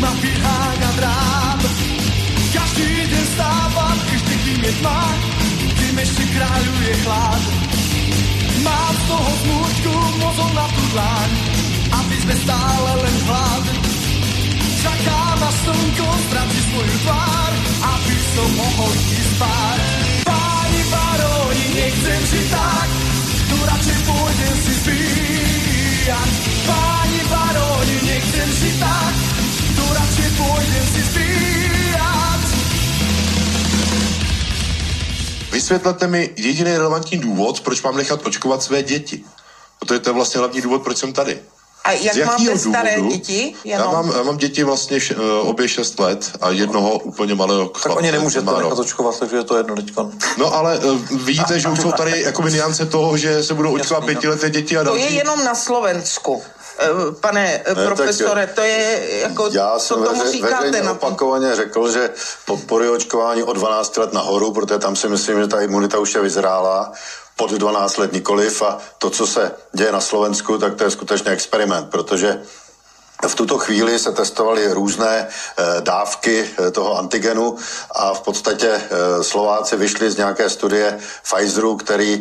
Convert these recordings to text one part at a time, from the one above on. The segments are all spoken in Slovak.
ma vyháňa drám. Každý deň stávam, každý tým je tma, tým ešte kráľuje chlad. Mám z toho smúčku mozol na tú dláň, aby sme stále len hlad. Čakám až slnko stratí svoju tvár, aby som mohol ísť spáť. Páni baroni, nechcem žiť tak, tu radšej pôjdem si zbíjať. Páni baroni, nechcem žiť tak, tu radšej pôjdem si zbíjať. Vysvětlete mi jediný relevantní důvod, proč mám nechat očkovat své děti. Protože to je vlastně hlavní důvod, proč jsem tady. A jak máte staré děti? Já mám děti vlastně obě 6 let a jednoho úplně malého chlapce. Tak oni nemůžete nechat očkovat, takže je to jedno teďka. No ale vidíte, že už jsou tady jakoby niance toho, že se budou očkovat pětileté děti a další. To je jenom na Slovensku. Pane profesore, to je jako, co tomu říkáte na to? Opakovaně řekl, že podporuji očkování od 12 let nahoru, protože tam si myslím, že ta imunita už je vyzrála. Pod 12 let nikoliv a to, co se děje na Slovensku, tak to je skutečný experiment, protože v tuto chvíli se testovaly různé dávky toho antigenu a v podstatě Slováci vyšli z nějaké studie Pfizeru, který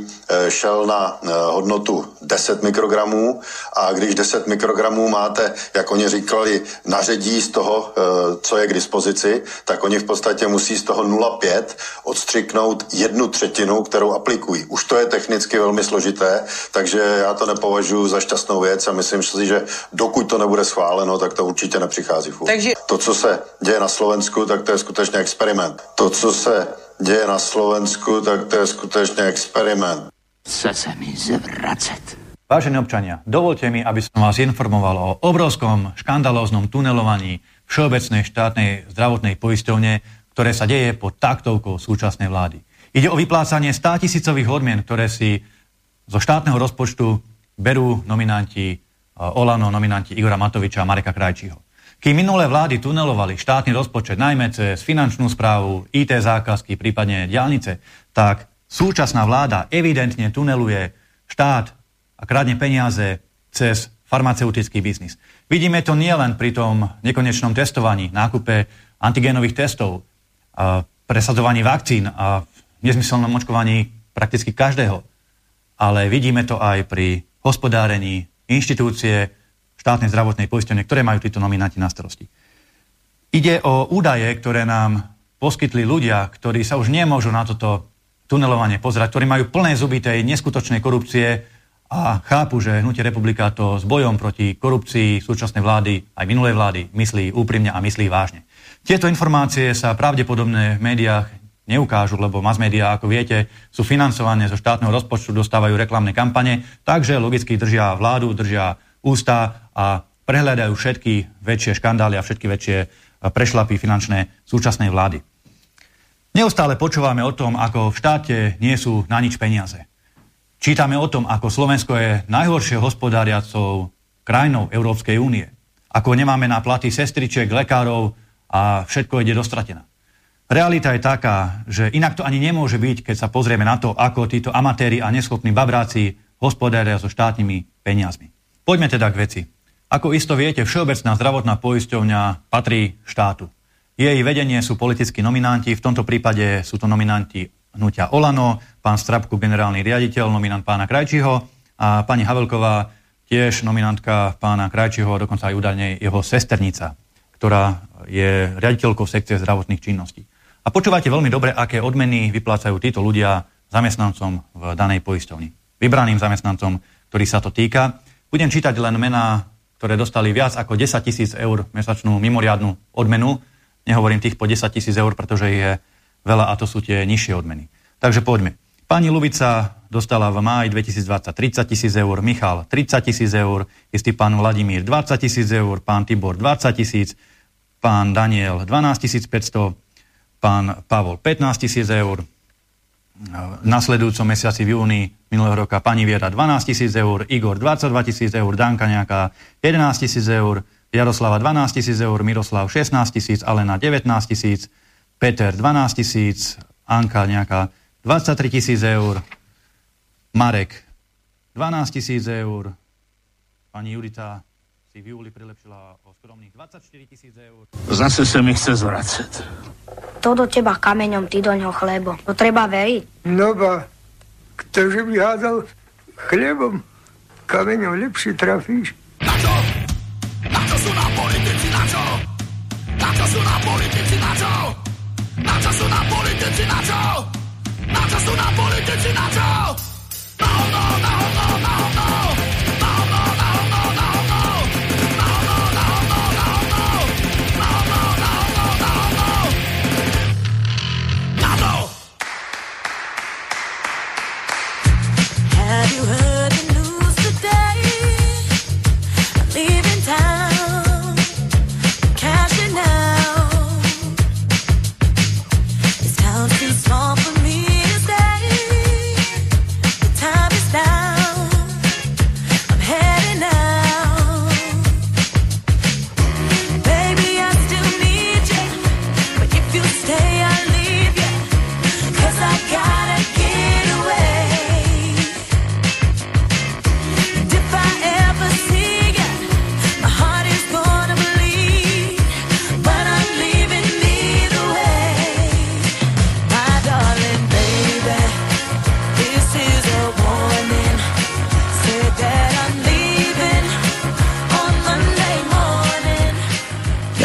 šel na hodnotu 10 mikrogramů a když 10 mikrogramů máte, jak oni říkali, naředí z toho, co je k dispozici, tak oni v podstatě musí z toho 0,5 odstřiknout 1/3, kterou aplikují. Už to je technicky velmi složité, takže já to nepovažuji za šťastnou věc a myslím si, že dokud to nebude schváleno, ale no, tak to určitě nepřichází. Takže... To, co se děje na Slovensku, tak to je skutečně experiment. To, co se děje na Slovensku, tak to je skutečně experiment. Chce se mi zvracet. Vážení občania, dovolte mi, aby som vás informoval o obrovskom škandalóznom tunelovaní Všeobecnej štátnej zdravotnej poisťovne, ktoré sa deje pod taktovkou súčasnej vlády. Ide o vyplácanie 100 000 odmien, ktoré si zo štátneho rozpočtu berú nominanti Olano, nominanti Igora Matoviča a Mareka Krajčího. Kým minulé vlády tunelovali štátny rozpočet najmä cez finančnú správu, IT zákazky, prípadne diaľnice, tak súčasná vláda evidentne tuneluje štát a kradne peniaze cez farmaceutický biznis. Vidíme to nielen pri tom nekonečnom testovaní, nákupe antigénových testov, presadzovaní vakcín a nezmyselnom očkovaní prakticky každého, ale vidíme to aj pri hospodárení inštitúcie štátnej zdravotnej poisťovne, ktoré majú títo nominanti na starosti. Ide o údaje, ktoré nám poskytli ľudia, ktorí sa už nemôžu na toto tunelovanie pozerať, ktorí majú plné zuby tej neskutočnej korupcie a chápu, že Hnutie Republika to s bojom proti korupcii súčasnej vlády aj minulej vlády myslí úprimne a myslí vážne. Tieto informácie sa pravdepodobne v médiách neukážu, lebo mass médiá, ako viete, sú financované zo štátneho rozpočtu, dostávajú reklamné kampane, takže logicky držia vládu, držia ústa a prehľadajú všetky väčšie škandály a všetky väčšie prešlapy finančné súčasnej vlády. Neustále počúvame o tom, ako v štáte nie sú na nič peniaze. Čítame o tom, ako Slovensko je najhoršie hospodáriacou krajinou Európskej únie. Ako nemáme na platy sestričiek, lekárov a všetko ide dostratená. Realita je taká, že inak to ani nemôže byť, keď sa pozrieme na to, ako títo amatéri a neschopní babráci hospodária so štátnymi peniazmi. Poďme teda k veci. Ako isto viete, Všeobecná zdravotná poisťovňa patrí štátu. Jej vedenie sú politickí nominanti, v tomto prípade sú to nominanti hnutia Olano, pán Strapku, generálny riaditeľ, nominant pána Krajčího a pani Havelková, tiež nominantka pána Krajčího, dokonca aj údajne jeho sesternica, ktorá je riaditeľkou sekcie zdravotných činností. A počúvate veľmi dobre, aké odmeny vyplácajú títo ľudia zamestnancom v danej poisťovni. Vybraným zamestnancom, ktorý sa to týka. Budem čítať len mená, ktoré dostali viac ako 10 000 eur mesačnú mimoriadnu odmenu. Nehovorím tých po 10 000 eur, pretože je veľa a to sú tie nižšie odmeny. Takže poďme. Pani Lubica dostala v máji 2020 30 000 eur, Michal 30 000 eur, istý pán Vladimír 20 000 eur, pán Tibor 20 000, pán Daniel 12 500, pán Pavol 15 000 eur, v nasledujúcom mesiaci v júni minulého roka pani Viera 12 000 eur, Igor 22 000 eur, Danka nejaká 11 000 eur, Jaroslava 12 000 eur, Miroslav 16 000, Alena 19 000, Peter 12 000, Anka nejaká 23 000 eur, Marek 12 000 eur, pani Judita si v júli prilepšila o skromných 24 000 eur. Zase sa mi chce zvracať. To do teba kameňom, ty do ňoho chlebo. To treba veriť. No ba, ktože by hádal chlebom, kameňom lepšie trafíš. Na čo sú nám politici?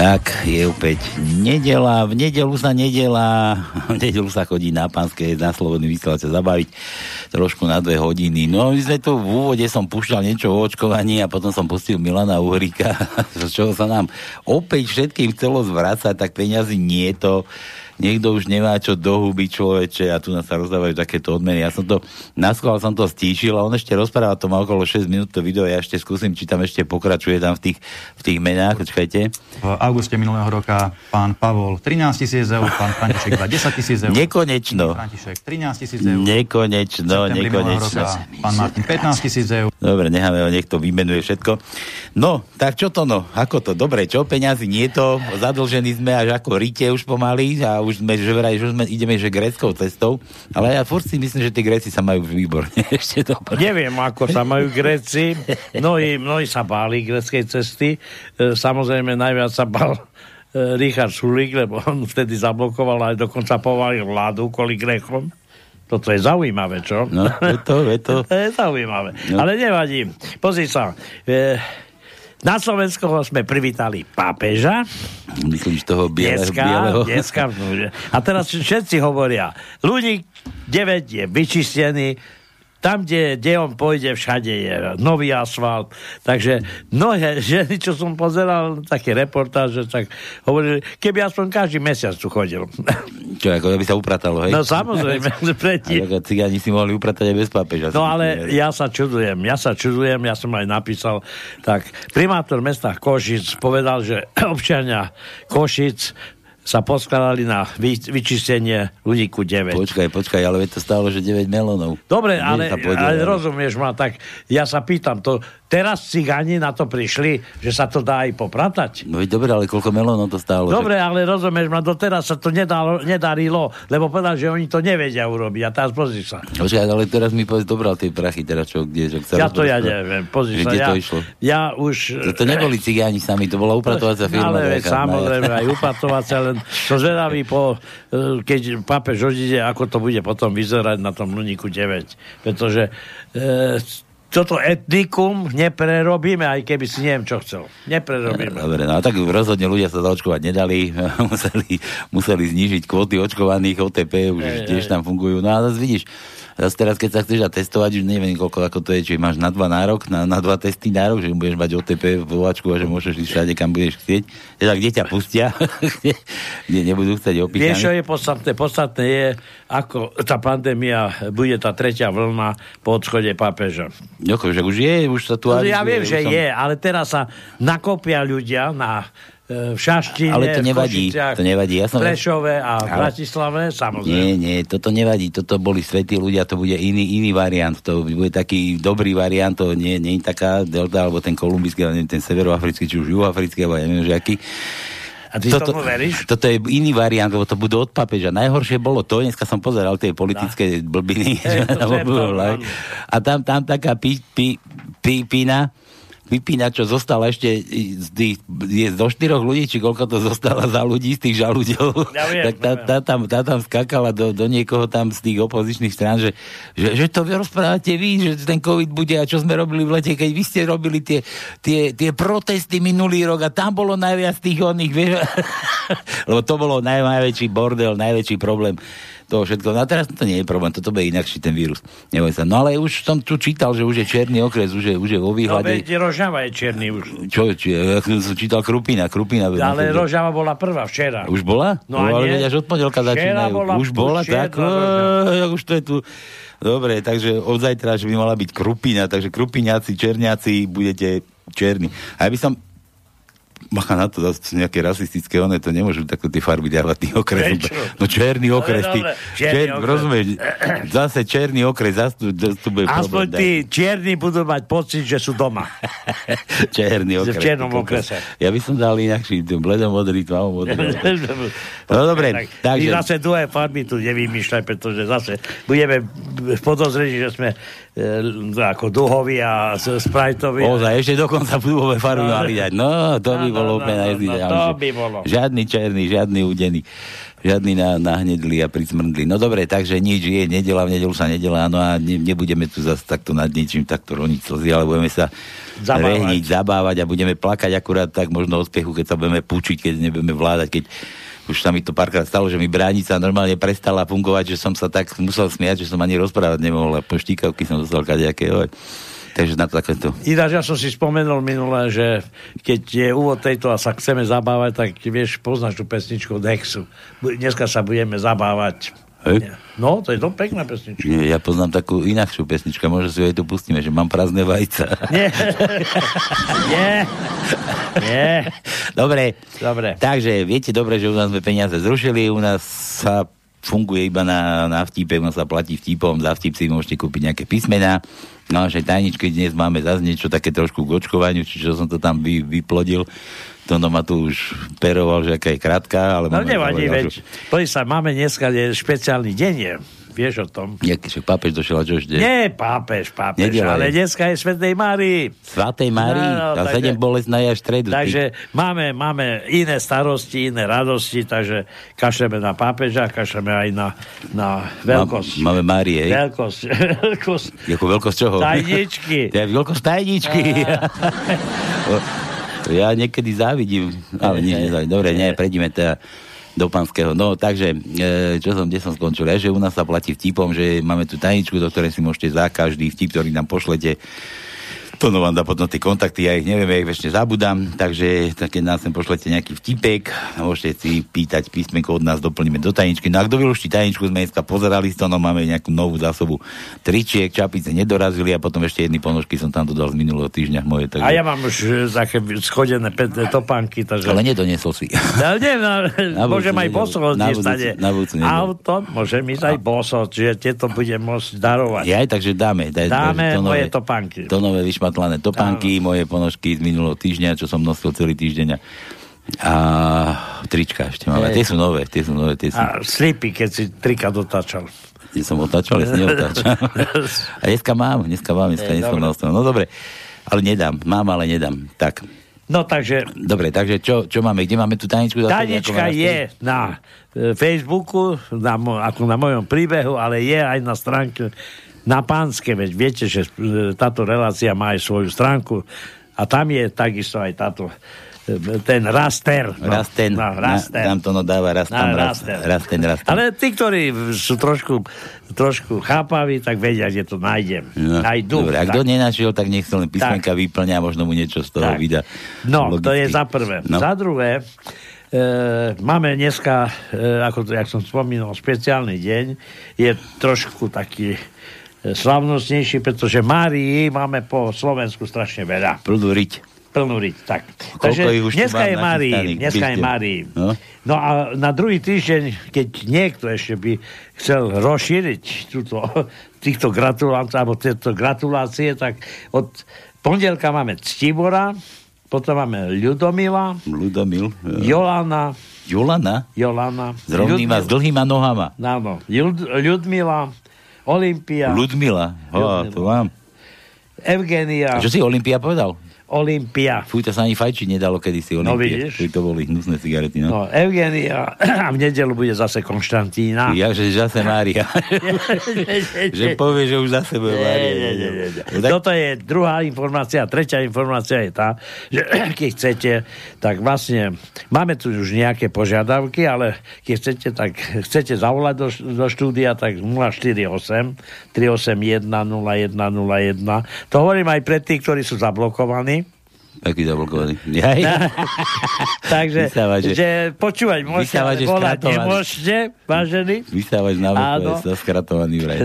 Tak, je opäť nedela, v nedelu sa chodí na Panské, na Slobodný vysielač sa zabaviť trošku na 2 hodiny. No my sme tu, v úvode som púšťal niečo o očkovaní a potom som pustil Milana Uhrika, z čoho sa nám opäť všetkým chcelo zvracať, tak peniazy nie to. Niekto už nemá čo do huby, človeče, a tu nás sa rozdávajú takéto odmeny. Ja som to naskúval, som to stíšil a on ešte rozpráva, to má okolo 6 minút to video, ja ešte skúsim, či tam ešte pokračuje tam v tých menách, počkajte. V auguste minulého roka pán Pavol 13 000 eur, pán František 10 000 eur. Nekonečno. František 13 000 eur. Nekonečno. Pán Martin 15 000 eur. Dobre, necháme ho, niekto vymenuje všetko. No, tak čo to no? Ako to? Dobre, čo? Peňazí nie to, zadlžení sme až ako rite už pomaly a už ideme že gréckou cestou, ale ja furt si myslím, že tí Gréci sa majú výborne. Ešte dobre. Neviem, ako sa majú Gréci. Mnohí sa báli gréckej cesty. Samozrejme, najviac sa bál Richard Sulík, lebo on vtedy zablokoval a dokonca povalil vládu kvôli Gréchom. Toto je zaujímavé, čo? No, je to. To je zaujímavé. No. Ale nevadí. Pozri sa. Na Slovensku sme privítali pápeža. Myslíš toho bieleho? Dneska. A teraz všetci hovoria, Luník 9 je vyčistený, tam, kde on pôjde, všade je nový asfalt. Takže mnohé ženy, čo som pozeral, také reportáže, tak hovorili, keby aspoň každý mesiac tu chodil. Čo, ako by sa upratalo, hej? No samozrejme, predtým. Ako cigáni si mohli upratať aj bez pápeža. No ale ja sa čudujem, ja som aj napísal, tak primátor mesta Košic povedal, že občania Košic sa poskladali na vyčistenie Luníku 9. Počkaj, ale to stálo, že 9 melónov. Dobre, ale rozumieš ma, tak ja sa pýtam, to teraz cigáni na to prišli, že sa to dá aj popratať. No dobre, ale koľko melónov to stálo? Dobre, ale rozumieš ma, doteraz sa to nedarilo, lebo povedal, že oni to nevedia urobiť a teraz pozri sa. Počkaj, ale teraz mi povedz, dobral tie prachy, teraz čo, kde? Ja to ja neviem, pozri sa. Kde to išlo? Ja už... To neboli cigáni sami, to bola upratovacia firma. Ale samozrejme, aj upratovacia. Som zvedavý, keď pápež odíde, ako to bude potom vyzerať na tom Luníku 9. Pretože toto etnikum neprerobíme, aj keby si neviem, čo chcel. Neprerobíme. Dobre, no a tak rozhodne ľudia sa zaočkovať nedali. museli znížiť kvóty očkovaných, OTP už tiež tam fungujú. No a zase vidíš, teraz keď sa chceš testovať, už neviem koľko, ako to je, či máš na 2 nárok, na 2 testy nárok, že budeš mať OTP v voľačku a že môžeš ísť všade, kam budeš chcieť. Teda kde ťa pustia, kde nebudú chcieť opýtami. Vieš, čo je podstatné? Podstatné je, ako tá pandémia bude, tá 3. vlna po odchode pápeža. Ďakujem, že už je, už sa tu... Ja viem, že je, ale teraz sa nakopia ľudia na v Šaštine, ale to nevadí, v Košiciach, Prešove a v Bratislave, samozrejme. Nie, toto nevadí, toto boli svätí ľudia, to bude iný variant, to bude taký dobrý variant, to nie je taká delta, alebo ten kolumbijský, alebo ten severoafrický, či už juhoafrický, alebo neviem, že aký. A ty tomu veríš? Toto je iný variant, lebo to bude od pápeža. Najhoršie bolo to, dneska som pozeral tie politické blbiny, a tam taká pína, vypínačo zostala ešte z tých, je zo 4 ľudí, či koľko to zostala za ľudí z tých žalúďov, ja viem, tak tá tam skákala do niekoho tam z tých opozičných strán, že to rozprávate vy, že ten COVID bude a čo sme robili v lete, keď vy ste robili tie protesty minulý rok a tam bolo najviac tých oných, vieš, lebo to bolo najväčší bordel, najväčší problém toho všetko. No a teraz to nie je problém, toto bude inakší ten vírus. Neboj sa. No ale už som tu čítal, že už je černý okres, už je vo výhľade. No Rožňava je černý už. Čo? Ja som čítal Krupina. Ale Rožňava bola prvá včera. Už bola? No a nie. Až od pondelka začínajú. Už bola, tak? Už to je tu. Dobre, takže od zajtra, že by mala byť Krupina, takže Krupiniaci, Černiaci, budete černí. A ja by som bacha na to, sú nejaké rasistické, one to nemôžu takto tie farby dávať, tým okresom. No černý okres, ty. Černý okres. Rozumieš, zase černý okres, zase tu bude problém. Aspoň tí čierni budú mať pocit, že sú doma. Černý okres. V černom okrese. Ja by som dal inakší, bledomodrý, tmavomodrý. No dobre. Takže zase dve farby tu nevymýšľaj, pretože zase budeme podozrení, že sme ako duhovi a sprajtovi. Ozaj, ešte dokonca duhové farby mali dať. No, to by bolo úplne najzidejšie. Žiadny černý, žiadny údený. Žiadny nahnedli a pricmrdli. No dobre, takže nič je, nedela, v nedelu sa nedelá, no a nebudeme tu zase takto nad ničím takto roniť slzy, ale budeme sa rehniť, zabávať a budeme plakať akurát tak možno od spiechu, keď sa budeme pučiť, keď nebudeme vládať, keď už sa mi to párkrát stalo, že mi bránica normálne prestala fungovať, že som sa tak musel smiať, že som ani rozprávať nemohol a po štíkavky som dostal kadejaké. Takže na to takéto. Ináč, ja som si spomenul minule, že keď je úvod tejto a sa chceme zabávať, tak vieš, poznáš tú pesničku Dexu. Dneska sa budeme zabávať. Hej. No, to je to pekná pesnička. Ja poznám takú inakšiu pesničku, možno si ju aj tu pustíme, že mám prázdne vajca. Nie. Nie. Dobre. Takže viete dobre, že u nás sme peniaze zrušili, u nás sa funguje iba na vtipe, u nás sa platí vtipom, za vtip si môžete kúpiť nejaké písmená. Na našej tajničke dnes máme zase niečo také trošku k očkovaniu, čiže som to tam vyplodil. Tono ma tu už peroval, že aká je krátka. Ale no nevadí, veď. Poď sa, máme dneska špeciálny deň, je. Vieš o tom? Niekde, pápež došiel a čo ešte? Nie, pápež, nedela, ale dneska je Svätej Márii. Svätej Márii? No, a sedem bolestná je až stredu. Takže máme iné starosti, iné radosti, takže kašleme na pápeža, kašleme aj na veľkosť. Máme Márie, hej? Veľkosť. Jako veľkosť čoho? Tajničky. To je veľkosť tajničky. Ja niekedy závidím, ale nič nezávidím. Dobre, prejdime teda do Panského. No, takže, kde som skončil? Že u nás sa platí vtipom, že máme tu tajničku, do ktorej si môžete za každý vtip, ktorý nám pošlete, to no vám dá potom tie kontakty, ja ich neviem, ja ich ešte zabudám, takže keď nás sem pošlete nejaký vtipek, môžete si pýtať písmenko, od nás doplníme do tajničky. No a kto vylúští tajničku, sme dneska pozerali, to no máme nejakú novú zásobu tričiek, čapice nedorazili a potom ešte jedny ponožky som tam dodal z minulého týždňa moje. Takže... A ja mám už také schodené topánky, takže... Ale nedoniesol si. Môžem aj bosov odniesť, auto môžem ísť aj bosov, čiže tieto budem môcť darovať. Ja aj, takže dáme moje topánky. To nové vyšma tlané topánky, moje ponožky z minulého týždňa, čo som nosil celý týždeň a trička ešte mám. Tie sú nové. A slipy, keď si trika dotáčal. Nie som otáčal, ale si neotáčal. A dneska som nosil. No dobre, ale nedám. Mám. Tak. No takže... Dobre, takže čo máme? Kde máme tú tajničku? Tajnička je na Facebooku, ako na mojom príbehu, ale je aj na stránke na Panské, veď viete, že táto relácia má aj svoju stránku a tam je takisto aj táto ten raster. Raster. Tam to dáva raster. Ale tí, ktorí sú trošku chápaví, tak vedia, kde to nájdem. No, dobre, a kto nenašiel, tak nech to len písmenka vyplňa a možno mu niečo z toho vydá. No, logicky. To je za prvé. No. Za druhé, máme dneska, jak som spomínal, špeciálny deň. Je trošku taký slavnostnejší, pretože Márii máme po Slovensku strašne veľa. Plnú riť, tak. Takže dneska je Márii. No a na druhý týždeň, keď niekto ešte by chcel rozšíriť týchto gratulantov, alebo tieto gratulácie, tak od pondelka máme Ctibora, potom máme Ľudomila, Jolana. S dlhýma nohama. Áno, Ľudmila, Olympia. Ľudmila. To vám. Evgenia. Čo si Olympia povedal? Olympia. Fú, to sa ani fajčiť nedalo kedysi Olympie. No vidíš. To boli hnusné cigarety, no. No, Eugenia a v nedelu bude zase Konštantína. Ja, že zase Mária. Že povie, že už zase bude Mária. Toto je druhá informácia. Tretia informácia je tá, že keď chcete, tak vlastne máme tu už nejaké požiadavky, ale keď chcete, tak chcete zavolať do štúdia, tak 048 381 0101. To hovorím aj pre tých, ktorí sú zablokovaní. Taký zablokovaný. Takže že počúvať môžete, ale volať nemôžete, vážený. Vysávaš návod, to je skratovaný vraj.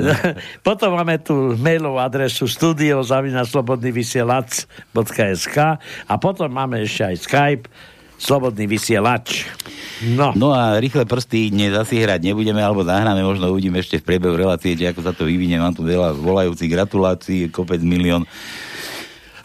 Potom máme tu mailovú adresu studio@slobodnyvysielac.sk a potom máme ešte aj Skype Slobodný vysielač. No a rýchle prsty dnes asi hrať nebudeme, alebo zahráme, možno uvidíme ešte v priebehu relácie, že ako sa to vyvinie. Mám tu veľa volajúcich gratulácií, kopec milión.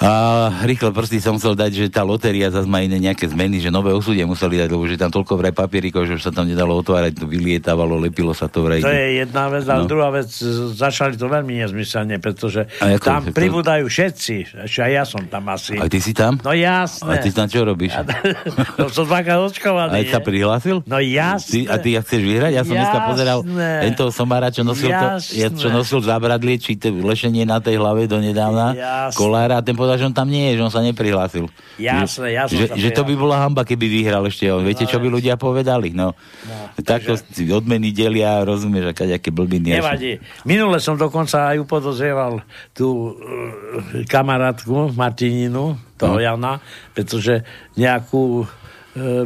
A rýchle prsty som chcel dať, že tá lotéria zase má iné nejaké zmeny, že nové osudie museli dať, lebo že tam toľko vraj papierikov, že už sa tam nedalo otvárať, to vylietávalo, lepilo sa to vraj. To je jedna vec, ale druhá vec, začali to veľmi nezmyselne, pretože tam pribúdajú všetci, ešte aj ja som tam asi. A ty si tam? No jasné. A ty tam čo robíš? No som dvakrát očkovaný. A sa prihlásil? No jasné. A ty ja chceš vyhrať? Ja som dneska pozeral tento somára, čo nosil, čo nosil zábradlie, či lešenie na tej hlave donedávna, kolára, ten že on tam nie je, že on sa neprihlásil. Jasné, ja som sa prihlásil. Že to by bola hanba, keby vyhral ešte on. Viete, čo by ľudia povedali? No takto si odmeny delia, rozumieš, aké blbiny. Nevadí. Minule som dokonca aj upodozrieval tú kamarátku Martininu, toho Jana, pretože nejakú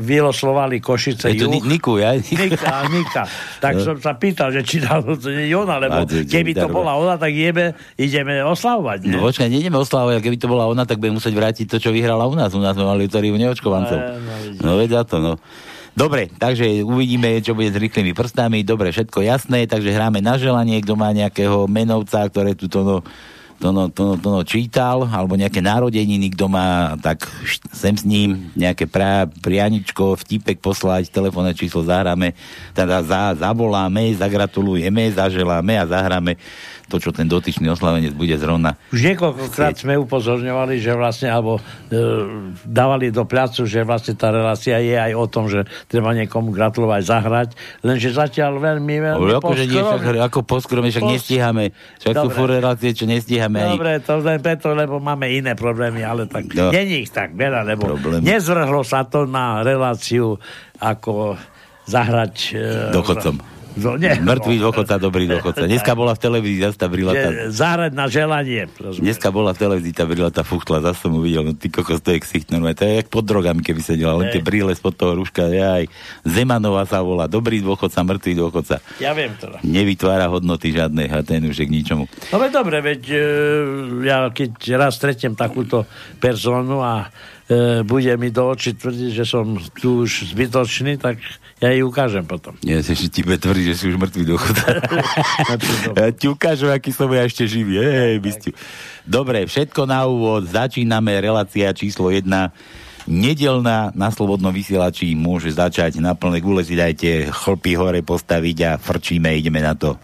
vyloslovali Košice Juh. Niku, ja? Nika. Tak som sa pýtal, že či dalo to nie je ona, lebo keby to bola ona, tak ideme oslavovať. Nie? No počkaj, nejdeme oslavovať, keby to bola ona, tak budeme musieť vrátiť to, čo vyhrala u nás. U nás sme mali lotériu neočkovancov. No veď za to, no. Dobre, takže uvidíme, čo bude s rýchlymi prstami. Dobre, všetko jasné, takže hráme na želanie, kto má nejakého menovca, ktoré tuto to čítal, alebo nejaké národeniny, kto má, tak sem s ním, nejaké prianičko, vtípek poslať, telefónne číslo zahráme, teda zavoláme, zagratulujeme, zaželáme a zahráme to, čo ten dotyčný oslavenec bude zrovna. Už niekoľkokrát sme upozorňovali, že vlastne, alebo dávali do placu, že vlastne tá relácia je aj o tom, že treba niekomu gratulovať, zahrať, lenže zatiaľ veľmi poskromne, však nestíhame. Však sú furt relácie, čo nestíhame. Dobre, to len preto, lebo máme iné problémy, ale tak není ich tak veľa, lebo nezvrhlo sa to na reláciu, ako zahrať dochodcom. Mŕtvý dôchodca, dobrý dôchodca. Dneska bola v televízii zase tá brilata. Zahrať na želanie. Dneska bola v televízii tá brilata fuchtla, zase som uvidel, no ty kokos, to je ksicht normálne. To je jak pod drogami, keby sedela, len tie bríle spod toho rúška. Aj Zemanová sa volá, dobrý dôchodca, mŕtvý dôchodca. Ja viem teda. Nevytvára hodnoty žiadnej a ten už je k ničomu. No veď dobre, veď ja keď raz stretnem takúto personu a bude mi do očí tvrdiť, že som tu už zbytočný, tak ja jej ukážem potom. Ja si ešte tebe tvrdí, že si už mŕtvý dôchodca. Ja ti ukážem, aký som ja ešte živý. Dobre, všetko na úvod. Začíname relácia číslo 1. Nedelná na Slobodnom vysielači môže začať. Na plné gule si dajte chlpy hore postaviť a frčíme, ideme na to.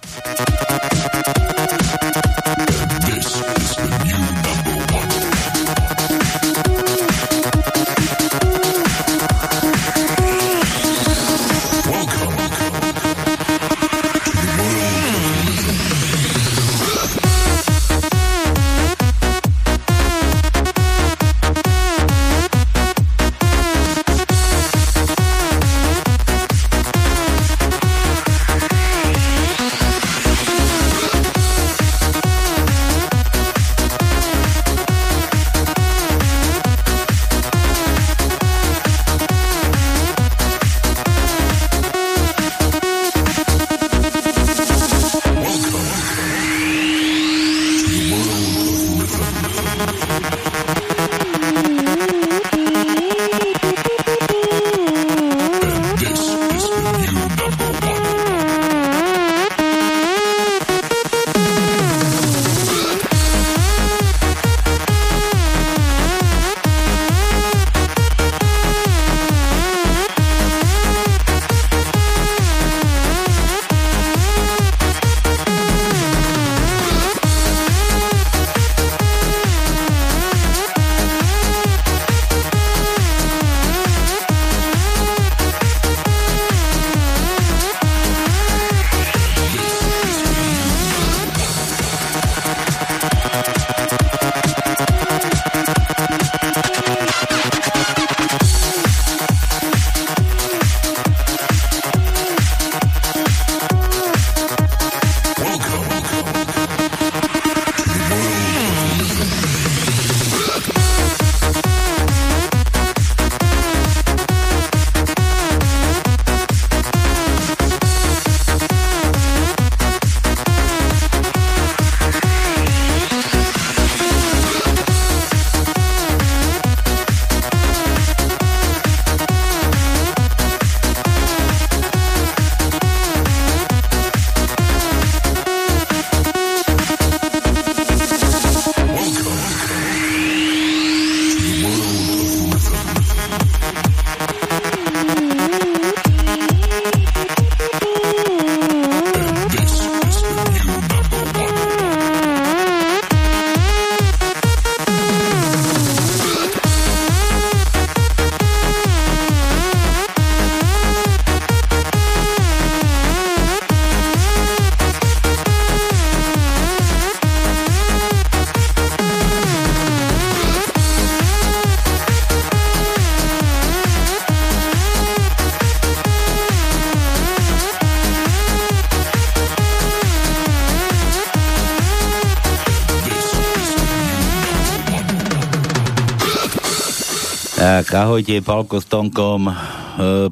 Tak, ahojte, Paľko s Tónkom.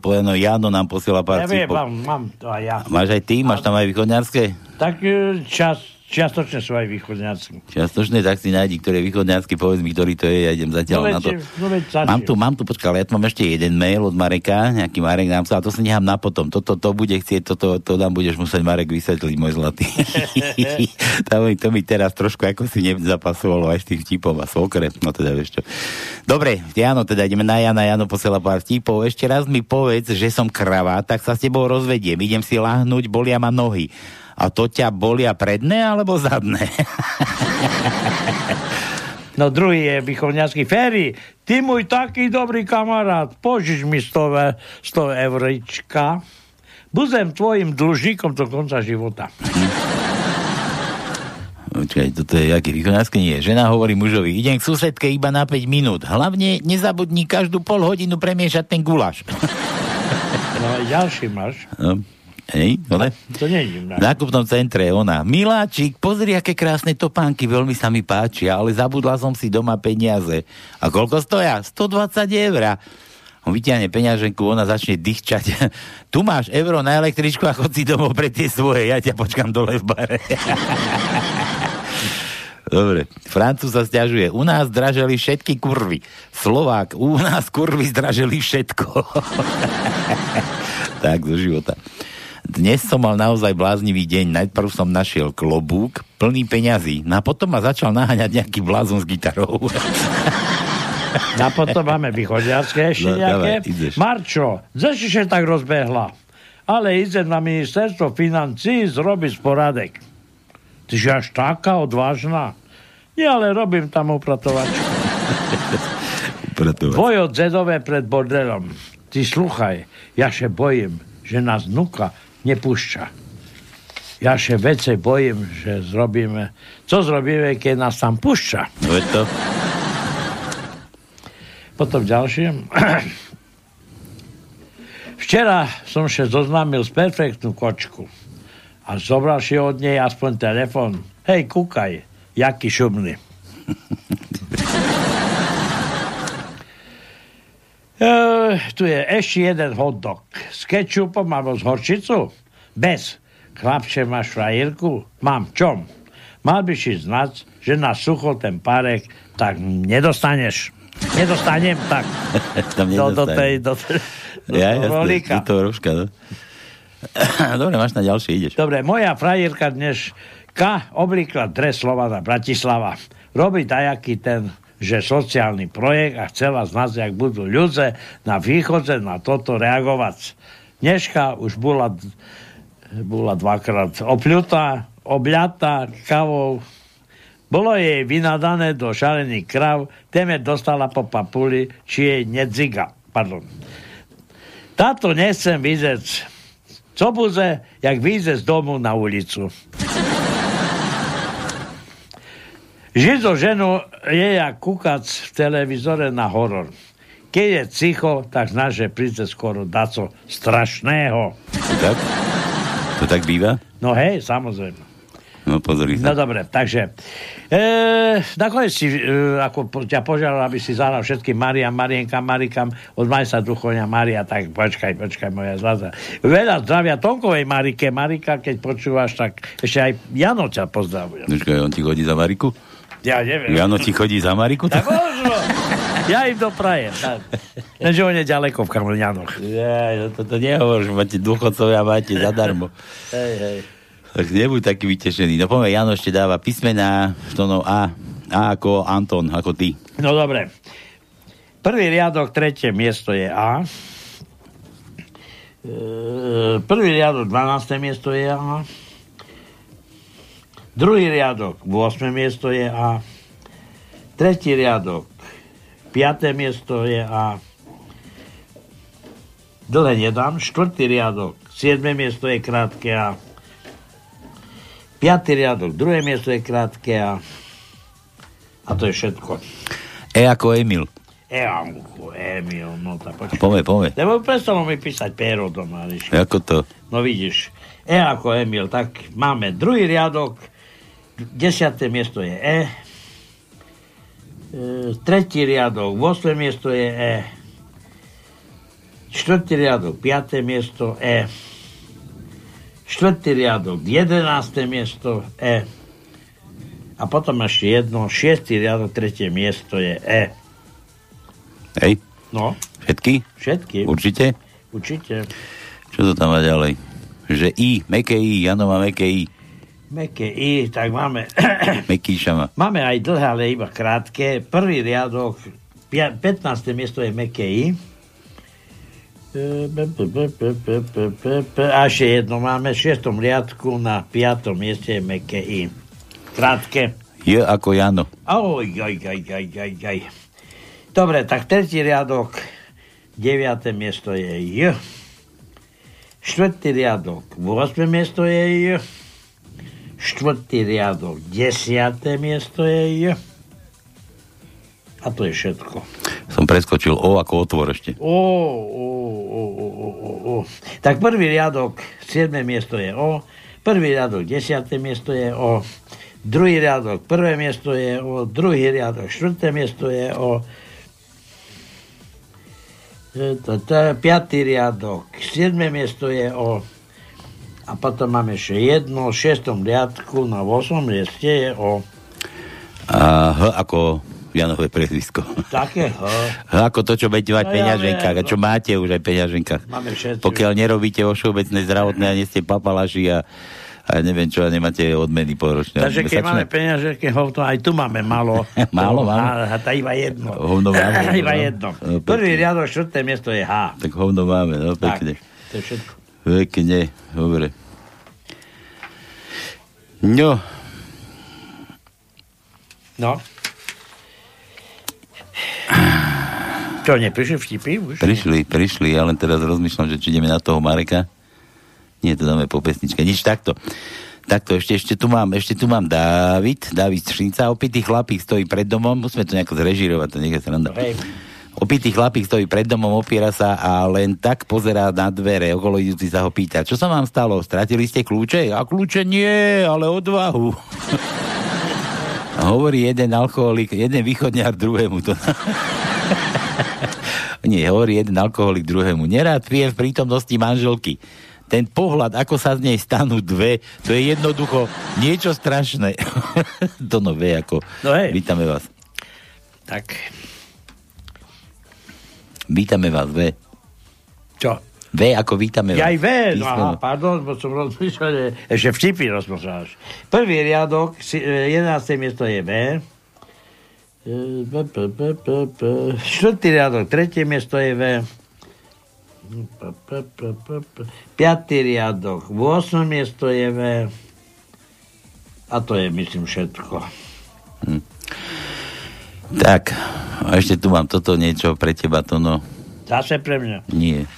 Pojeno Jano nám posiela pár cipov. Ja viem, mám to aj ja. Máš aj ty? Máš tam aj východňarské? Tak čiastočne sú aj východňarské. Čiastočne? Tak si nájdi, ktoré východňarské, povedz mi, ktorý to je, ja idem zatiaľ na to. Mám tu, počkaj, ja tu mám ešte jeden mail od Mareka, nejaký Marek nám sa, a to si nechám na potom. Toto bude chcieť, to nám budeš musieť, Marek, vysvetliť, môj zlatý. To mi teraz trošku ako si nezapasovalo aj z tých vtipov a svokre, no teda vieš čo. Dobre, Jano, teda ideme na Jana. Jano posiela pár vtipov. Ešte raz mi povedz, že som krava, tak sa s tebou rozvediem. Idem si lahnúť, bolia ma nohy. A to ťa bolia predné alebo zadné? No druhý je východňarský. Ferry, ty môj taký dobrý kamarát, požič mi 100 eurička. Budem tvojim dlžníkom do konca života. Počkaj, toto je jaký východňarský? Nie. Žena hovorí mužovi, idem k susedke iba na 5 minút. Hlavne nezabudni každú pol hodinu premiešať ten guláš. No ďalší máš. No. Hej, ale? To nie je v nákupnom centre, ona. Miláčik, pozri, aké krásne topánky, veľmi sa mi páčia, ale zabudla som si doma peniaze. A koľko stoja? 120 €. On vytiahne peňaženku, ona začne dychčať. Tu máš euro na električku a chod si domov pre tie svoje, ja ťa počkám dole v bare. Dobre, Francúz sa sťažuje. U nás draželi všetky kurvy. Slovák, u nás kurvy zdraželi všetko. Tak, do života. Dnes som mal naozaj bláznivý deň. Najprv som našiel klobúk plný peňazí. A potom ma začal naháňať nejaký blázon s gitarou. A potom máme východňarské ešte nejaké. Marčo, zešiše tak rozbehla. Ale ide na ministerstvo financí zrobiť poradek. Tyže až taká odvážna. Ja ale robím tam upratovačku. Dvojo dzedové pred bordelom. Ty sluchaj, ja sa bojím, že nás vnúka nepúšťa. Ja sa vece bojím, že zrobíme... Co zrobíme, keď nás tam púšťa? No je to. Potom ďalšie. Včera som sa zoznámil s perfektnú kočku a zobral si od nej aspoň telefon. Hej, kúkaj, jaký šumný. Tu je ešte jeden hot dog. S kečupom alebo s horčicou? Bez. Chlapče, máš frajerku? Mám. Čom? Mal by si znať, že na sucho ten párek tak nedostaneš. Nedostanem tak. Do rolíka. Do toho rožka, no? Dobre, máš na ďalšie, ideš. Dobre, moja frajerka dneska oblíkla dres Slobodná Bratislava. Robí dajaký ten že sociálny projekt a chcela z nás, jak budú ľudze na východze na toto reagovať. Dneška už bola dvakrát obľatá kávou. Bolo jej vynadané do šalených kráv, téme dostala po papuli, či jej nedziga. Pardon. Táto nechcem vidieť. Co bude, jak vyjde z domu na ulicu? Žido ženu je jak kukac v televizore na horor. Keď je cicho, tak znáš, že príde skoro daco strašného. Tak? To tak býva? No hej, samozrejme. No pozri sa. No dobre, takže nakoniec si ako ťa požiadal, aby si zahral všetkým Mariam, Marienka, Marikam od Majsa Duchoňa, Maria, tak počkaj moja zlaza. Veľa zdravia Tonkovej Marike, Marika, keď počúvaš, tak ešte aj Jano ťa pozdravuje. Počkaj, on ti chodí za Mariku? Ja neviem. Jano ti chodí za Mariku? Tak možno. Ja im doprajem. Lenže on je ďaleko v Kamliňanoch. Ja, toto nehovorím, máte dôchodcovia, máte zadarmo. Hej. Tak nebuď taký vytešený. No poďme, Jano ešte dáva písmená, tónov A. A ako Anton, ako ty. No dobre. Prvý riadok, tretie miesto je A. Prvý riadok, 12. miesto je A. Druhý riadok, 8. miesto je A. Tretí riadok, 5. miesto je A. Dlhé nedám. Štvrtý riadok, 7. miesto je krátke A. Piatý riadok, 2. miesto je krátke A. A to je všetko. E ako Emil. No tá počkaj. Povej. Lebo prestalo mi písať péro doma. Ako to? No vidíš. E ako Emil, tak máme druhý riadok, 10. miesto je E. tretí riadok, 8. miesto je E. 4. riadok, 5. miesto E. 4. riadok, 11. miesto E. A potom ešte jedno, 6. riadok, 3. miesto je E. Hej. No. Všetky? Všetky. Určite? Určite. Čo to tam má ďalej? Že I, meké I, Jano má meké I. Meké I, tak máme... Mekíšama. Máme aj dlhé, ale iba krátke. Prvý riadok, 15. miesto je meké I. A ešte jedno máme, v 6. riadku na 5. mieste je meké I. Krátke. Je ako Jano. Oj. Dobre, tak tretí riadok, 9. miesto je J. Štvrtý riadok, 8. miesto je J. Štvrtý riadok, 10. miesto je J. A to je všetko. Som preskočil O ako otvor ešte. O. Tak prvý riadok, 7. miesto je O. Prvý riadok, 10. miesto je O. Druhý riadok, 1. miesto je O. Druhý riadok, 4. miesto je O. 5. riadok, 7. miesto je O. A potom máme ešte jedno, v 6. riadku na 8. mieste je O. A H ako Janové priezvisko. Také H. H ako to, čo budete mať v peňaženkách. A čo máte už aj v peňaženkách. Pokiaľ nerobíte vo všeobecnej zdravotnej a nie ste papalaši a neviem čo, a nemáte odmeny poročné. Takže keď máme peňaženky hovno, aj tu máme málo. málo? A tá iba jedno. Hovno máme. Iba jedno. No, prvý riadok, 4. miesto je H. Tak hovno máme, no pekne. Tak, to je všetko. Pekne, dobre. No. Čo, neprišli vtipy už? Prišli, ja len teraz rozmýšľam, že či ideme na toho Mareka. Nie, to dáme po pesničke. Nič, takto, ešte tu mám Dávid Šinca, opitý chlapík stojí pred domom, musíme to nejako zrežirovať, to nechá sa randa. Opitý chlapík stojí pred domom, opiera sa a len tak pozerá na dvere. Okolo idúci sa ho pýta, čo sa vám stalo? Stratili ste kľúče? A kľúče nie, ale odvahu. Hovorí jeden alkoholik, jeden východňar druhému to. Nie, hovorí jeden alkoholik druhému. Nerád pijem v prítomnosti manželky. Ten pohľad, ako sa z nej stanú dve, to je jednoducho niečo strašné. To nové ako. No hej. Vítame vás. Tak... Vítame vás, V. Čo? V ako vítame vás. Ja aj V, no aha, pardon, bo som rozmýšľal, že vtipy rozmýšľaš. Prvý riadok, 11. miesto je V. Štvrtý riadok, 3. miesto je V. Piatý riadok, 8. miesto je V. A to je, myslím, všetko. Tak, a ešte tu mám toto niečo pre teba, to no. Zase pre mňa? Nie.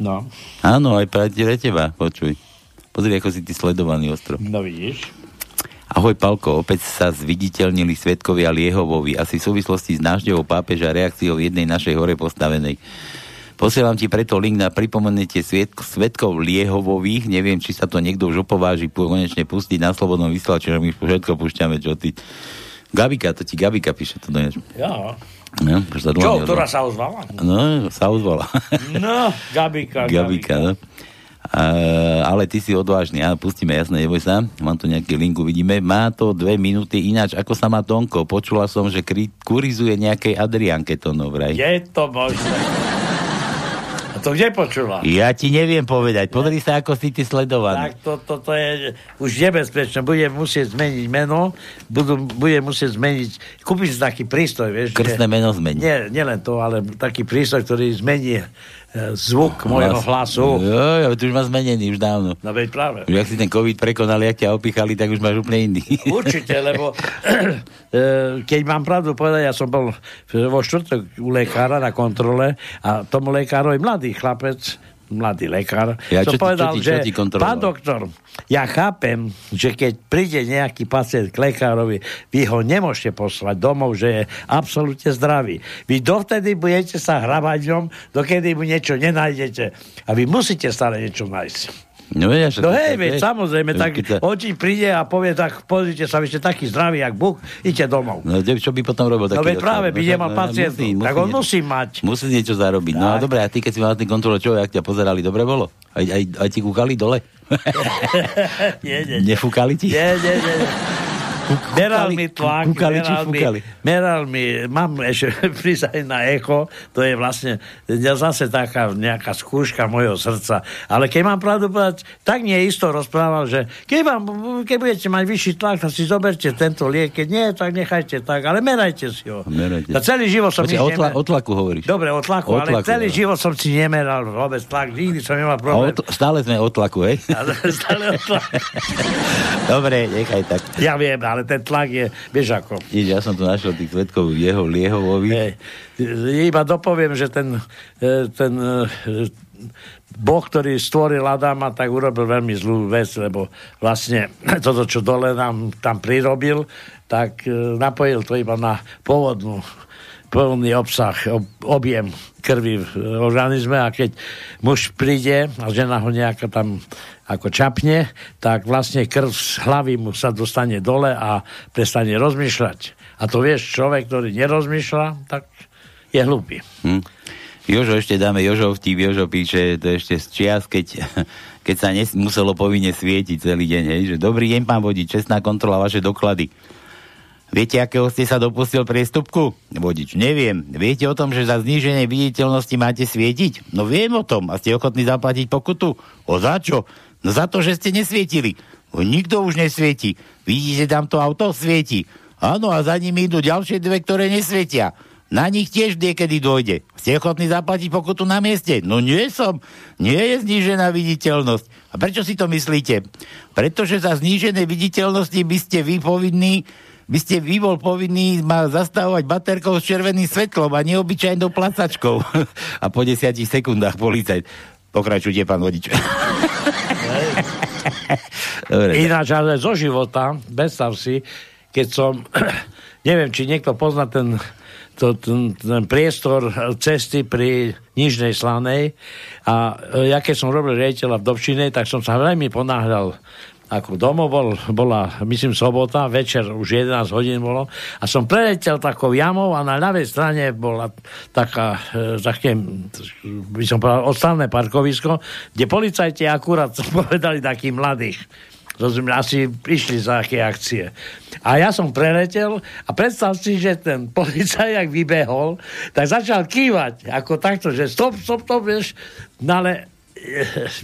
No. Áno, aj pre teba, počuj. Pozri, ako si ty sledovaný ostro. No vidíš. Ahoj, Paľko, opäť sa zviditeľnili svedkovia Liehovovi, asi v súvislosti s návštevou pápeža a reakciou jednej našej hore postavenej. Posielam ti preto link na pripomenutie svedkov Liehovových, neviem, či sa to niekto už opováži konečne pustiť na Slobodnom vysielači, že my všetko púšťame, čo ty... Gabika, to ti Gabika píše to dnes. Ja. No, čo, ktorá sa ozvala? No, sa ozvala. No, Gabika. No. Ale ty si odvážny. Áno, pustíme, jasné, neboj sa. Mám tu nejaký link, uvidíme. Má to 2 minúty, ináč ako sa má Tónko. Počula som, že kurizuje nejakej Adriánke to novraj. Je to možné. A to kde počula? Ja ti neviem povedať. Podri sa, ako si ty sledovaný. Tak to je už nebezpečné. Budem musieť zmeniť meno. Budem musieť zmeniť... Kúpiť si taký prístroj, vieš? Krstné meno zmení. Nielen to, ale taký prístroj, ktorý zmení zvuk môjho hlasu. Jo, tu už má zmenený, už dávno. No veď práve. Už ak si ten COVID prekonal, jak ťa opichali, tak už máš úplne iný. Určite, lebo keď mám pravdu povedať, ja som bol vo štvrtok u lekára na kontrole a tomu lekárovi mladý lekár, som povedal, že pán doktor, ja chápem, že keď príde nejaký pacient k lekárovi, vy ho nemôžete poslať domov, že je absolútne zdravý. Vy dovtedy budete sa hravať ňom, dokedy mu niečo nenájdete. A vy musíte stále niečo nájsť. No, hej, samozrejme, tak oči príde a povie, tak pozrite sa, vy ste taký zdravý, jak Búh, idete domov. No, čo by potom robil taký? No, veď práve by nemal pacientu, tak on musí mať. Musí niečo zarobiť. Tak. No a dobre, a ty, keď si mal na tým kontrole, čo, jak ťa pozerali, dobre bolo? Aj ti kúkali dole? Nie. Nefúkali ti? Nie. Meral mi tlak, meral mi, mám ešte prísť aj na echo, to je vlastne zase taká nejaká skúška mojho srdca, ale keď mám pravdu povedať, tak nie isto rozprával, že keď budete mať vyšší tlak, tak si zoberte tento liek, keď nie, tak nechajte tak, ale merajte si ho. A celý život som... O tlaku hovoríš. Dobre, o tlaku, ale celý život som si nemeral vôbec tlak, nikdy som nemal problém. Stále sme o tlaku, hej? Stále o tlaku. Dobre, nechaj tak. Ja viem, ale ten tlak je, vieš ako. Ja som tu našiel tých svetkov jeho Liehovovi. Iba dopoviem, že ten Boh, ktorý stvoril Adama, tak urobil veľmi zlú vec, lebo vlastne toto, čo dole nám tam prirobil, tak napojil to iba na pôvodný obsah, objem krvi v organizme, a keď muž príde a žena ho nejaká tam ako čapne, tak vlastne krv z hlavy mu sa dostane dole a prestane rozmýšľať. A to vieš, človek, ktorý nerozmýšľa, tak je hlúpy. Jožo, ešte dáme Jožov vtip. Jožo píše, to ešte z čias, keď sa muselo povinne svietiť celý deň. Hej, že dobrý deň, pán vodič, čestná kontrola, vaše doklady. Viete, akého ste sa dopustil priestupku? Vodič, neviem. Viete o tom, že za zníženie viditeľnosti máte svietiť? No viem o tom. A ste ochotní zaplatiť pokutu? O za čo? No za to, že ste nesvietili. Nikto už nesvieti. Vidíte, tam to auto svieti. Áno, a za nimi idú ďalšie dve, ktoré nesvietia. Na nich tiež niekedy dôjde. Ste ochotní zaplatiť pokutu na mieste? No nie som. Nie je znížená viditeľnosť. A prečo si to myslíte? Pretože za znížené viditeľnosti by ste bol povinný ma zastavovať baterkou s červeným svetlom a neobyčajnou placačkou. A po 10 sekundách policajt. Pokračujte, pán vodič. Ináč, ale zo života, predstav si, keď som, neviem, či niekto pozná ten priestor cesty pri Nižnej Slanej, a ja keď som robil riaditeľa v Dovšine, tak som sa veľmi ponáhľal ako domov, bola, myslím, sobota, večer už 11 hodín bolo, a som preletel takou jamou a na ľavej strane bola taká, také, by som povedal, odstavné parkovisko, kde policajti akurát povedali takých mladých. Rozumiem, asi prišli za aké akcie. A ja som preletel a predstav si, že ten policajak vybehol, tak začal kývať, ako takto, že stop, vieš, no ale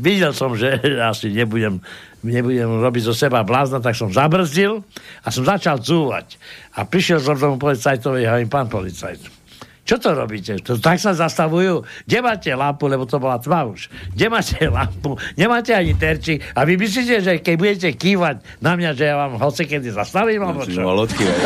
videl som, že asi nebudem robiť zo seba blázna, tak som zabrzdil a som začal cúvať. A prišiel som tomu policajtovi a hovorím, pán policajt, čo to robíte? Tak sa zastavujú. Kde máte lampu? Lebo to bola tma už. Kde máte lampu? Nemáte ani terči. A vy myslíte, že keď budete kývať na mňa, že ja vám hocekedy zastavím? No, čiže mal odkývať.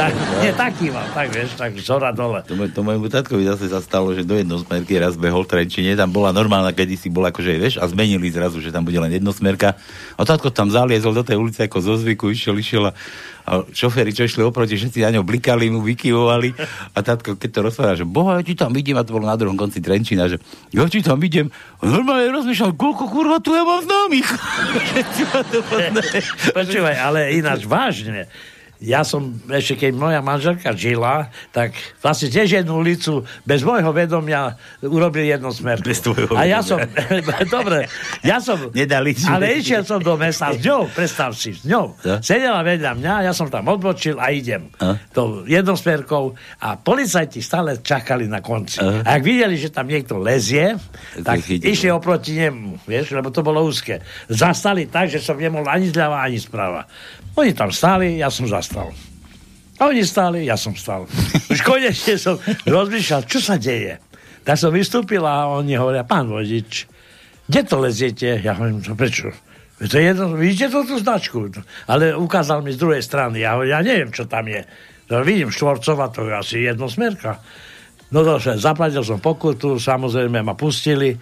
Tak kývam. Tak vieš, tak zora dole. To mojemu tatkovi zase zastalo, že do jednosmerky raz behol v Trenčine. Tam bola normálna, kedysi bola akože, vieš, a zmenili zrazu, že tam bude len jednosmerka. A tatko tam zaliezol do tej ulice ako zo zvyku, išiel a šoféri, čo išli oproti, všetci na ňo blikali, mu vykyvovali, a tátko, keď to rozprával, že boha, ja ti tam idem, a to bolo na druhom konci Trenčína, že ja ti tam idem, a normálne rozmýšľam, koľko kurva tu ja mám známych. Počúvaj, ale ináč vážne, ja som, ešte keď moja manželka žila, tak vlastne tiež jednu ulicu bez môjho vedomia urobili jednosmerku. A ja som, dobre, ale išiel som do mesta s ňou, predstav si, s ňou. Sedela vedľa mňa, ja som tam odbočil a idem tou jednosmerkou a policajti stále čakali na konci. A ak videli, že tam niekto lezie, tak išli oproti nemu, vieš, lebo to bolo úzke. Zastali tak, že som nemohol ani zľava, ani zprava. Oni tam stáli, ja som zastal. A oni stáli, ja som stál. Už konečne som rozmýšľal, čo sa deje. Tak som vystúpil a oni hovoria, pán vodič, kde to leziete? Ja hovorím, prečo? To je jedno, vidíte tú značku? Ale ukázal mi z druhej strany. Ja hovorím, ja neviem, čo tam je. No, vidím štvorcová, to je asi jednosmerka. No došle, zaplatil som pokutu, samozrejme ma pustili,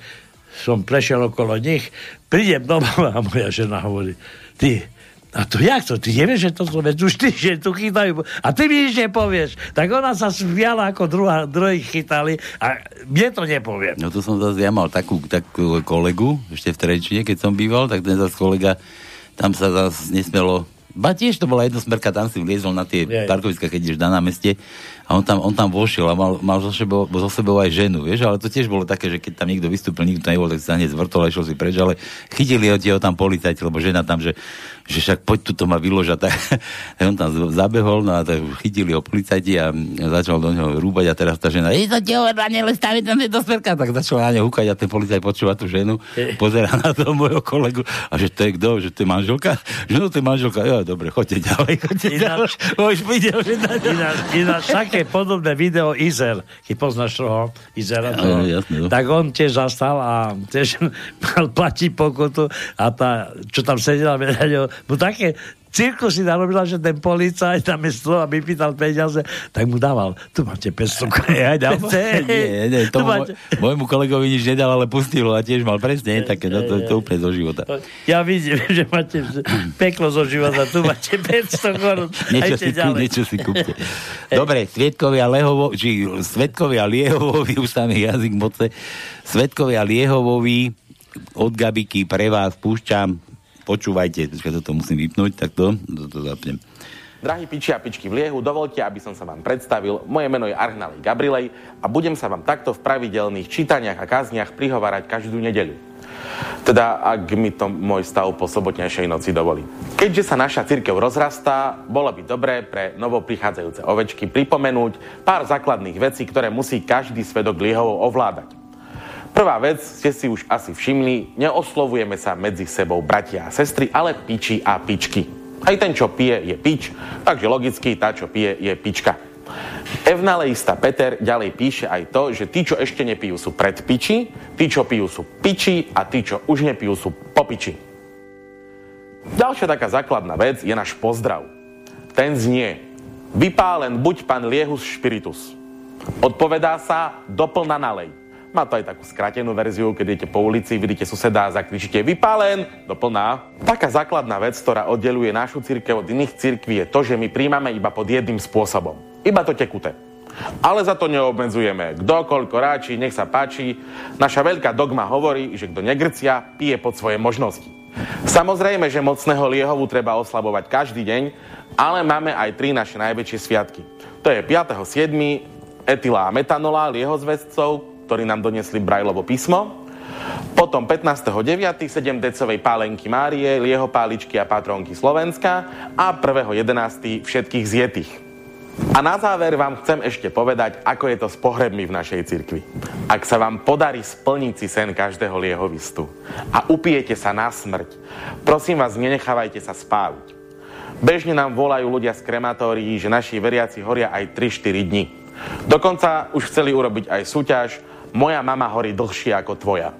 som prešiel okolo nich, prídem domov a moja žena hovorí, ty... A to jak to? Ty nevieš, že to sú veď už ty, že tu chytajú. A ty mi nič nepovieš. Tak ona sa smiala, ako druhý chytali a mne to nepoviem. No to som zase, ja mal takú kolegu, ešte v Trenčine, keď som býval, tak ten zase kolega, tam sa zase nesmelo. Ba tiež to bola jednosmerka, tam si vliezol na tie parkoviska, keď ideš na námestie a on tam vošiel a mal zo sebou aj ženu, vieš, ale to tiež bolo také, že keď tam niekto vystúpil, nikto nebol, tak sa hneď zvrtol a išiel si preč, ale chytili ho tam policajti, lebo žena tam, že však poď tu to ma vyloža, tak on tam zabehol, no a tak chytili ho policajti a začal do neho rúbať a teraz tá žena, je to tieho, Daniele, staviť tam jednosmerka, tak začal na ňo húkať a ten policajt počúva tú ženu, pozerá na toho môjho kolegu a že to je kto, že to je manželka, že no, to je manželka, jo. Dobre, choďte ďalej. Ináč také podobné video Izer, keď poznáš toho Izera, tak on tiež zastal a tiež mal platiť pokutu a tá, čo tam sedela vedľa neho, mu také cirkus si narobila, že ten policajt tam je stôl a vypýtal peniaze, tak mu dával, tu máte 500 ja dám. Nie, môjmu kolegovi nič nedal, ale pustilo a tiež mal presne také, to úplne zo života. Ja vidím, že máte peklo zo života, tu máte 500 korun. Niečo si kúpte. Dobre, Svedkovia Liehovovi, už tam je jazyk moce, Svedkovia Liehovovi od Gabiky pre vás púšťam. Počúvajte, keď toto musím vypnúť, tak to zapnem. Drahí piči a pičky v Liehu, dovoľte, aby som sa vám predstavil. Moje meno je Arnalej Gabrilej a budem sa vám takto v pravidelných čítaniach a kázniach prihovárať každú nedeľu. Teda, ak mi to môj stav po sobotnejšej noci dovolí. Keďže sa naša cirkev rozrastá, bolo by dobré pre novoprichádzajúce ovečky pripomenúť pár základných vecí, ktoré musí každý svedok Liehov ovládať. Prvá vec, ste si už asi všimli, neoslovujeme sa medzi sebou bratia a sestry, ale piči a pičky. Aj ten, čo pije, je pič, takže logicky tá, čo pije, je pička. Evnalejista Peter ďalej píše aj to, že tí, čo ešte nepijú, sú predpiči, tí, čo pijú, sú piči a tí, čo už nepijú, sú popiči. Ďalšia taká základná vec je náš pozdrav. Ten znie: vypálen buď pán Liehus Spiritus. Odpovedá sa: doplna nalej. Má to aj takú skratenú verziu, keď idete po ulici, vidíte suseda a zakričíte vypálen, doplná. Taká základná vec, ktorá oddeluje našu cirkev od iných cirkví, je to, že my príjmame iba pod jedným spôsobom. Iba to tekuté. Ale za to neobmedzujeme. Kdokoľko ráči, nech sa páči. Naša veľká dogma hovorí, že kto negrcia, pije pod svoje možnosti. Samozrejme, že mocného Liehovu treba oslabovať každý deň, ale máme aj tri naše najväčšie sviatky. To je 5.7. etyla a metanola Liehozväzcov, ktorí nám donesli Brajlovo písmo. Potom 15.9. 7-decovej pálenky Márie, Liehopáličky a patronky Slovenska a 1.11. všetkých zjetých. A na záver vám chcem ešte povedať, ako je to s pohrebmi v našej cirkvi. Ak sa vám podarí splniť si sen každého liehovistu a upijete sa na smrť, prosím vás, nenechávajte sa spáliť. Bežne nám volajú ľudia z krematórií, že naši veriaci horia aj 3-4 dní. Dokonca už chceli urobiť aj súťaž Moja mama horí dlhšie ako tvoja.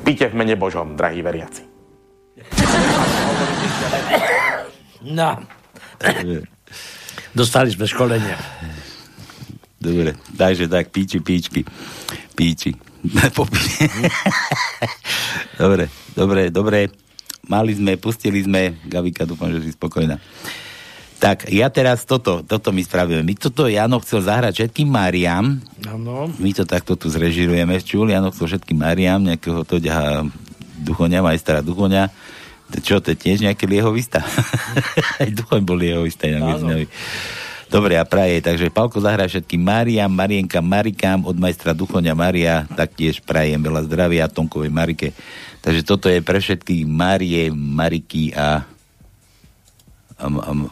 Pite v mene Božom, drahí veriaci. No. Dostali sme školenie. Dobre, takže tak, píči. Dobre. Pustili sme. Gabika, dúfam, že si spokojná. Tak, ja teraz toto my spravíme. My toto Jano chcel zahrať všetkým Máriám. Áno. My to takto tu zrežirujeme. Čul, Jano chcel všetkým Máriám, nejakého to ďaha Duchoňa, majstra Duchoňa. Čo, to je tiež nejaký liehovista? Aj Duchoň bol liehovista. Dobre, a praje. Takže Paľko zahrá všetkým Máriám, Marienka, Marikám od majstra Duchoňa Mária. Taktiež prajem veľa zdravia Tónkovej Marike. Takže toto je pre všetkých Márie, Mariky a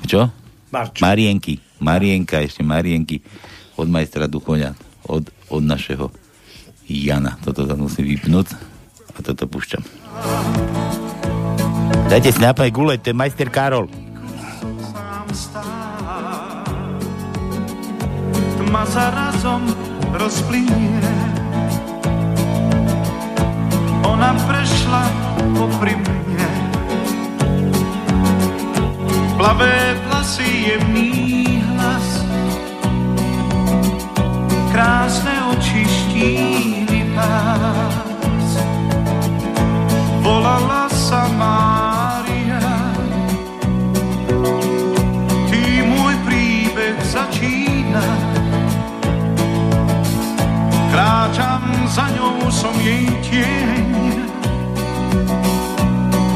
čo? Marčo. Marienky od majstra Duchoňa, od našeho Jana. Toto sa musí vypnúť a toto púšťam. Dajte si nápaj guleť, to je majster Karol. Tma sa razom rozplynie, ona prešla popri mne. Plavé vlasy, jemný hlas, krásne oči, štíhny pás. Volala sa Mária, jej tieň.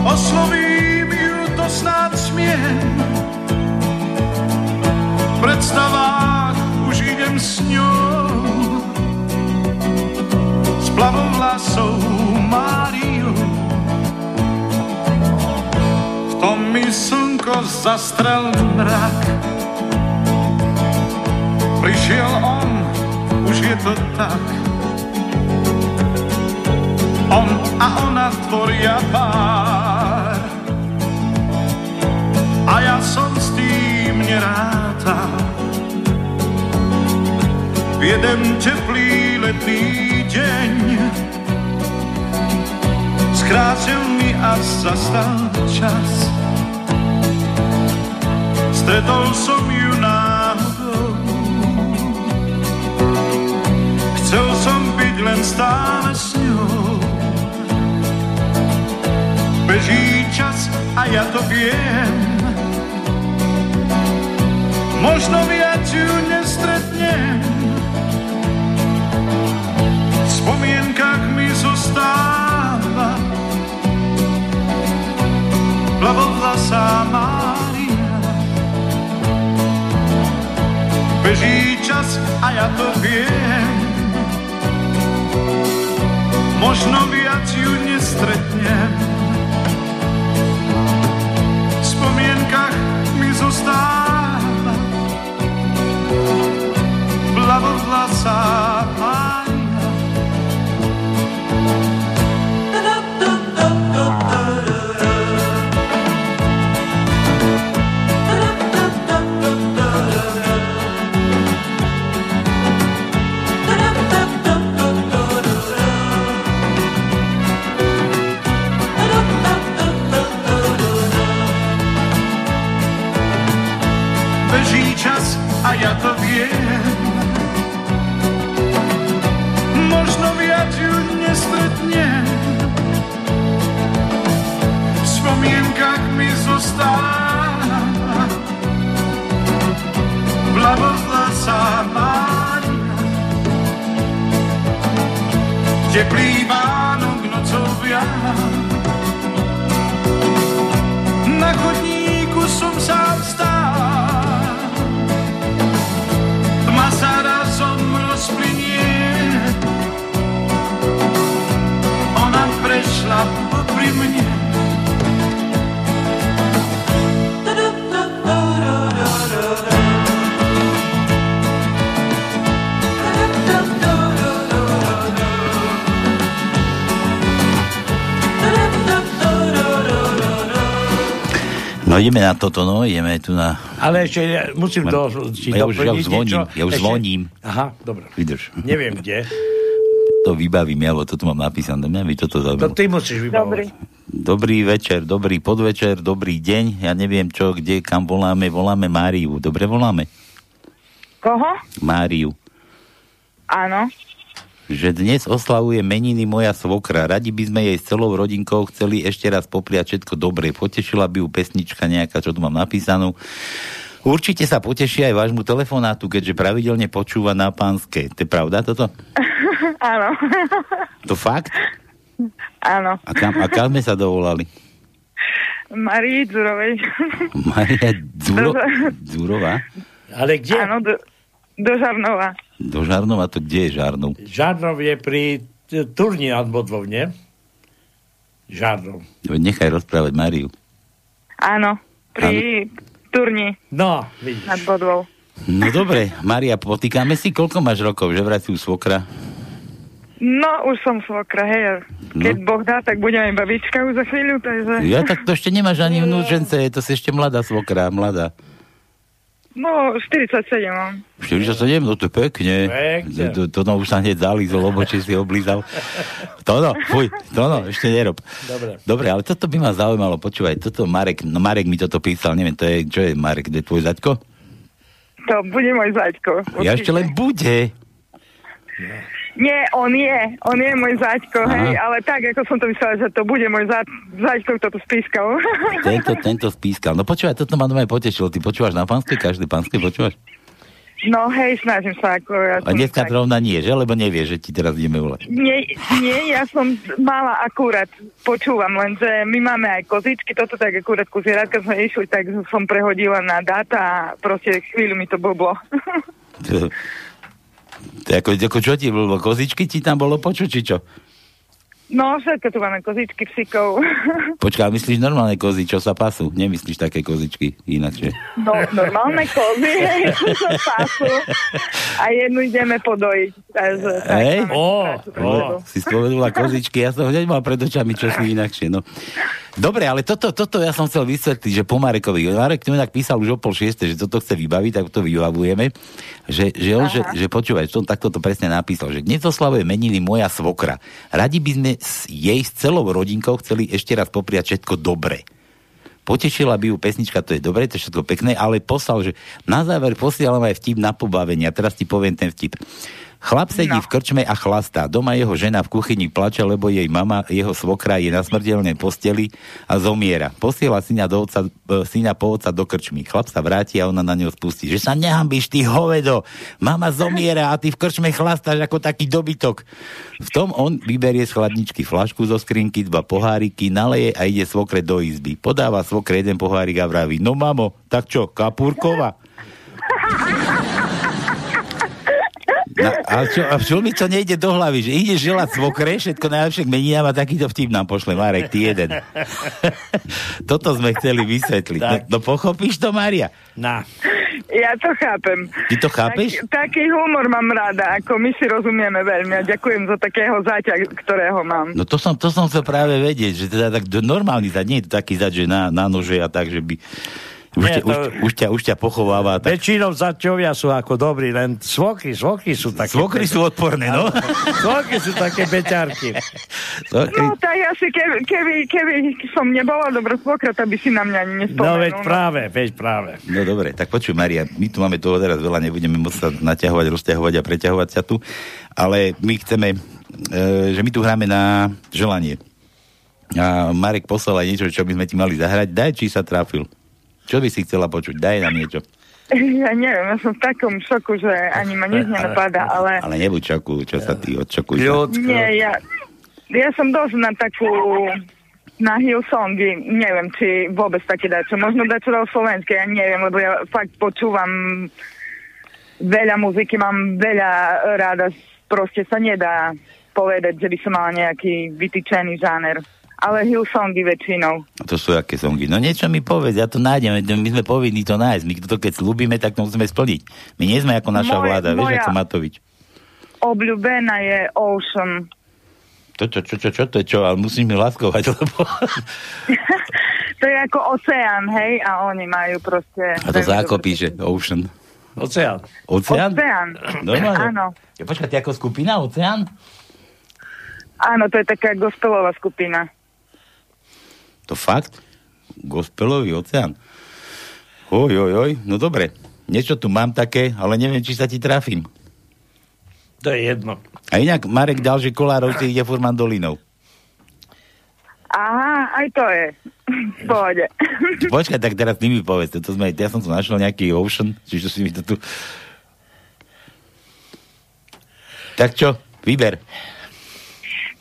Oslovím ju to snáď smiem, v predstavách už idem s ňou, s plavou vlasou Máriou. V tom mi slnko zastrel mrak, prišiel on, už je to tak. On a ona tvoria pár a ja som s tým nerátal. V jeden teplý letný deň skrátil mi a zastal čas. Stretol som ju náhodou, chcel som byť len stále s ňou. Beží čas a ja to viem, možno viac ju nestretnem. V spomienkach mi zostáva plavovlasá Mária. Beží čas a ja to viem, možno viac ju nestretnem. V spomienkach mi zostáva plavovlasá Mária. A ja to viem, možno viac ju nestretnem. V spomienkach mi zostáva plavovlasá Mária. Teplý Vánok nocou viac, na chodníku som sám stál. Zarazom rozplynie, ona prešla popri mne. No ideme na toto, no, ideme tu na... Ale ešte musím doplniť niečo. Ja už zvoním. Aha, dobre. Vydrž. Neviem, kde. To vybavím, alebo toto mám napísané. Mňa by toto zaujímalo. To ty musíš vybavovať. Dobrý večer, dobrý podvečer, dobrý deň. Ja neviem čo, kde, kam voláme. Voláme Máriu. Dobre voláme? Koho? Máriu. Áno. Že dnes oslavuje meniny moja svokra. Radi by sme jej s celou rodinkou chceli ešte raz popriať všetko dobré. Potešila by ju pesnička nejaká, čo tu mám napísanú. Určite sa poteší aj vášmu telefonátu, keďže pravidelne počúva na Panské. To je pravda toto? Áno. To fakt? Áno. A kam sme sa dovolali? Marii Dzurovej. Maria Dzurová? Ale kde? Áno, do Žarnova. Do Žarnova, to kde je Žarnov? Žarnov je pri Turni nad Bodlov, nie? Žarnov. Nechaj rozprávať Máriu. Áno, pri Turni nad Bodlov. No dobre, Mária, potýkame si, koľko máš rokov, že vraj si už svokra? No, už som svokra, hej. Keď Boh dá, tak budem aj babička už za chvíľu, takže... Ja, tak to ešte nemáš ani vnúčence, to si ešte mladá svokra, mladá. No, 47 mám. 47? No to je pekne. To už sa hneď zalízol, obočie si oblízal. Fuj, ešte nerob. Dobre, ale toto by ma zaujímalo. Počúvaj, toto Marek mi toto písal, neviem, to je, čo je Marek, kde je tvoj zaďko? To bude môj zaďko. Určite. Ja ešte len bude. Nie, on je môj zaďko, hej, ale tak, ako som to myslela, že to bude môj zaďko, kto to spískal. Tento spískal. No počúvaj, toto ma doma aj potešilo. Ty počúvaš na Panskej? Každé Panskej počúvaš? No hej, snažím sa ako... Ja a dneska rovna nie, že? Lebo nevie, že ti teraz ideme uľať. Nie, ja som mala akurát, počúvam, lenže my máme aj kozičky, toto tak akurát kusierátka sme išli, tak som prehodila na dáta a proste chvíľu mi to blblo. Ako čo ti blblo? Kozičky ti tam bolo počuť, či čo? No, všetko tu máme kozičky, psíkov. Počkaj, myslíš normálne kozy, čo sa pasú? Nemyslíš také kozičky inačie? No, normálne kozy, čo sa pasú. A jednu ideme podojiť. Hej, si spomenula kozičky, ja som hneď mal pred očami, čo sú inačie. No. Dobre, ale toto ja som chcel vysvetliť, že po Marekovi. Marek to inak písal už o 5:30, že toto chce vybaviť, tak to vybavujeme. Že počúvaj, on takto to presne napísal, že dnes oslavuje meniny moja svokra. Radi by sme jej s celou rodinkou chceli ešte raz popriať všetko dobre. Potešila by ju pesnička, to je dobre, to je všetko pekné, ale poslal, že na záver posielam aj vtip na pobavenie. A teraz ti poviem ten vtip. Chlap sedí v krčme a chlastá. Doma jeho žena v kuchyni plače, lebo jej mama, jeho svokra, je na smrteľnej posteli a zomiera. Posiela syna po otca do krčmy. Chlap sa vráti a ona na ňo spustí. Že sa nehambíš, ty hovedo! Mama zomiera a ty v krčme chlastáš ako taký dobytok. V tom on vyberie z chladničky flašku zo skrinky, 2 poháriky, naleje a ide svokre do izby. Podáva svokre 1 pohárik a vraví: no mamo, tak čo, Kapúrkova? A čo mi to nejde do hlavy, že ideš želať svokre, všetko najlepšie k meninám a takýto vtip nám pošle, Marek, ty jeden. Toto sme chceli vysvetliť. No pochopíš to, Mária? Ja to chápem. Ty to chápeš? Taký humor mám rada, ako my si rozumieme veľmi a ďakujem za takého záťa, ktorého mám. No to som sa práve vedieť, že teda tak normálny záť, nie je to taký záť, že na nože a tak, že by... Už ťa pochováva. Tak... Väčšinou zaťovia sú ako dobrí, len svokry sú také... Svokry sú odporné, no? Svokry sú také beťarky. No, tak asi keby som nebola dobrá svokra, tak by si na mňa ani nespomenul. No, veď práve. No, dobre, tak počuj, Maria, my tu máme toho teraz veľa, nebudeme môcť sa naťahovať, rozťahovať a preťahovať sa tu, ale my chceme, že my tu hráme na želanie. A Marek poslal aj niečo, čo by sme ti mali zahrať. Daj, či sa trafil. Čo by si chcela počuť? Daj nám niečo. Ja neviem, ja som v takom šoku, že ani ma nič nenapadá, ale... Ale nebuď šoku, čo sa ty odšokuj. Nie, ja som dosť na takú... na Hillsongy, neviem, či vôbec také dačo. Možno dačo do slovenské, ja neviem, lebo ja fakt počúvam veľa muziky, mám veľa rada, proste sa nedá povedať, že by som mala nejaký vytýčený žáner. Ale Hillsongy väčšinou. A to sú aké songy? No niečo mi povedz, ja to nájdem, my sme povinní to nájsť. My to keď slúbime, tak to musíme splniť. My nie sme ako naša vláda, vieš, ako Matovič. Obľúbená je Ocean. Čo to je čo? Ale musím ju láskovať, lebo... To je ako oceán, hej? A oni majú proste... A to zákopí, že Ocean. Oceán? Áno. Ja, počkaj, ty ako skupina Oceán? Áno, to je taká gospelová skupina. To fakt? Gospelový oceán. Oj, no dobre. Niečo tu mám také, ale neviem, či sa ti trafím. To je jedno. A inak Marek dal, že Kolárovci ide furt mandolinou. Aha, aj to je. V pohode. Počkaj, tak teraz ty mi povedz. Ja som tu našiel nejaký Ocean, čiže si mi to tu... Tak čo? Vyber.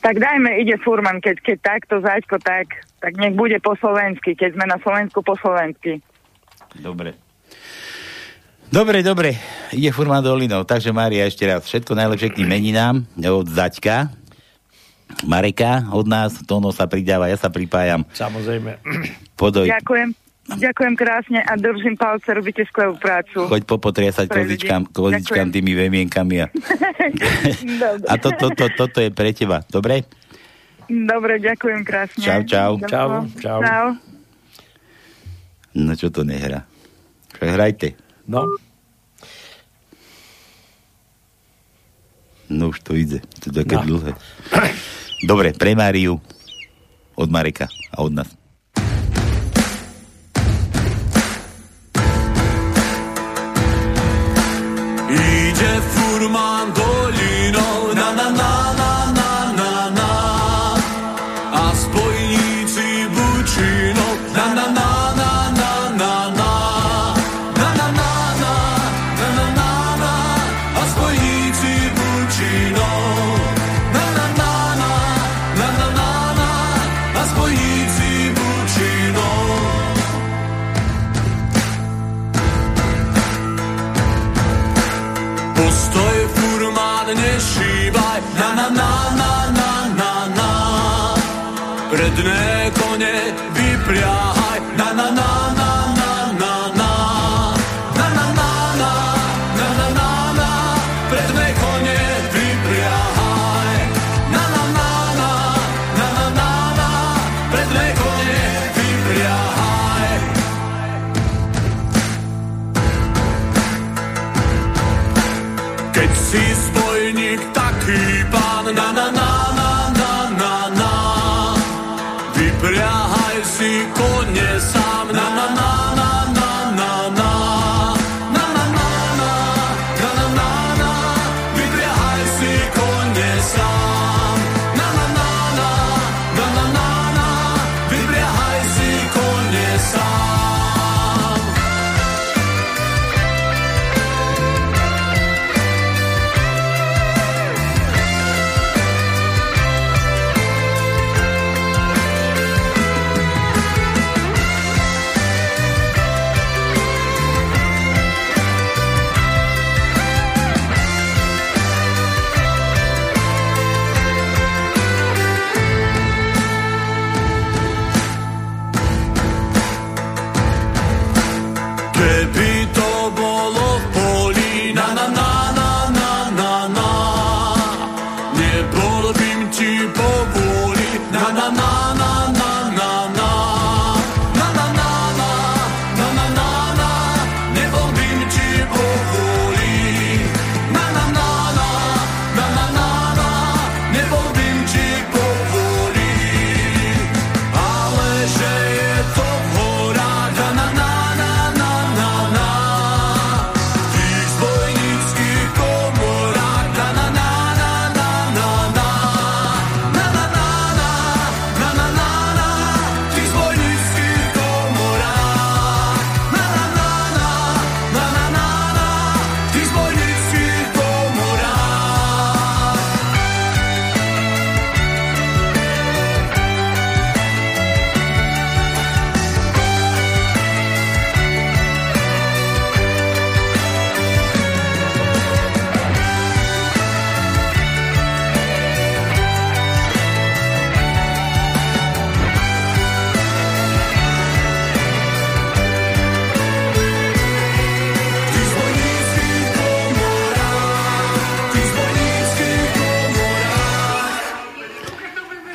Tak dajme, ide Furman, keď takto, Zaďko, tak nech bude po slovensky, keď sme na Slovensku po slovensky. Dobre, ide Furman dolinou, takže Mária, ešte raz, všetko najlepšie k tým meninám od Zaďka, Mareka od nás, Tóno sa pridáva, ja sa pripájam. Samozrejme. Ďakujem krásne a držím palce, robíte skvelú prácu. Choď popotriasať kozičkám tými vemienkami. A toto je pre teba, dobre? Dobre, ďakujem krásne. Čau. No čo to nehrá? Hrajte. No už to ide, to je také dlhé. Dobre, pre Máriu od Mareka a od nás. Idzie furman doliną, na na na na na na na, a zbojnicy buczyną, na na na na na na na na na na na na na na na. Predné kone vypliahaj, na na na na na na na na na na na na na na na. Predné kone vypliahaj, na na na na na na na na. Predné kone vypliahaj. Keď si spojník taký pán, na na na na na na na. Vypriahaj si kone sám, na na na na na na na. Na na na na na na na na. Vypriahaj si kone sám, na na na na na na na na. Vypriahaj si kone sám.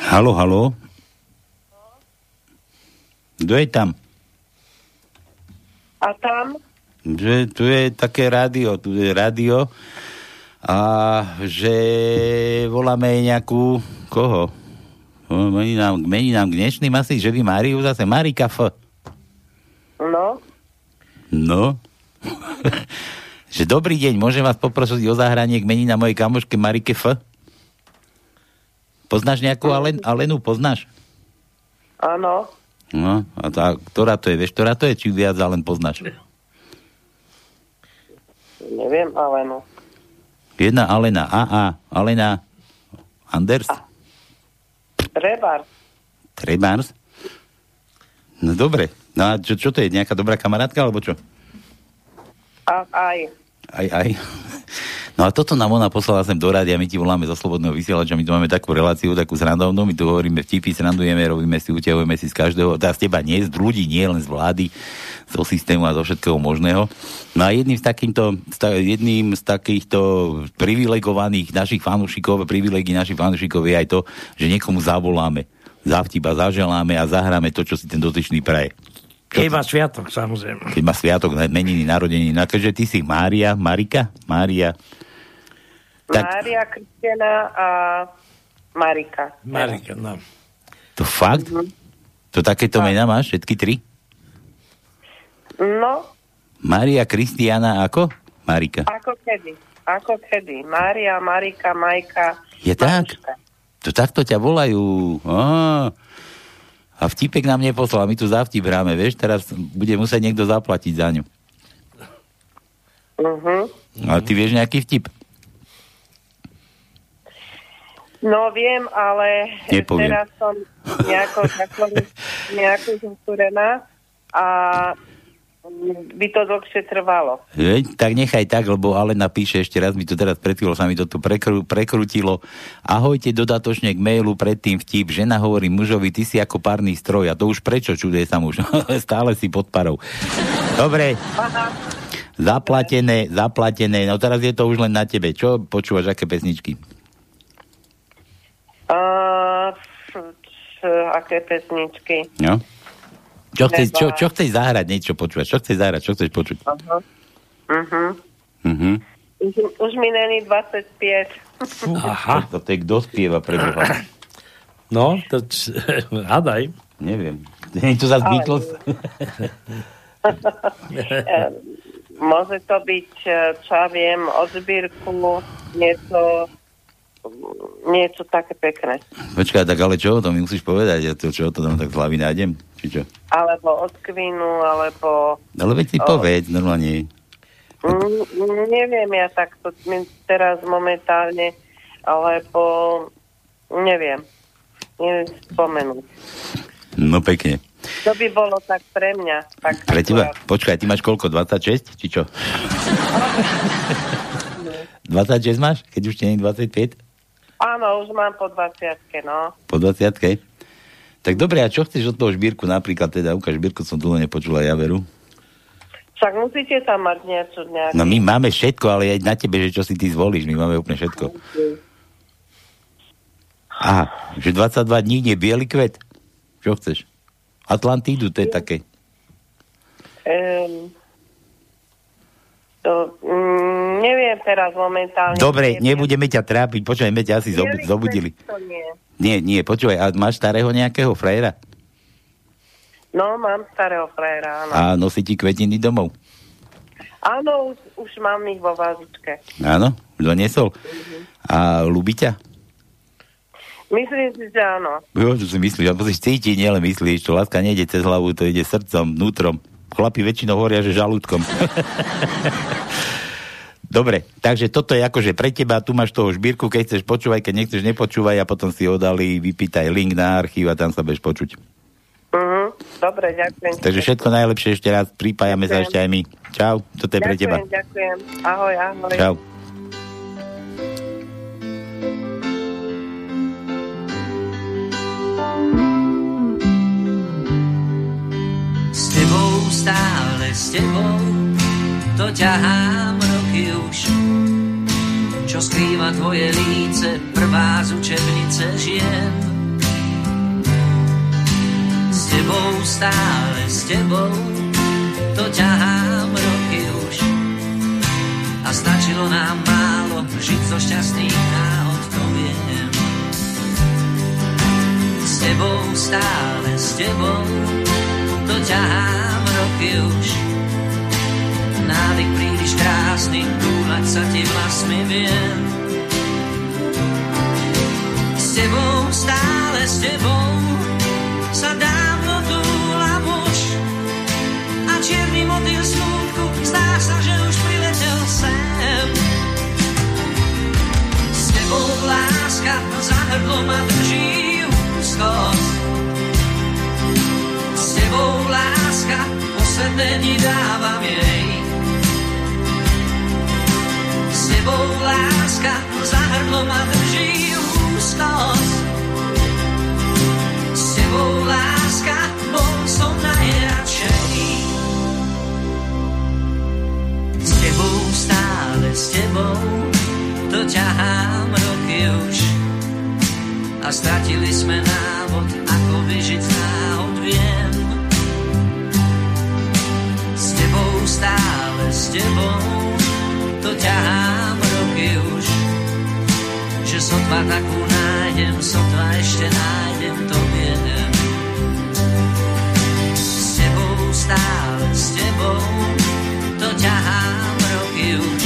Haló, haló. Kto je tam? A tam? Že tu je také rádio, tu je rádio a že voláme nejakú, koho? Mení nám k dnešným asi, že by Máriu zase, Marika F. No? No? Že dobrý deň, môžem vás poprosiť o zahranie k mení na mojej kamoške Marike F.? Poznáš nejakú Alenu? Poznáš? Áno. No, a tá, ktorá to je? Vieš, ktorá to je? Či viac Alen poznáš? Neviem Alenu. Jedna Alena. Alena Anders? Trebárs? No dobre. No a čo to je? Nejaká dobrá kamarátka, alebo čo? Aj. No a toto nám ona poslala sem do rádia, my ti voláme zo Slobodného vysielača, my tu máme takú reláciu, takú srandovnú, my tu hovoríme vtipy, srandujeme, robíme si, utiahujeme si z každého, teda z teba nie, z ľudí, nie len z vlády, zo systému a zo všetkého možného. No a jedným z takýchto privilegovaných našich fanúšikov, privilegií našich fanúšikov je aj to, že niekomu zavoláme, za vtipa zaželáme a zahráme to, čo si ten dotyčný praje. Keď má sviatok, samozrejme. Keď má sviatok, meniny, narodeniny. No keďže ty si Mária. Tak... Mária, Kristena a Marika, no. To fakt? Mm-hmm. To takéto mená máš, všetky tri? No. Mária, Kristiana, ako? Marika. Ako kedy. Mária, Marika, Majka. Je Mariška. Tak? To takto ťa volajú. Áh. A vtipek nám neposlal, my tu za vtip hráme, vieš, teraz bude musieť niekto zaplatiť za ňu. Uh-huh. Ale ty vieš nejaký vtip? No viem, ale nepoviem. Teraz som nejako zústurená a by to dlhšie trvalo. Tak nechaj tak, lebo Alena píše ešte raz, mi to teraz pred chvíľou sa mi to tu prekrutilo. Ahojte, dodatočne k mailu predtým vtip. Žena hovorí mužovi, ty si ako párny stroj. A to už prečo, čuduje sa muž. Stále si pod parou. Dobre. Aha. Zaplatené. No teraz je to už len na tebe. Čo počúvaš, aké pesničky? Aké pesničky? No. Čo chceš zahrať? Niečo počúvaš? Čo chceš zahrať? Čo chceš počuť? Už mi není 25. Aha. To je kto spieva pre Boha? No, to hádaj. Neviem. To sa zbytlo. Môže to byť, čo ja viem, od zbírku, niečo také pekné. Počkaj, tak ale čo? To mi musíš povedať. Ja to, čo? To tam tak z hlavy nájdem? Či čo? Alebo od Kvinu, alebo... Ale veď si povedz, normálne. Neviem ja takto teraz momentálne, alebo neviem spomenúť. No pekne. To by bolo tak pre mňa. Tak pre teba? Akurát. Počkaj, ty máš koľko? 26? Či čo? 26 máš? Keď už nie je 25? Áno, už mám po 20-ke, no. Po 20-ke? Tak dobre, a čo chceš od toho Žbírku? Napríklad teda, ukáž, Žbírku som dlho nepočula, ja veru. Však musíte tam mať niečo nejaké. No my máme všetko, ale aj na tebe, že čo si ty zvolíš, my máme úplne všetko. Aha, že 22 dní nie biely kvet? Čo chceš? Atlantídu, to je také. Neviem teraz momentálne. Dobre, nebudeme ťa trápiť, počúvajme ťa asi zobudili. Nie, počúvaj, a máš starého nejakého frajera? No, mám starého frajera, áno. A nosí ti kvetiny domov? Áno, už mám ich vo vázičke. Áno, doniesol. Mm-hmm. A ľubí ťa? Myslím si, že áno. Jo, čo si myslíš, ale musíš cítiť, nielen myslíš, to láska nejde cez hlavu, to ide srdcom, vnútrom. Chlapi väčšinou hovoria, že žalúdkom. Dobre, takže toto je akože pre teba, tu máš toho Žbírku, keď chceš počúvaj, keď nechceš nepočúvaj a potom si ho dali, vypýtaj link na archív a tam sa budeš počuť. Uh-huh. Dobre, ďakujem. Takže všetko najlepšie ešte raz, pripájame ďakujem. Sa ešte aj my. Čau, toto je pre teba. Ďakujem, ahoj. Čau. S tebou, stále s tebou, to ťahám roky už. Čo skrýva tvoje líce, prvá z učebnice žien. S tebou, stále s tebou, to ťahám roky už. A stačilo nám málo, žiť so šťastných náhod, to viem. S tebou, stále s tebou, to ťahám roky už. Návyk príliš krásny, túlať sa ti vlasmi viem. S tebou, stále s tebou, sa dávno túlam už. A čierny motýl smútku, zdá sa, že už priletel sem. S tebou láska za hrdlo ma drží úzkosť. S tebou láska, posledné dni dávam jej. S tebou láska, za hrdlo ma drží úzkosť. S tebou láska, bol som najradšej. S tebou, stále s tebou, to ťahám roky už. A stratili sme návod, ako vyžiť z náhod, viem. S tebou, stále s tebou, to ťahám roky už. Že sotva takú nájdem, sotva ešte nájdem, to viem. S tebou, stále s tebou, to ťahám roky už.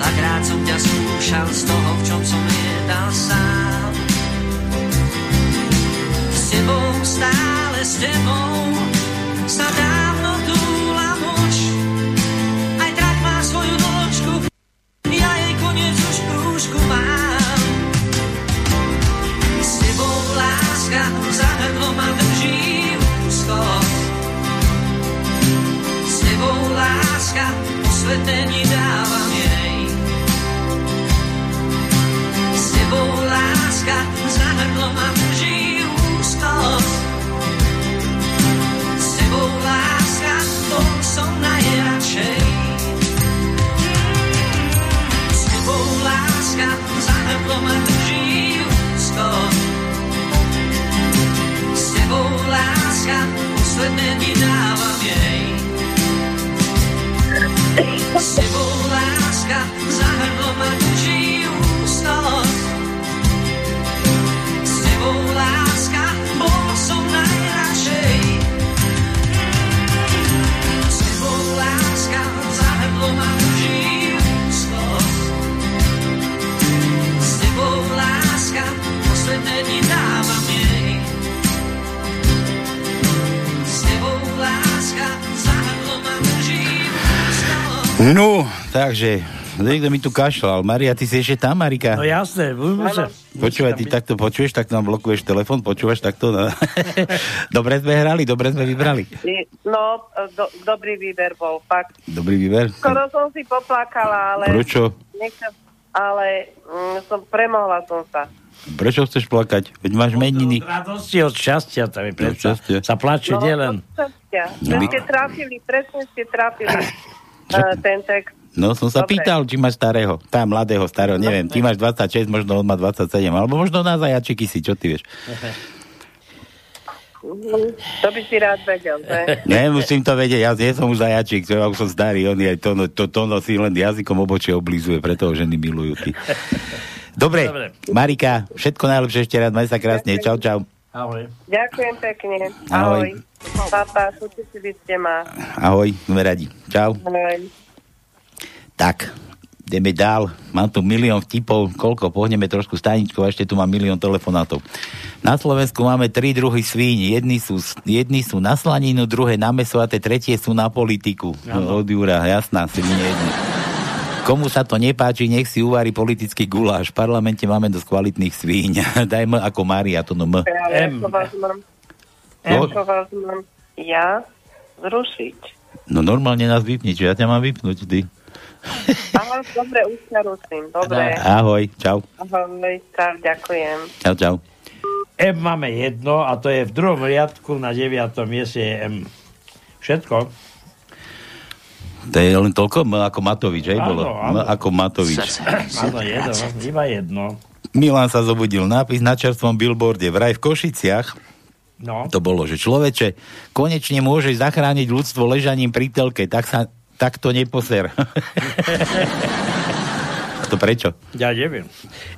Dvakrát som ťa skúšal z toho, v čom som jedal sám. S tebou, stále s tebou, sa dávno túlam už. Aj trať má svoju doložku, ja jej koniec už v krúžku mám. No, takže, niekto mi tu kašľal. Maria, ty si ešte tam, Marika? No jasné. Počúvaj, ty takto počuješ, tak nám blokuješ telefon, počúvaš takto. No. Dobre sme hrali, dobre sme vybrali. No, dobrý výber bol, fakt. Dobrý výber. Skoro som si poplakala, ale... Prečo? Ale premohla som sa. Prečo chceš plakať? Veď máš meniny. Od radosti, od šťastia, tam je predsa. Sa plače nielen. No, od šťastia. Presne ste trafili. Ten text. No som sa pýtal, či máš starého. Tá mladého, starého, neviem. Ty máš 26, možno on má 27. Alebo možno na zajačiky si, čo ty vieš. To by si rád vedel, ne? Nemusím to vedieť, ja nie som už zajačik, ja už som starý, on je aj to si len jazykom obočie oblizuje, preto ho ženy milujú. Ty. Dobre, Marika, všetko najlepšie ešte raz, maj sa krásne, čau, čau. Ahoj. Ďakujem pekne. Ahoj. Papa, súčasí by ste ma. Ahoj, sme radi. Čau. Ahoj. Tak, ideme dál. Mám tu 1 000 000 vtipov. Koľko? Pohneme trošku staničkou a ešte tu mám 1 000 000 telefonátov. Na Slovensku máme 3 druhy svíň. Jedni sú na slaninu, druhé na meso a tie tretie sú na politiku. Od Jura, jasná, si mi nejedni. Komu sa to nepáči, nech si uvarí politický guláš. V parlamente máme dosť kvalitných svíň. Dajme ako Mária, to no M. Ako vás mám ja zrušiť? No normálne nás vypni, čo ja ťa mám vypnúť, ty. Ahoj, dobre, už sa ruším, dobre. Ahoj, čau. Ahoj, čau, ďakujem. Čau, čau. M máme jedno a to je v druhom riadku na 9. mieste je M. Všetko. To je len toľko ako Matovič, aj bolo? Áno. Ako Matovič. Áno, iba jedno. Milan sa zobudil, nápis na čerstvom billboarde vraj v Košiciach. No. To bolo, že človeče, konečne môžeš zachrániť ľudstvo ležaním pri telke, tak to neposer. To prečo? Ja neviem.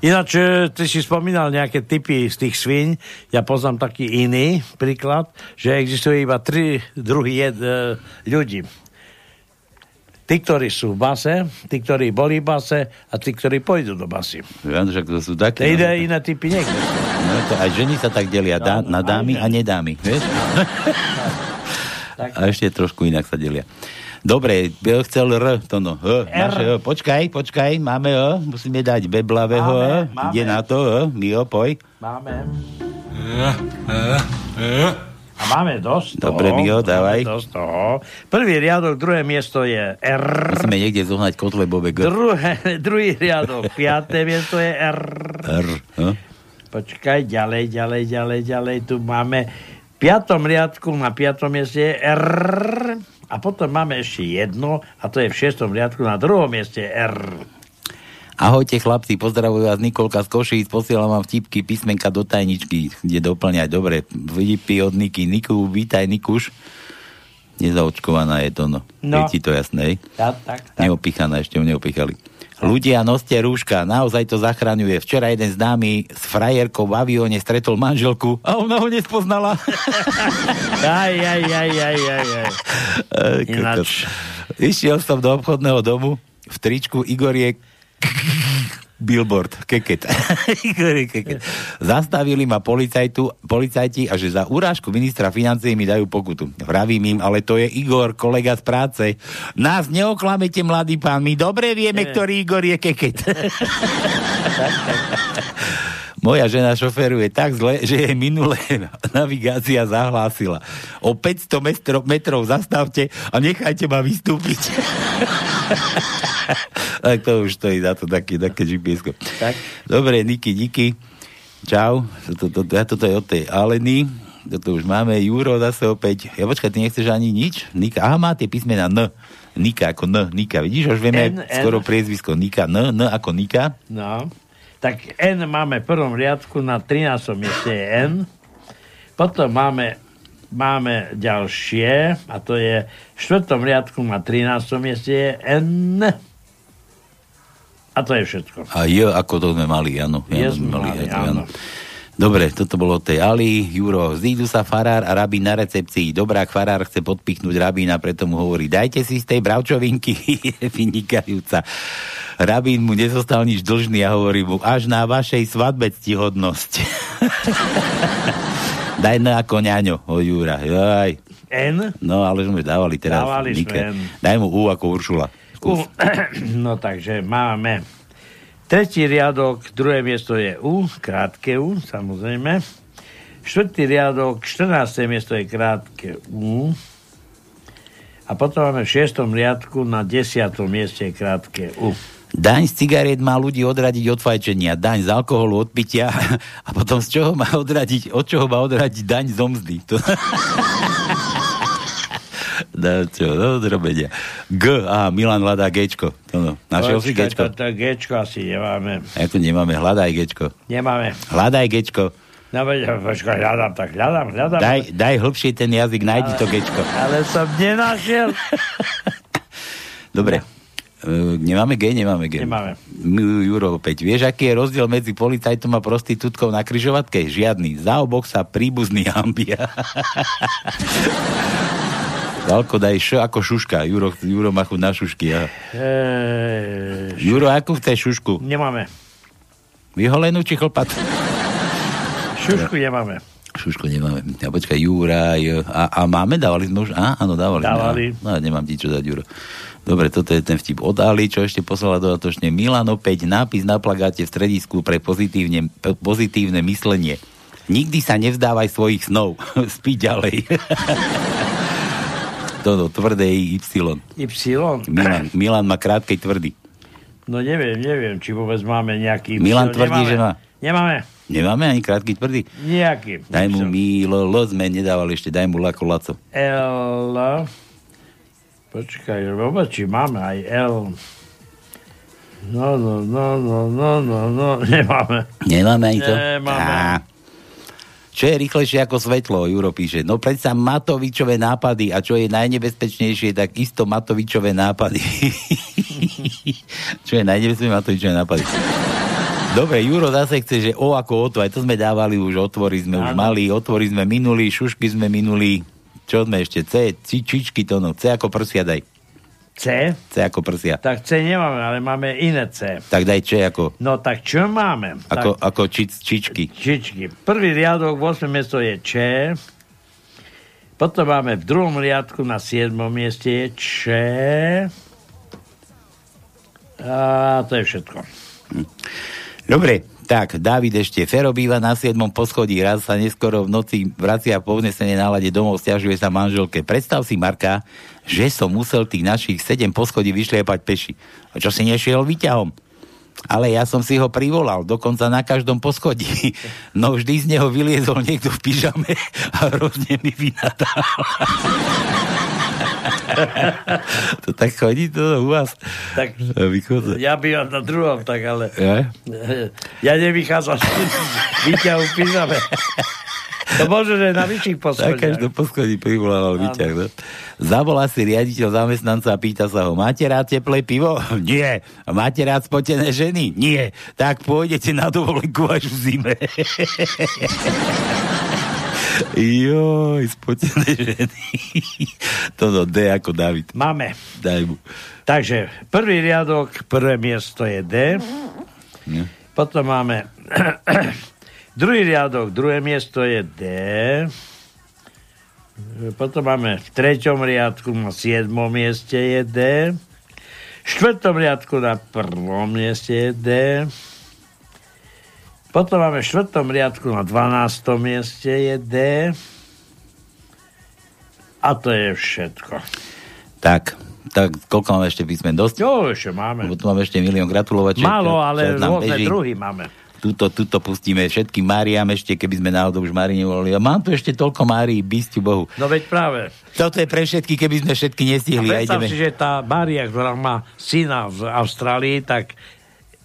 Ináč, ty si spomínal nejaké typy z tých sviň, ja poznám taký iný príklad, že existuje iba 3 druhy ľudí. Tí, ktorí sú v base, tí, ktorí boli v base a tí, ktorí pôjdu do basy. Ja, že to sú také. Iné typy niekde. No to aj ženy sa tak delia na dámy a nedámy. Vieš? A ešte trošku inak sa delia. Dobre, chcel R, to no. H, naše, počkaj, máme O, musíme dať beblavého. Ide na to, my poj. Máme. A máme dosť toho. Dobre, Mio, dávaj. Prvý riadok, druhé miesto je R. Musíme niekde zohnať kotle bobek. Druhý riadok, 5. miesto je R. R. Huh? Počkaj, ďalej. Tu máme v 5. riadku, na 5. mieste je R. A potom máme ešte jedno, a to je v 6. riadku, na 2. mieste R. Ahojte chlapci, pozdravujú vás Nikolka z Košíc, posielam vám vtipky, písmenka do tajničky, kde doplňať, dobre, vtipy od Niky, Niku, vítaj Nikuš, nezaočkovaná je to, no. Je ti to jasné, tak. Neopíchaná, ešte ho neopíchali. Ľudia, noste rúška, naozaj to zachraňuje. Včera jeden známy s frajerkou v avióne stretol manželku a ona ho nespoznala. Aj. Ináč. Išiel som do obchodného domu, v tričku Igor je billboard, keket. Zastavili ma policajti a že za urážku ministra financií mi dajú pokutu. Vravím im, ale to je Igor, kolega z práce. Nás neoklamete, mladý pán, my dobre vieme, ktorý Igor je keket. Moja žena šoferuje tak zle, že jej minulé navigácia zahlásila. O 500 metrov zastavte a nechajte ma vystúpiť. Tak to už stojí za to také GPS-ko. Dobre, Niky, díky. Čau. Toto je od tej Aleny. Toto už máme. Juro zase opäť. Ja počkaj, ty nechceš ani nič? Nika. Aha, má tie písmena N. Nika ako N. Nika. Vidíš, už vieme skoro priezvisko Nika. N. N ako Nika. No. Tak N máme v prvom riadku, na 13. mieste je N. Potom máme ďalšie, a to je v 4. riadku, na 13. mieste je N. A to je všetko. A je, ako to sme mali, áno. Áno. Dobre, toto bolo od tej Ali. Juro, zídu sa farár a rabín na recepcii. Dobrák farár chce podpichnúť rabína, preto mu hovorí, dajte si z tej bravčovinky. Je vynikajúca. Rabín mu nezostal nič dlžný a hovorí mu, až na vašej svadbe ctihodnosť. Daj na ako ňaňo, o Jura. Jaj. N? No, ale sme dávali teraz. Dávali sme N. Daj mu U ako Uršula. No, takže máme... Tretí riadok, druhé miesto je U, krátke U, samozrejme. Štvrtý riadok, 14. miesto je krátke U. A potom máme v 6. riadku, na 10. mieste je krátke U. Daň z cigariet má ľudí odradiť od fajčenia, daň z alkoholu, od pitia, a potom z čoho má odradiť, od čoho má odradiť daň z omzdy. To... No, čo, no, zrobenia. G, aha, Milan hľadá Gčko. No, našiel si Gčko? To Gčko asi nemáme. Ako nemáme, hľadaj Gčko. Nemáme. Hľadaj Gčko. No, počkaj, hľadám. Daj hlbšie ten jazyk, nájdi to Gčko. Ale som nenašiel. Dobre. Nemáme G. Nemáme. Juro, opäť. Vieš, aký je rozdiel medzi policajtom a prostitútkou na križovatke? Žiadny. Za obok sa príbuzný hambia. Alko, daj Š ako šuška. Juro má chuť na šušky. Ja. Juro, ako chceš šušku? Nemáme. Vyholenú či chlpatú? Šušku nemáme. Ja, počkaj, Jura. A máme? Dávali sme už? Áno, dávali. No, nemám ti čo dať, Juro. Dobre, toto je ten vtip od Ali, čo ešte poslala dodatočne. Milano 5, nápis na plagáte v stredisku pre pozitívne myslenie. Nikdy sa nevzdávaj svojich snov. Spí ďalej. Toto, tvrdé Y. Y? Milan má krátkej tvrdý. No neviem, či vôbec máme nejaký... Milan tvrdí, že má... Nemáme. Nemáme ani krátky tvrdý? Nejaký. Daj mu Milo, L sme nedávali ešte, daj mu L ako Laco. L... Počkaj, vôbec, či máme aj L... No, nemáme. Nemáme ani to? Nemáme. Čo je rýchlejšie ako svetlo, Juro píše. No predsa Matovičové nápady, a čo je najnebezpečnejšie, tak isto Matovičové nápady. Čo je najnebezpečnejšie, Matovičové nápady. Dobre, Juro zase chce, že O ako Oto, aj to sme dávali už, otvory sme minuli, šušky sme minuli, čo sme ešte, C, čičky to no, C ako prsia daj. C? C ako prsia. Tak C nemáme, ale máme iné C. Tak daj Č ako... No tak čo máme? Ako čičky. Čičky. Prvý riadok, 8. miesto je Č. Potom máme v 2. riadku, na 7. mieste je Č. A to je všetko. Dobre. Tak, Dávid ešte. Fero býva na 7. poschodí. Raz sa neskoro v noci vracia po vznesenej nálade domov, sťažuje sa manželke. Predstav si, Marka, že som musel tých našich 7 poschodí vyšliepať peši. A čo si nešiel výťahom? Ale ja som si ho privolal, dokonca na každom poschodí. No vždy z neho vyliezol niekto v pyžame a hrozne mi vynadal. To tak chodí to u vás tak, ja bývam na druhom tak, ale ja nevychádzam výťahu v pyžame. To možno, že na vyšších poschodiach. Na každom poschodí privolával výťah. No? Zavolá si riaditeľ zamestnanca a pýta sa ho, máte rád teplé pivo? Nie. A máte rád spotené ženy? Nie. Tak pôjdete na dovolenku až v zime. Joj, spotené ženy. Toto D ako David. Máme. Daj mu. Takže prvý riadok, prvé miesto je D. Nie. Potom máme... Druhý riadok, druhé miesto je D. Potom máme v 3. riadku, na 7. mieste je D. V 4. riadku, na 1. mieste je D. Potom máme v 4. riadku, na 12. mieste je D. A to je všetko. Tak koľko máme ešte písmen? Dosť? Jo, ešte máme. Lebo tu máme ešte milión gratulovačiek. Málo, ale rôzne druhy máme. Tuto pustíme všetkým Máriám ešte, keby sme náhodou už Márii nevolali. A mám tu ešte toľko Márií, bysťu Bohu. No veď práve. Toto je pre všetky, keby sme všetky nestihli. A predstav si, že tá Mária, ktorá má syna v Austrálii, tak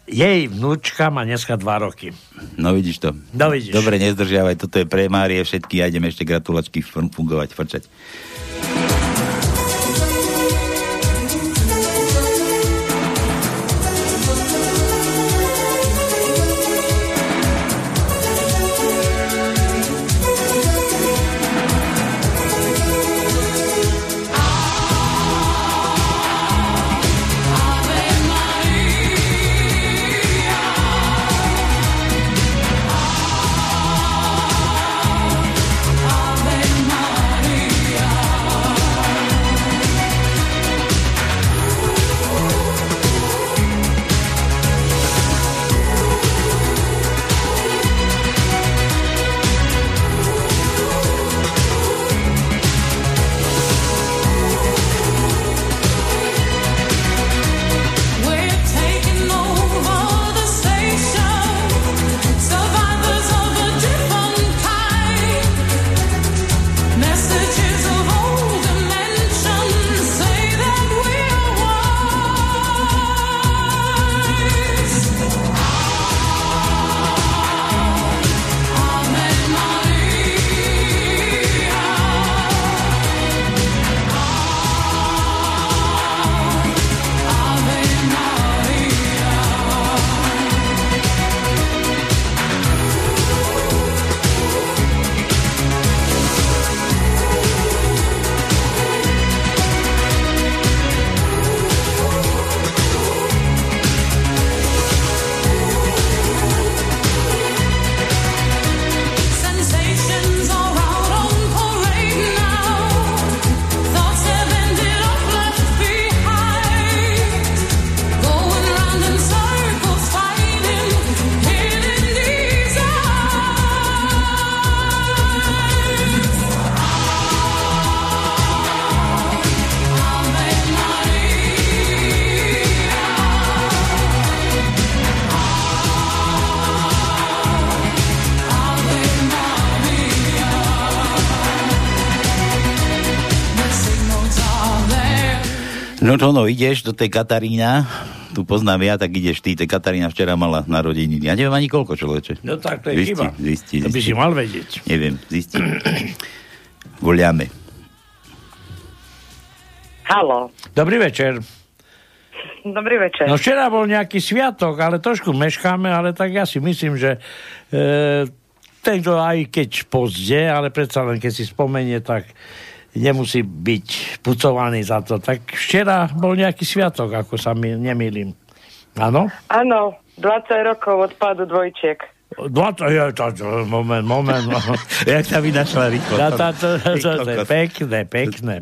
jej vnúčka má dneska 2 roky. No vidíš to. No vidíš. Dobre, nezdržiavaj, toto je pre Márie všetky a ideme ešte gratulačky fungovať, frčať. No, ideš do tej Katarína, tu poznám ja, tak ideš ty, tej Katarína včera mala narodeniny. Ja neviem ani koľko, človeče. No tak to je chyba. To by si mal vedieť. Neviem, zistím. Voľame. Haló. Dobrý večer. Dobrý večer. No včera bol nejaký sviatok, ale trošku meškáme, ale tak ja si myslím, že ten, kto aj keď pozde, ale predsa len keď si spomenie, tak nemusí byť pucovaný za to. Tak včera bol nejaký sviatok, ako sa mi nemýlim. Áno? Áno, 20 rokov od pádu dvojčiek. 20, ja, moment. Jak sa vynašla rýchlo. Pekné.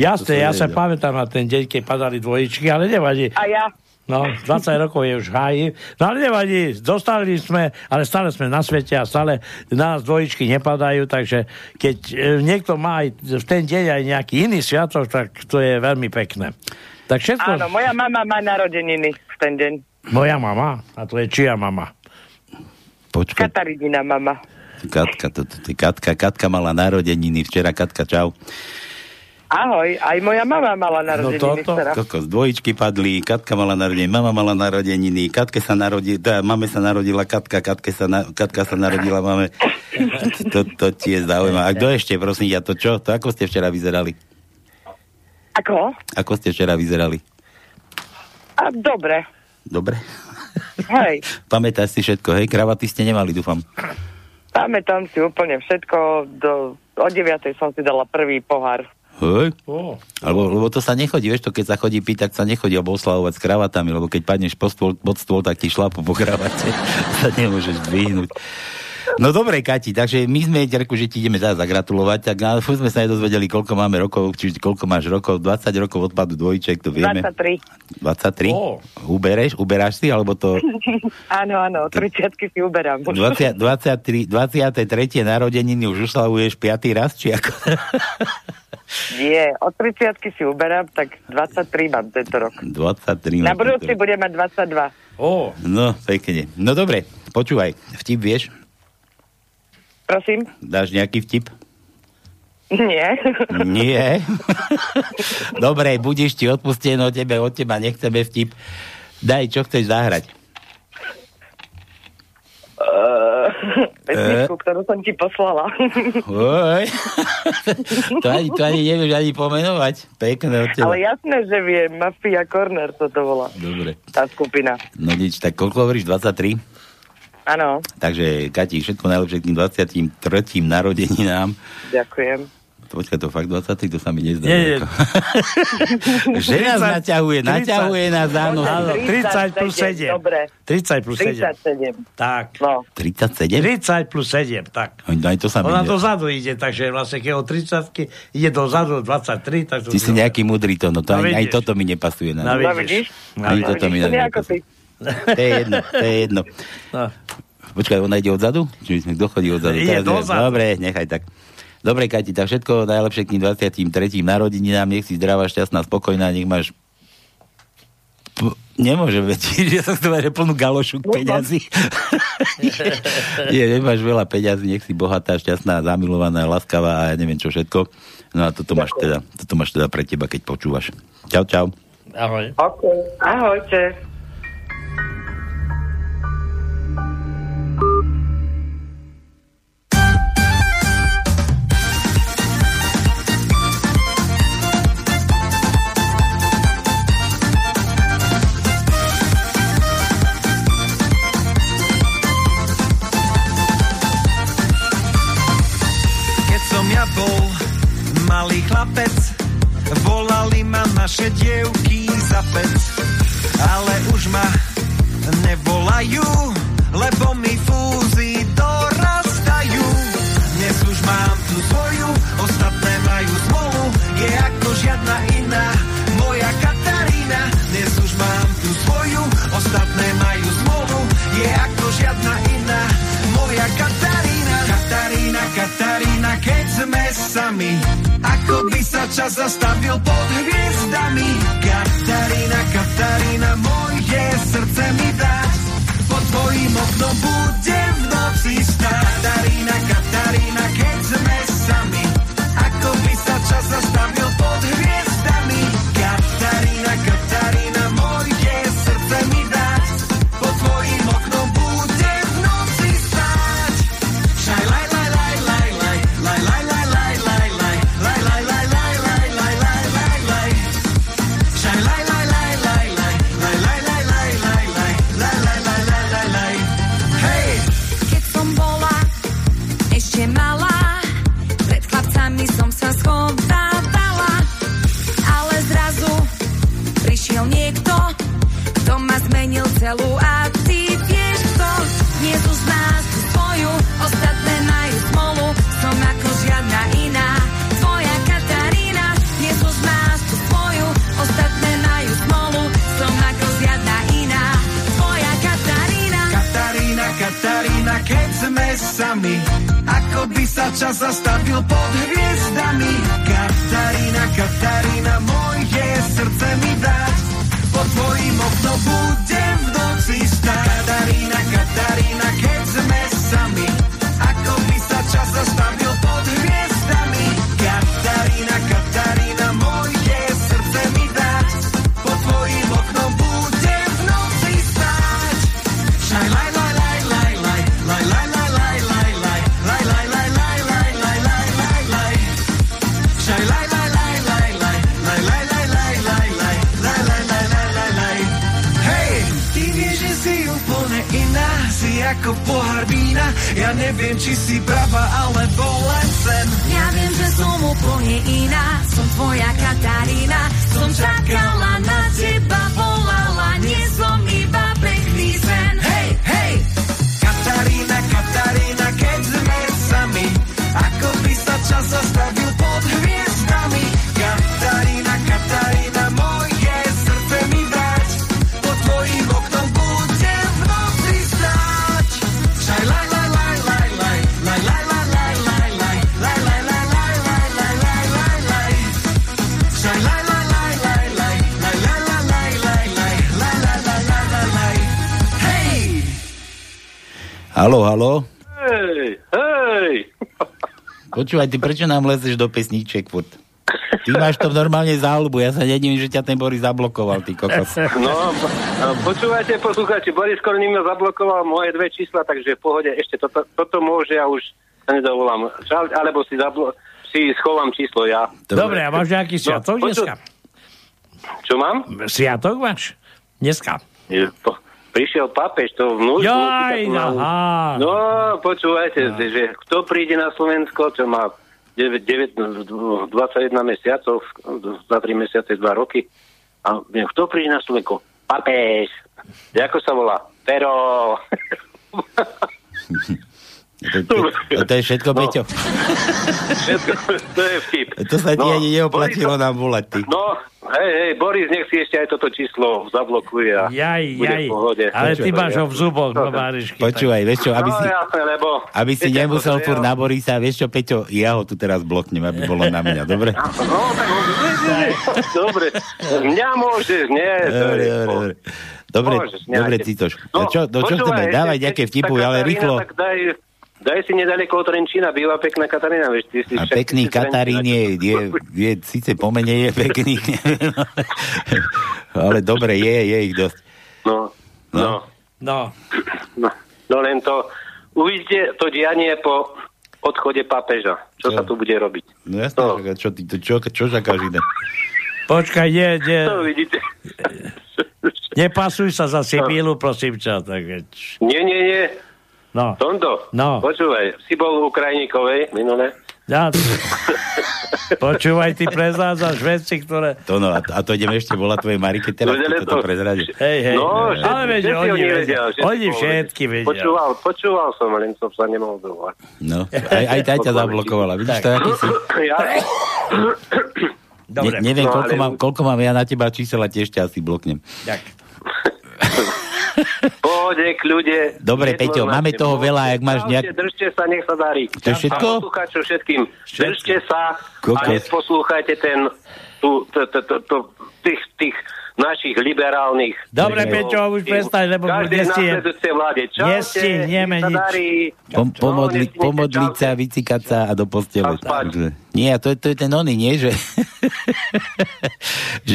Jasne, ja sa pamätám na ten deň, keď padali dvojičky, ale nevadí. A ja? No, 20 rokov je už háji. No ale nevadí, dostali sme, ale stále sme na svete a stále na nás dvojičky nepadajú, takže keď niekto má aj v ten deň aj nejaký iný sviatok, tak to je veľmi pekné. Tak všetko... Áno, moja mama má narodeniny v ten deň. Moja mama? A to je čia mama? Počkaj. Katarínina mama. Katka mala narodeniny včera. Katka, čau. Ahoj, aj moja mama mala narodeniny. No toto, kokos, dvojičky padli, Katka mala narodeniny, mama mala narodeniny, mame sa narodila Katka, Katka sa narodila mame. To ti je zaujímavé. A kto ešte, prosím ťa, to čo? To ako ste včera vyzerali? Ako? Ako ste včera vyzerali? A dobre. Dobre? Hej. Pamätáš si všetko, hej? Kravaty ste nemali, dúfam. Pamätám si úplne všetko. O 9:00 som si dala prvý pohár. Hej. Lebo to sa nechodí, vieš to, keď sa chodí piť, tak sa nechodí oboslavovať s kravatami, lebo keď padneš pod stôl, tak ti šlapu po kravate, sa nemôžeš dvihnúť. No dobre, Kati, takže my sme, Ďarku, že ti ideme zás zagratulovať, tak ale furt sme sa nedozvedeli, koľko máme rokov, čiže koľko máš rokov, 20 rokov odpadu dvojček, to vieme. 23. Oh. Uberáš si, alebo to... Áno, 30-ky si uberám. 23. Narodeniny už uslavuješ 5. raz, či ako... Nie, od 30-ky si uberám, tak 23 mám tento rok. Na budúci budem mať 22. No, pekne. No dobre, Počúvaj, vtip vieš? Prosím? Dáš nejaký vtip? Nie. Nie? Dobre, budeš ti odpustený, od teba nechceme vtip. Daj, čo chceš zahrať? Pesničku, ktorú som ti poslala. to ani nevieš ani pomenovať. Pekné od teba. Ale jasné, že viem. Mafia Corner, to bola. Dobre. Tá skupina. No nič, tak koľko hovoríš? 23? Áno. Takže, Kati, všetko najlepšie k tým 23. narodeninám. Ďakujem. Počkaj, to fakt 23, to sa mi nezdá. Nie, ako... Že nás naťahuje nás áno. 30 plus 7. Dobre. 30 plus 7. Tak. No. 37? 30 plus 7, tak. No, to sa ona dozadu ide, takže vlastne keď o 30 ide dozadu 23, tak to... Ty si nejaký mudrý to, no to aj toto mi nepasuje. No vidíš? Ani toto mi nepasuje. To je jedno. No. Počkaj, ona ide odzadu? Či sme kto chodí odzadu? Ide dozadu. Dobre, nechaj tak. Dobre, Kati, tak všetko najlepšie k tým 23. narodeninám, nech si zdravá, šťastná, spokojná, nech máš... Nemôžem vedieť, že som chcel mať plnú galošu peňazí. Nie, nemáš veľa peňazí, nech si bohatá, šťastná, zamilovaná, laskavá a ja neviem čo všetko. No a toto máš teda pre teba, keď počúvaš. Čau, čau. Ahoj. Okay. Ahojte. Malý chlapec, volali ma naše dievky za pec, ale už ma nevolajú, lebo mi fúzy dorastajú. Dnes už mám tú svoju, ostatné majú smolu, je ako žiadna iná, moja Katarína. Dnes už mám tú svoju, ostatné majú smolu, je ako žiadna iná, moja Katarína. Katarína, Katarína, keď sme sami, ako by sa čas zastavil pod hviezdami. Katarína, Katarína, moje srdce mi dáš, pod tvojim oknom budem v noci stáť. Katarína, Katarína, keď sme sami, ako by sa čas zastavil pod hviezdami. Katarína, Katarína, moje srdce mi dáš, pod tvojim oknom budem v noci stáť. Šajlaj, niekto, kto ma zmenil celú a ty vieš kto. Dnes už máš tú svoju, ostatné majú smolu, som ako žiadna iná, tvoja Katarína. Dnes už máš tú svoju, ostatné majú smolu, som ako žiadna iná, tvoja Katarína. Katarína, Katarína, keď sme sami, ako by sa čas zastavil pod hviezdami. Katarína, Katarína, moje srdce mi dáš, pod tvojim oknom budem v noci stáť. Katarína, Katarína, keď sme sami, ako by sa čas zastavil pod hviezdami. Katarína, Katarína, moje srdce mi dáš, pod tvojim oknom budem v noci stáť. Shine light. Ako pohár vína, ja neviem, či si pravá, alebo len sen. Ja viem, že som úplne iná, som tvoja Katarína. Som čakala na teba, volala, nie som iba pekný sen. Hej, hej! Katarína, Katarína, keď sme sami, ako by sa čas zastavil pod hviezdami. Katarína, Katarína, moje srdce mi dáš, pod tvojim oknom budem v noci stáť. Haló, haló. Hej, hej. Počúvaj, ty prečo nám lezeš do pesníček furt? Ty máš to normálne záľubu, ja sa nedivím, že ťa ten Boris zablokoval, ty kokos. No, počúvajte, poslucháči, Boris Korný ma zablokoval moje 2 čísla, takže v pohode, ešte toto môže, ja už sa nedovolám. Alebo si schovám číslo ja. Dobre, a máš nejaký sviatok dneska? Čo mám? Sviatok máš dneska. Prišiel pápež, to vnúč. Jaj, aha. No, počúvajte, že kto príde na Slovensko, čo má 21 mesiacov, 2-3 mesiace, 2 roky. A kto príde na Slovensko? Pápež. Ako sa volá? Pero. To je všetko, Peťo. Všetko, to je vtip. To sa ti ani neoplatilo nám volať, ty. No, hej, Boris, nech si ešte aj toto číslo zablokuje a bude v pohode. Ale ty máš ho v zuboch, no Marišky. Počúvaj, vieš čo, aby si nemusel furt na Borisa, vieš čo, Peťo, ja ho tu teraz bloknem, aby bolo na mňa, dobre? No, tak ho dobre, mňa môžeš, nie. Dobre. Dobre, Citoš. Čo chceme? Dávaj nejaké vtipy, ale rýchlo. Daj si nedaleko od Trenčína, býva pekná Katarína, vieš, ty si... A však, pekný Katarín je síce pomenej je pekný, ale dobre, je ich dosť. No len to, uvidíte to dianie po odchode pápeža, čo sa tu bude robiť. No jasné, čo za každý deň? Počkaj, nie. To vidíte. Nepasuj sa za Sibílu, prosím ťa. Nie. No. Tonto, počúvaj, si bol v Ukrajinkovej minule? Ja. Počúvaj, ty prezrádzaš veci, ktoré... A to ideme ešte volať tvojej Marike, teraz toto prezradiť. Hej. No, všetci, ale veď, oni vedia. Oni všetky vedia. Počúval som, len som sa nemohol dovolať. No, aj tá ťa zablokovala, vidíš to, aký si... Dobre. Neviem, koľko mám ja na teba čísel a tiež ťa asi bloknem. Ďakujem. Pohode, kľude. Dobre, Peťo, máme toho veľa, ak máš nejak... Držte sa, nech sa darí. To je všetko? Poslucháču všetkým. Držte sa a neposlúchajte tých našich liberálnych... Dobre, Peťo, už prestaň, lebo... Každej následujúcej vláde. Čaute, nech sa darí. Pomodliť sa, vycikať sa a do postele. Nie, to je ten oný, nie?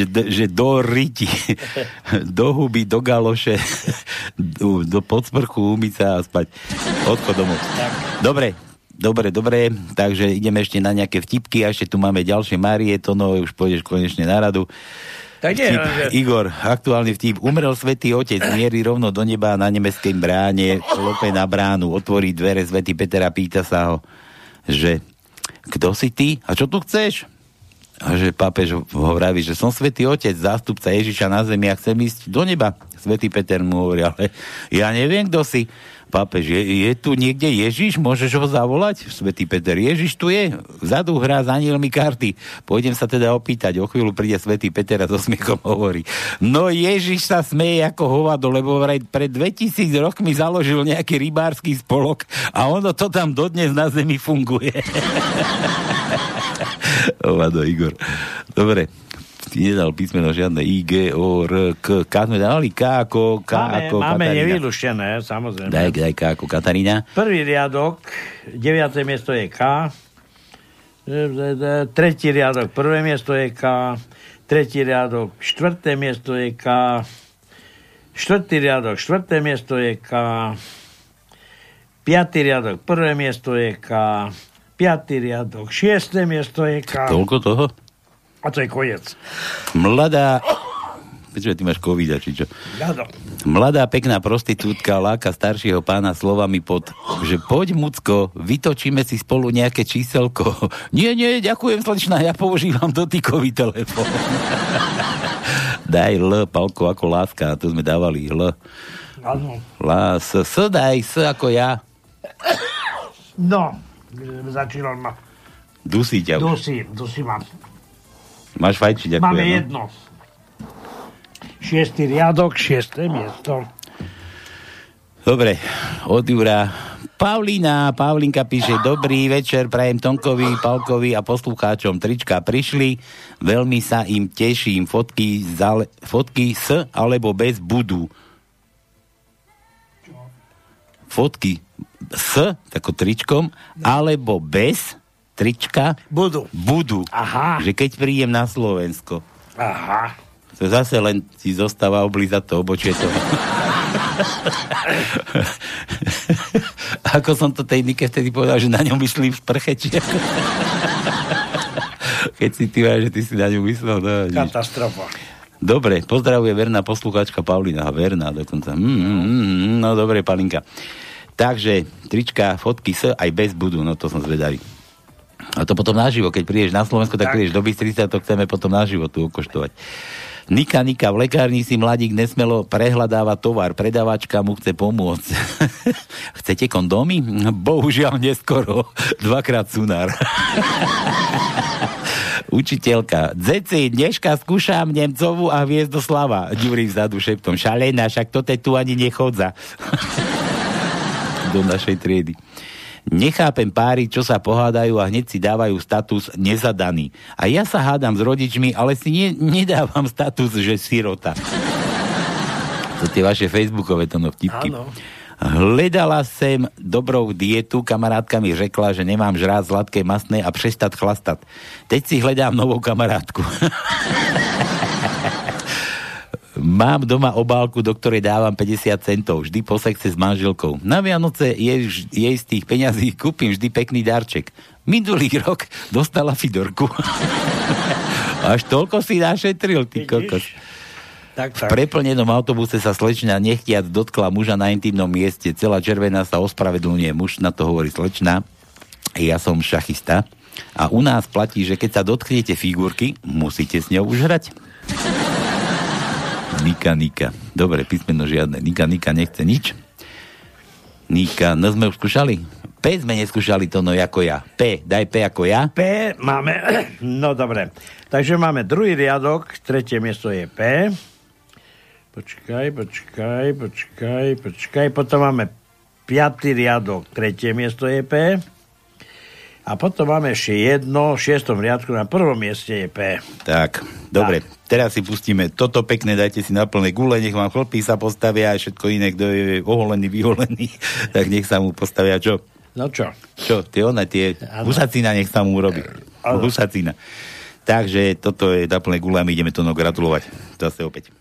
Že do ryti, do huby, do galoše, do podsprchu, umyť sa a spať. Odchod domov. Dobre, takže ideme ešte na nejaké vtipky a ešte tu máme ďalšie Márie, Tono, už pôjdeš konečne na radu. Igor, aktuálny vtip. Umrel svätý otec, mierí rovno do neba na nemeckej bráne, klope na bránu, otvorí dvere, svätý Peter a pýta sa ho, že kto si ty? A čo tu chceš? A že pápež ho vraví, že som svätý otec, zástupca Ježiša na zemi a chcem ísť do neba. Svätý Peter mu hovorí, ale ja neviem, kto si. Pápež, je tu niekde Ježiš? Môžeš ho zavolať? Svätý Peter, Ježiš tu je. Vzadu hrá s anielmi karty. Pôjdem sa teda opýtať. O chvíľu príde svätý Peter a so smiechom hovorí. No Ježiš sa smeje ako hovado, lebo vraj pred 2000 rokmi založil nejaký rybársky spolok a ono to tam dodnes na zemi funguje. Hovado, Igor. Dobre. Nedal písmeno žiadne I, G, O, R, K. K sme dali, K ako Katarína. Máme nevyluštené, samozrejme. Daj K ako Katarína. Prvý riadok, 9. miesto je K. Tretí riadok, 1. miesto je K. Tretí riadok, 4. miesto je K. Štvrtý riadok, 4. miesto je K. Piatý riadok, 1. miesto je K. Piatý riadok, 6. miesto je K. Toľko toho? A to je koniec. Prečo, ty máš COVID, či čo? Mladá pekná prostitútka láka staršieho pána slovami že poď, mucko, vytočíme si spolu nejaké číselko. Nie, ďakujem, slečná, ja používam dotykový telefón. Daj L, Paľko, ako láska, to sme dávali L. Áno. S, daj S, ako ja. No, začínal ma. Dusí ťa už. Dusí mám. Máš fajči, ďakujem. Máme jedno. 6. riadok, 6. miesto. Dobre, od Jura. Pavlinka píše, dobrý večer, prajem Tonkovi, Palkovi a poslucháčom. Trička prišli, veľmi sa im teším. Fotky s alebo bez budú. Fotky s takou tričkom, alebo bez trička budú. Aha. Že keď prídem na Slovensko. Aha. To zase len si zostáva oblízať to obočie toho. Ako som to tej Nike vtedy povedal, že na ňom myslí v prcheči. Keď si ty že ty si na ňu myslel. No, katastrofa. Dobre, pozdravuje verná poslucháčka Paulina. Verná dokonca. No dobre, Palinka. Takže trička, fotky s aj bez budú. No to som zvedavý. A to potom naživo, keď prídeš na Slovensko, tak prídeš do Bystrice a to chceme potom naživo tu okoštovať. Nika, v lekárni si mladík nesmelo prehľadáva tovar. Predávačka mu chce pomôcť. Chcete kondómy? Bohužiaľ neskoro. Dvakrát sunár. Učiteľka. Dzeci, dneška skúšam Nemcovu a Hviezdoslava. Ďuri vzadu šeptom. Šalená, však to te tu ani nechodza. Do našej triedy. Nechápem páry, čo sa pohádajú a hneď si dávajú status nezadaný. A ja sa hádam s rodičmi, ale si nedávam status, že sirota. To tie vaše facebookové to vtipky. Áno. Hledala sem dobrou dietu, kamarátka mi řekla, že nemám žrát sladké, masné a přestat chlastat. Teď si hledám novou kamarátku. Mám doma obálku, do ktorej dávam 50 centov, vždy po sexe s manželkou. Na Vianoce jej z tých peňazí kúpim vždy pekný darček. Minulý rok dostala fidorku. Až toľko si našetril, ty kokos. Tak. V preplnenom autobuse sa slečna nechtiac dotkla muža na intimnom mieste. Celá červená sa ospravedlňuje. Muž na to hovorí: slečna, ja som šachista a u nás platí, že keď sa dotknete figurky, musíte s ňou už hrať. Nika. Dobre, písmeno žiadne. Nika, nechce nič. Nika, no sme už skúšali? P sme neskúšali to, no ako ja. P, daj P ako ja. P máme, no dobre. Takže máme druhý riadok, tretie miesto je P. Počkaj. Potom máme piatý riadok, tretie miesto je P. A potom máme ešte jedno, v šiestom riadku na prvom mieste je P. Tak, dobre. Tak. Teraz si pustíme toto pekné, dajte si na plné gule, nech vám chlpí sa postavia a všetko iné, kto je oholený, vyholený, tak nech sa mu postavia čo? No čo? Čo? Tie husacina nech sa mu urobí. Husacina. Takže toto je na plné gule a my ideme to gratulovať. Zase opäť.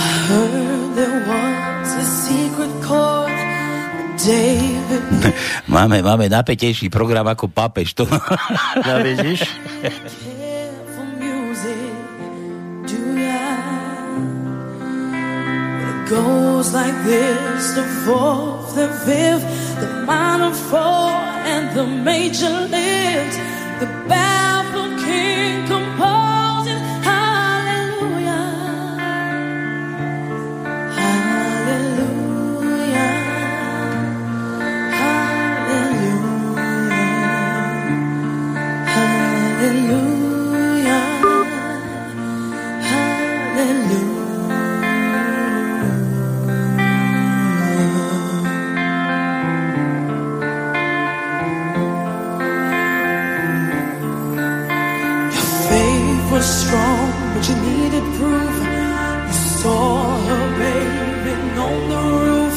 I heard there was a secret chord day. Máme napätejší program ako pápež. To ja vidíš? Goes like this, the fourth, the fifth, the minor four and the major lift, the baffled king composing hallelujah, hallelujah. Hallelujah, hallelujah. Your faith was strong, but you needed proof. You saw her bathing on the roof,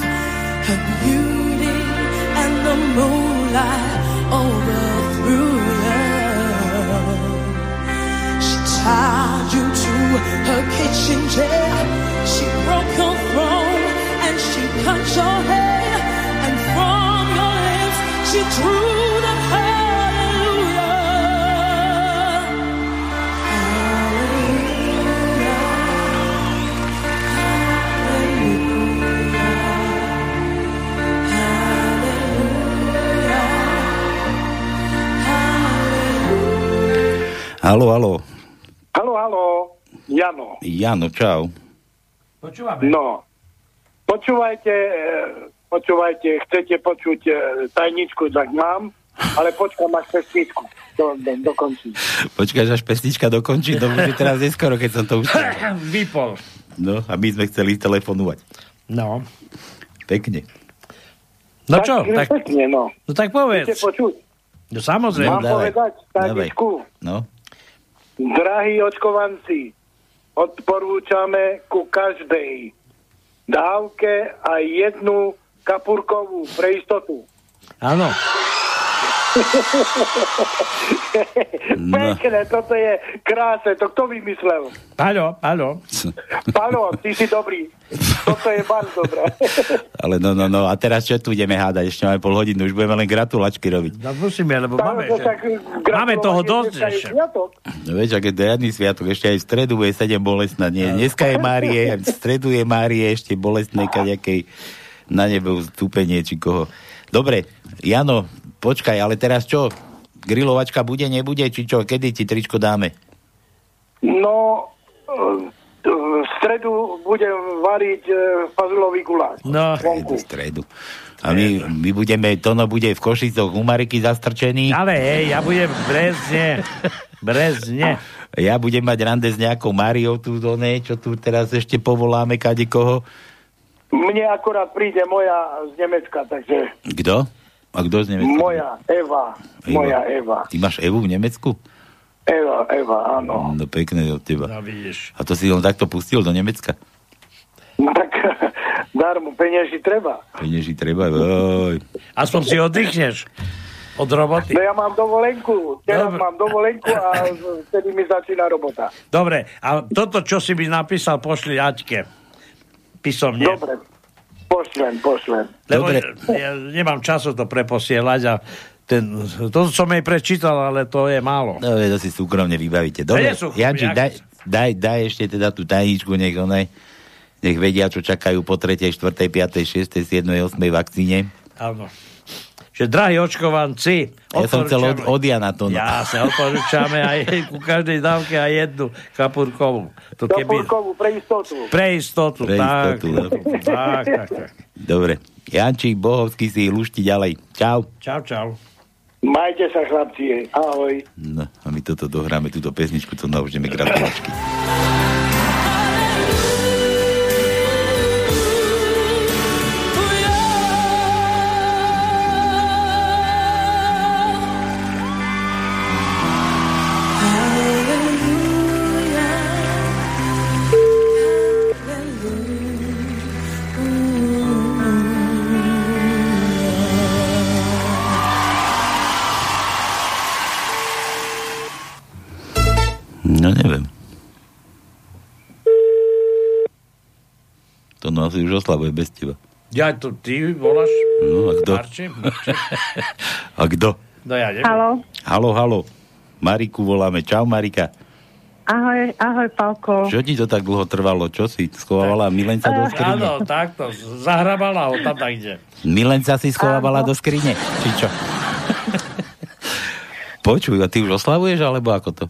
her beauty and the moonlight overthrew her. Tied you to her kitchen chair. She broke your throne and she cut your hair. And from your lips she drew the hallelujah. Hallelujah, hallelujah, hallelujah, hallelujah. Halo. Jano, čau. Počúvame. No, počúvajte, chcete počuť tajničku, tak mám, ale počkám až pesničku dokončí. Počkáš, až pesnička dokončí? To bude teraz neskoro, keď som to ustal. Vypol. No, a my sme chceli telefonovať. No. Pekne. No tak, čo? Tak pekne, no. No tak povedz. Chcete počuť? No samozrejme. Mám povedať tajničku. No. Drahí očkovanci, odporúčame ku každej dávke aj jednu kapurkovú pre istotu. Áno. No. Pekne, toto je krásne, to kto vymyslel? Paľo. Paľo, ty si dobrý. Toto je bardzo dobré. Ale no, a teraz čo tu ideme hádať? Ešte máme pol hodinu, už budeme len gratulačky robiť. No musíme, lebo máme toho dosť. No vieš, ak je dojadný sviatok, ešte aj v stredu je 7 bolestná. Nie, dneska je Márie, v stredu je Márie, ešte bolestnej kaďakej na nebe ustúpenie, či koho. Dobre, Jano, počkaj, ale teraz čo? Grilovačka bude, nebude? Či čo? Kedy ti tričko dáme? No, v stredu budem variť fazulový guláš. No, v stredu. A my budeme, Tono bude v Košicoch u Mariky zastrčený. Ale hej, ja budem v Brezne. Ja budem mať rande s nejakou Máriou tu do nej, čo tu teraz ešte povoláme kadekoho. Mne akorát príde moja z Nemecka, takže... Kto? A kto z Nemecka? Moja Eva. Ty máš Evu v Nemecku? Eva, áno. No pekné od teba. No, vidíš. A to si ho takto pustil do Nemecka? No tak, darmo, penieži treba. Aspoň si oddychneš od roboty. No ja mám dovolenku. A vtedy mi začína robota. Dobre, a toto, čo si by napísal, pošli Aťke. Písomne. Dobre. Pošlem. Lebo ja nemám času to preposielať a to som jej prečítal, ale to je málo. No, to si súkromne vybavíte. Dobre, Janči, daj ešte teda tú tajničku, nech vedia, čo čakajú po 3., 4., 5., 6., 7., 8. vakcíne. Áno. Že drahí očkovanci, ja som chcel od Jana to. Ja sa odporúčame aj ku každej dávke aj jednu kapurkovú. Kapurkovú pre istotu. Tak. Dobre. Jančík Bohovský si lušti ďalej. Čau. Majte sa, chlapci. Ahoj. No, a my toto dohráme, túto pesničku, to naučíme gratulačky. No neviem. To no asi už oslavuje bez teba. Ja to ty voláš? No a kto? A kto? No ja neviem. Haló. Mariku voláme. Čau, Marika. Ahoj, Paľko. Čo ti to tak dlho trvalo? Čo si schovávala Milenca do skrine? Áno, takto. Zahrabala ho tam kde. Milenca si schovávala do skrine? Či čo? Počuj, a ty už oslavuješ, alebo ako to?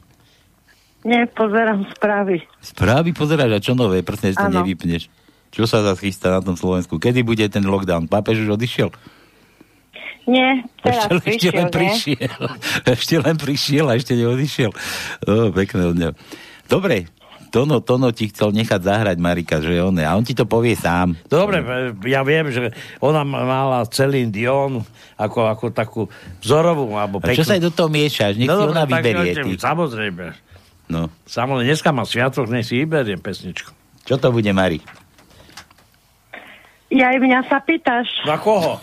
Nie, pozerám správy. Správy pozeráš a čo nové? Prsne, že to nevypneš. Čo sa zase chystá na tom Slovensku? Kedy bude ten lockdown? Pápež už odišiel? Nie, teraz ešte prišiel. Ešte len prišiel a ešte neodišiel. Pekné od neho. Dobre, Tono ti chcel nechať zahrať Marika, že on je. A on ti to povie sám. Dobre, ja viem, že ona mala Céline Dion ako takú vzorovú. Alebo peknú. A čo sa aj do toho miešaš? Nech si ona vyberie. Samozrejme. No. Samozrejme, dneska mám sviatok, nech si vyberiem pesničku. Čo to bude, Mari? Ja aj mňa sa pýtaš. Na koho?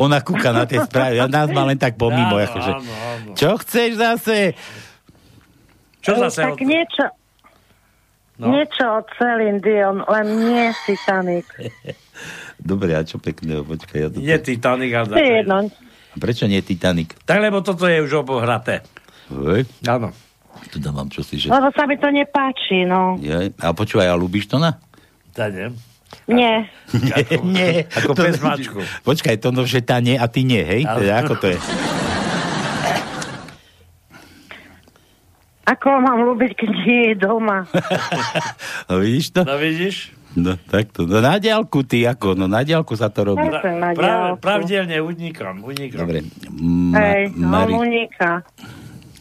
ona kúka na tie správy. Nás má len tak pomimo. Áno. Čo chceš zase? Čo zase? Tak niečo od Céline Dion, len nie Titanic. Dobre, a čo pekného? Počkaj, ja toto... Nie Titanic. Prečo nie Titanic? Tak lebo toto je už obohraté. Áno. Tu dávam čosi, že... Lebo sa mi to nepáči, no. Je. A počúvaj, a ľúbiš to na? Tá nie. Nie. Nie. Ako pes mačku. Počkaj, to no, že tá nie a ty nie, hej? Ale... Teda, ako to je? Ako mám ľúbiť, keď nie je doma? No vidíš to? No vidíš? No takto. No na diaľku ty, ako? No na diaľku sa to robí. Pravdielne unikám. Dobre. Hej, on uniká.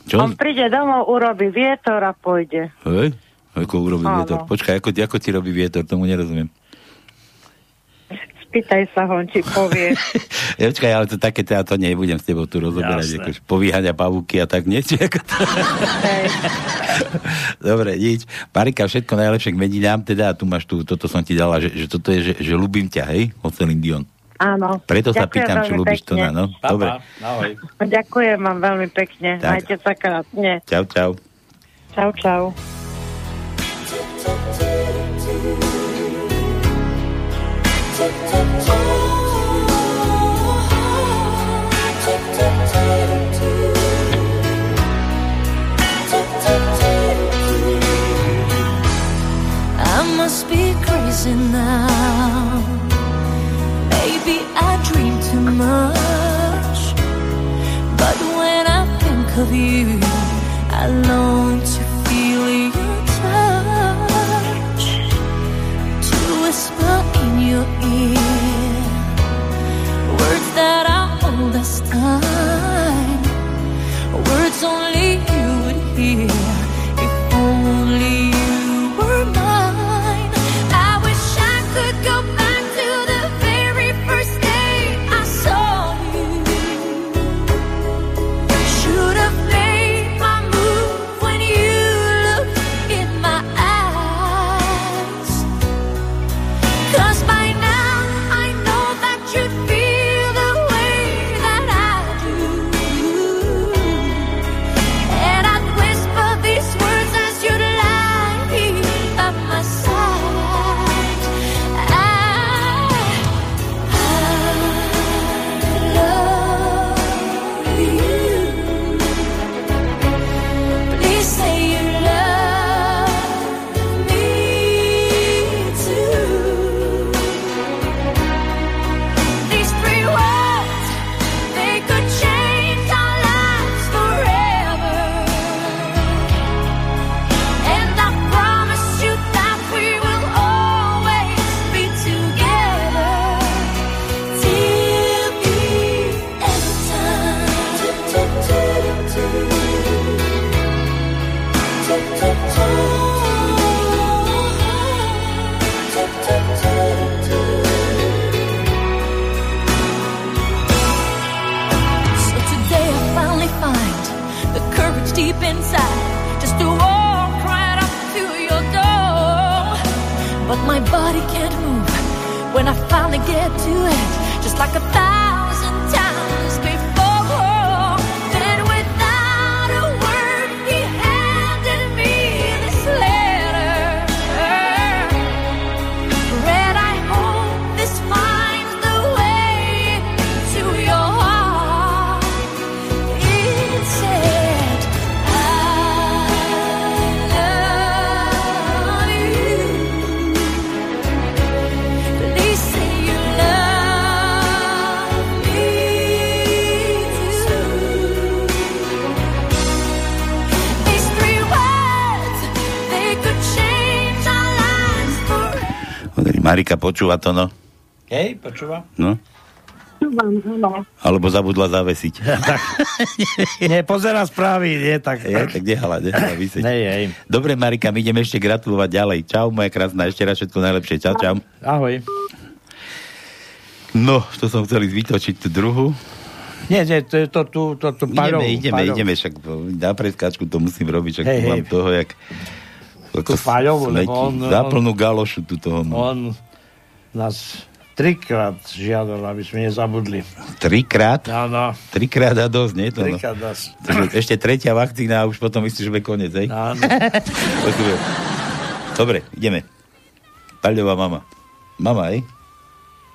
Čo? On príde domov, urobí vietor a pôjde. Hej? Ako urobí vietor? Počkaj, ako ti robí vietor? Tomu nerozumiem. V spýtaj sa ho, či povie. Počkaj, ale to také, ja to nebudem s tebou tu rozoberať, akože povíhania pavúky a tak niečo. Dobre, nič. Marika, všetko najlepšie k meninám, teda tu máš tu, toto som ti dala, že toto je, že ľúbim ťa, hej, od Céline Dion. Áno. Preto ďakujem, sa pýtam, či ľúbiš to na, no? Dobre. Ďakujem vám veľmi pekne. Tak. Majte sa krásne. Čau, čau. Čau, čau. I must be crazy now. Maybe I dream too much. But when I think of you, I long to feel your touch, to whisper in your ear words that are old as time, words only you would hear if only you were mine. I wish I could go back to the very first day I saw you. Should have made my move when you looked in my eyes, 'cause by now I know that you'd feel the way that I do. And I'd whisper these words as you'd lie here by my side. I love you. Please say you love me too. These three words, they could change our lives forever. And I promise you that we will always be together till the end of time. So today I finally find the courage deep inside just to walk right up to your door. But my body can't move when I finally get to it, just like 1,000 times before. Then without a word he handed me this letter. Read, I hope this finds the way to your heart. It said, I love you. Please say you love me too. These three words, they could change our lives forever. Marika počúva to, no. Hej, počúva? No. Alebo zabudla zavesiť. Nie, pozera správy, nie, tak... Je, tak nehala vysiť. Hej. Dobre, Marika, my ideme ešte gratulovať ďalej. Čau, moja krásna, ešte raz všetko najlepšie. Čau, čau. Ahoj. No, to som chcel ísť vytočiť tú druhú. Nie, to je to tu Paľovú. Ideme, však na predskáčku to musím robiť, však hej, mám toho, jak... Tú Paľovú, lebo on... Zaplnú galošu tu toho. On nás... 3-krát žiadol, aby sme nezabudli. 3-krát? Áno. 3-krát a dosť, nie? To, no. 3-krát dosť. Ešte tretia vakcína a už potom myslíš, že bude koniec, hej? Áno. Dobre, ideme. Paľová mama. Mama, hej?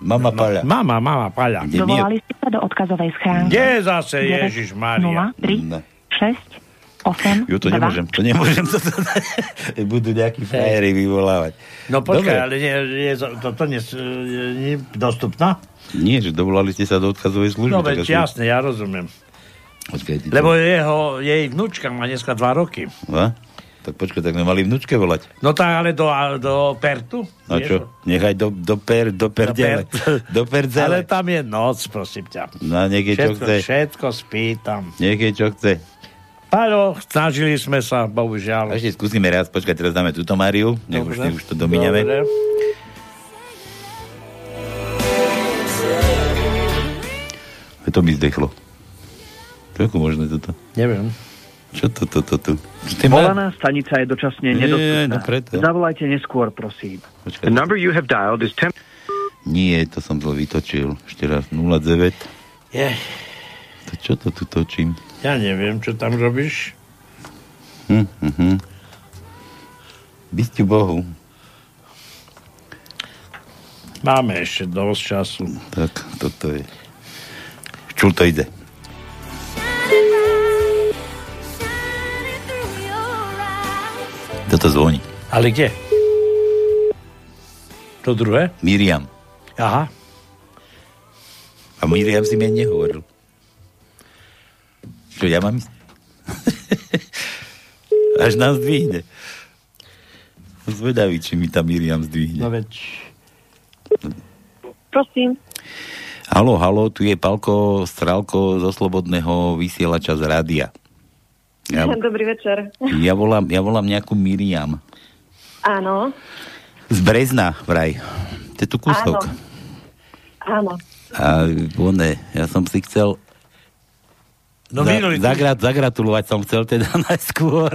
Mama Paľa. Mama Paľa. Dovolali ste sa do odkazovej schránky. Kde zase, Ježišmária? 0, 3, 6, 8, 2. Jo, to nemôžem, to budú nejakí frajeri vyvolávať. No počkaj, ale toto nie je dostupná? Nie, že dovolali ste sa do odkazovej služby. No veď jasne, ja rozumiem. Počkaj, lebo jej vnúčka má dneska 2 roky. A? Tak počkaj, tak sme mali vnúčke volať. No tak ale do Pertu. No čo? Nechaj do Perdzele. Ale tam je noc, prosím ťa. No, všetko spýtam. Niekej čo chce. Paľo, snažili sme sa, bohužiaľ. Ešte skúsime raz, počkaj, teraz dáme túto Máriu. Nech už to domíňame. Dobre. To mi zdechlo. To je ako možné toto? Neviem. Čo to? Volaná stanica je dočasne nedostupná. No zavolajte neskôr, prosím. Počkajte. The number you have dialed is 10... Nie, to som zle vytočil. Ešte raz 09. Yeah. To čo to tu točím? Ja neviem, čo tam robíš. Bysťu Bohu. Máme ešte dosť času. Tak, toto je. Čul to ide. Toto zvoní. Ale kde? To druhé? Miriam. Aha. A Miriam si mi nehovoril. Čo ja mám? Až nás zdvihne. Zvedaví, či mi tá Miriam zdvihne. No veď. Prosím. Haló, tu je Paľko Sralko zo Slobodného vysielača z rádia. Dobrý večer. Ja volám nejakú Miriam. Áno. Z Brezna vraj. To je tu kúsok. Áno. A one, ja som si chcel zagratulovať som chcel teda najskôr.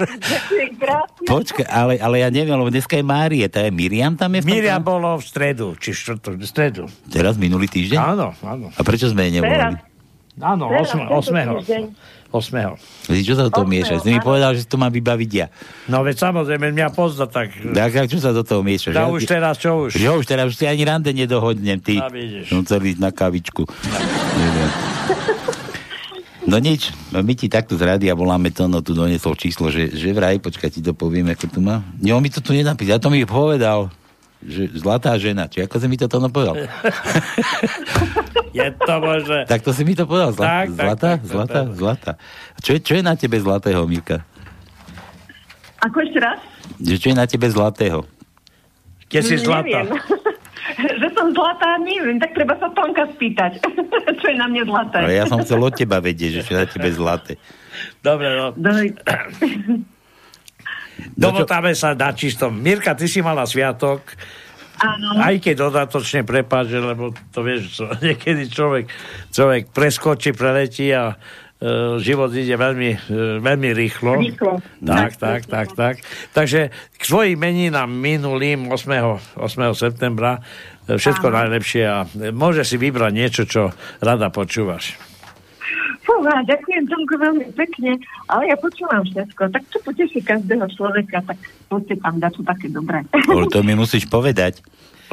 Počkaj, ale ja neviem, lebo dneska je Márie, tá je Miriam tam je? Miriam bolo v stredu, či v stredu. Teraz minulý týždeň? Áno. A prečo sme jej nevolali? Áno, 8. Čo sa do toho miešaš? Ty mi povedal, že to mám vybaviť ja. No veď samozrejme, mňa pozná tak... Tak, čo sa do toho miešaš? No ja, už teraz, čo už? Jo, už si ani rande nedohodnem, ty. A vidíš. No chcel ísť na kavičku. No nič, my ti takto z rádia voláme to, no tu donesol číslo, že vraj, počkaj, ti to poviem, ako tu má. Jo, mi to tu nenapísal, ja to mi povedal. Že zlatá žena, či ako si mi to tam povedal? Je to možné. Tak to si mi to povedal, zlatá. Čo je na tebe zlatého, Mirka? Ako ešte raz? Čo je na tebe zlatého? Kde si zlatá? Že som zlatá, neviem, tak treba sa Tónka spýtať. Čo je na mne zlaté? Ale ja som chcel od teba vedieť, že čo je na tebe zlaté. Dobre, no. Domotáme sa na čistom. Mirka, ty si mala sviatok. Áno. Aj keď dodatočne prepáže, lebo to vieš, niekedy človek preskočí, preletí a život ide veľmi rýchlo. Tak. Takže k svojim meninám minulým 8. septembra všetko áno. Najlepšie a môžeš si vybrať niečo, čo rada počúvaš. Fúha, ďakujem Tónko veľmi pekne, ale ja počúvam všetko. Tak čo poteší každého človeka, tak poďte tam dačo také dobré. To mi musíš povedať.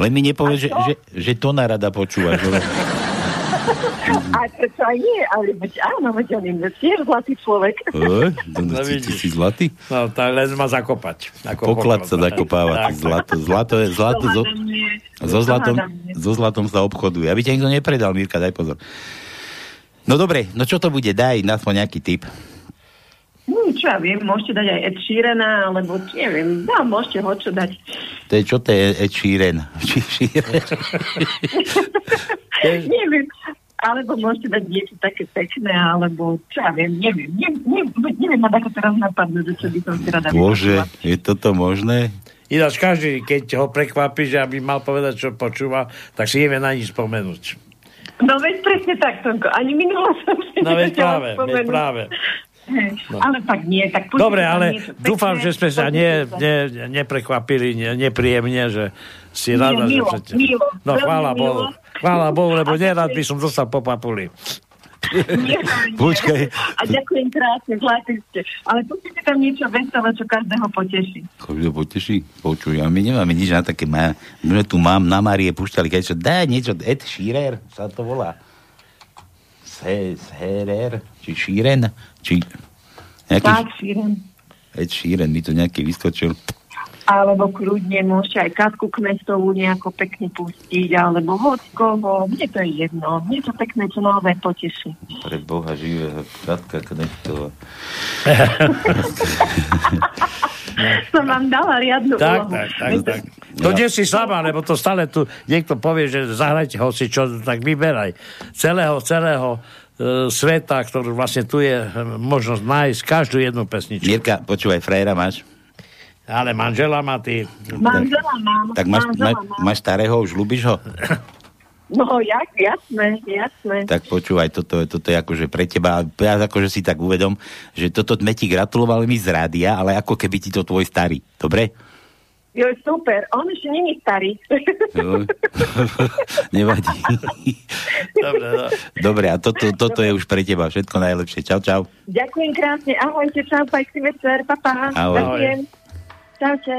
Len mi nepovieš, že to narada počúvaš. A prečo aj nie, ale áno, veď on je zlatý človek. Ty si zlatý? No, tak len ma zakopať. Poklad sa zakopáva. Zlato so zlatom sa obchoduje. Aby ťa nikto nepredal, Mirka, daj pozor. No dobre, no čo to bude? Daj naspoň nejaký tip. Čo ja viem, môžete dať aj Ed Sheerana, alebo neviem, môžete ho čo dať. Čo to je Ed Sheeran? Neviem, alebo môžete dať niečo také pekné, alebo čo ja viem, neviem, ako teraz napadne, že čo by som si rada vypadla. Bože, je toto možné? Ináč každý, keď ho prekvapí, že aby mal povedať, čo počúva, tak si jeme na nič spomenúť. No veď presne tak, Tónko. Ani minula som si práve. No. Ale tak nie. Tak dobre, ale dúfam, že sme sa neprekvapili nepríjemne, že si rada, že všetko. No chvála Bohu, lebo nerad by som dostal po papuli. Počkaj. A ďakujem krásne, zlatí ste. Ale pustite tam niečo veselé, čo každého poteší. Každého poteší? Počuj, a my nemáme nič na také... My tu mám na Márie púšťali, keď čo dá niečo... Ed Sheeran sa to volá. Sheeran? Či Sheeran? Či... Tak, Sheeran. Ed Sheeran, mi to nejaký vyskočil. Alebo kľudne môžete aj Katku Kmestovú nejako pekne pustiť, alebo Hockovo, mne to je jedno, mne to pekné, čo nové poteší. Pre Boha živého, Katka Kmestová. Som vám dala riadnu úlohu. Tak. To nie si sama, lebo to stále tu niekto povie, že zahrajte ho si čo, tak vyberaj. Celého sveta, ktorý vlastne tu je možnosť nájsť každú jednu pesničku. Mirka, počúvaj, frajera máš? Ale manžela má ty. Manžela mám. Tak máš starého, už ľúbiš ho? No, jasné. Tak počúvaj, toto je akože pre teba, ja akože si tak uvedom, že toto sme ti gratulovali my z rádia, ale ako keby ti to tvoj starý, dobre? Jo, super, on ešte není starý. Nevadí. Dobre, no. Dobre, a toto je už pre teba všetko najlepšie. Čau, čau. Ďakujem krásne, ahojte, čau, pekný večer, papá. Ahoj. Ďakujem. Čaute.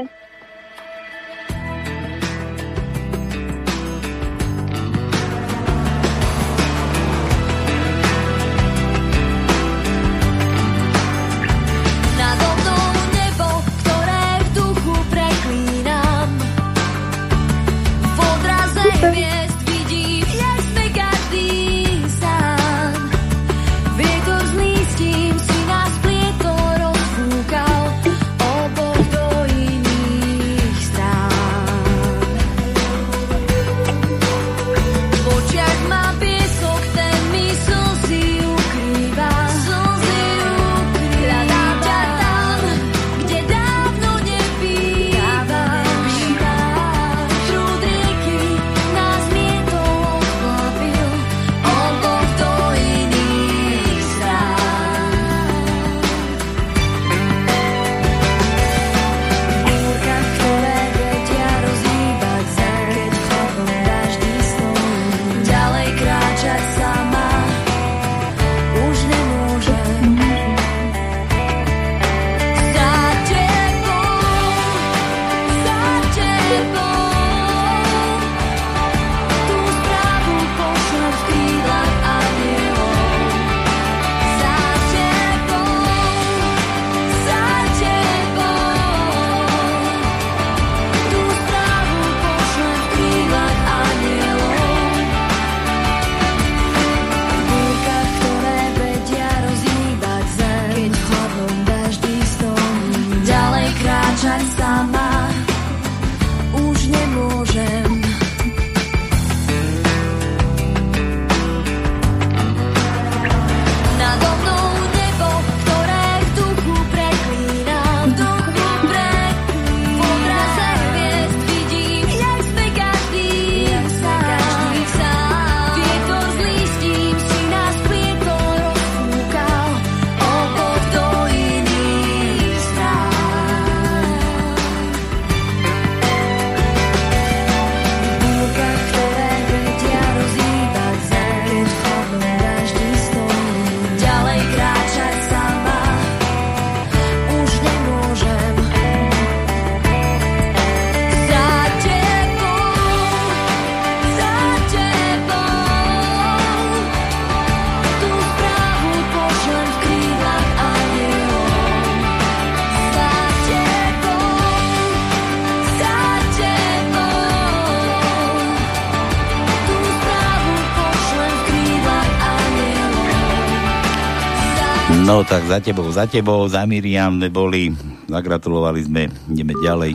No tak za tebou, za Miriam neboli, zagratulovali sme, ideme ďalej.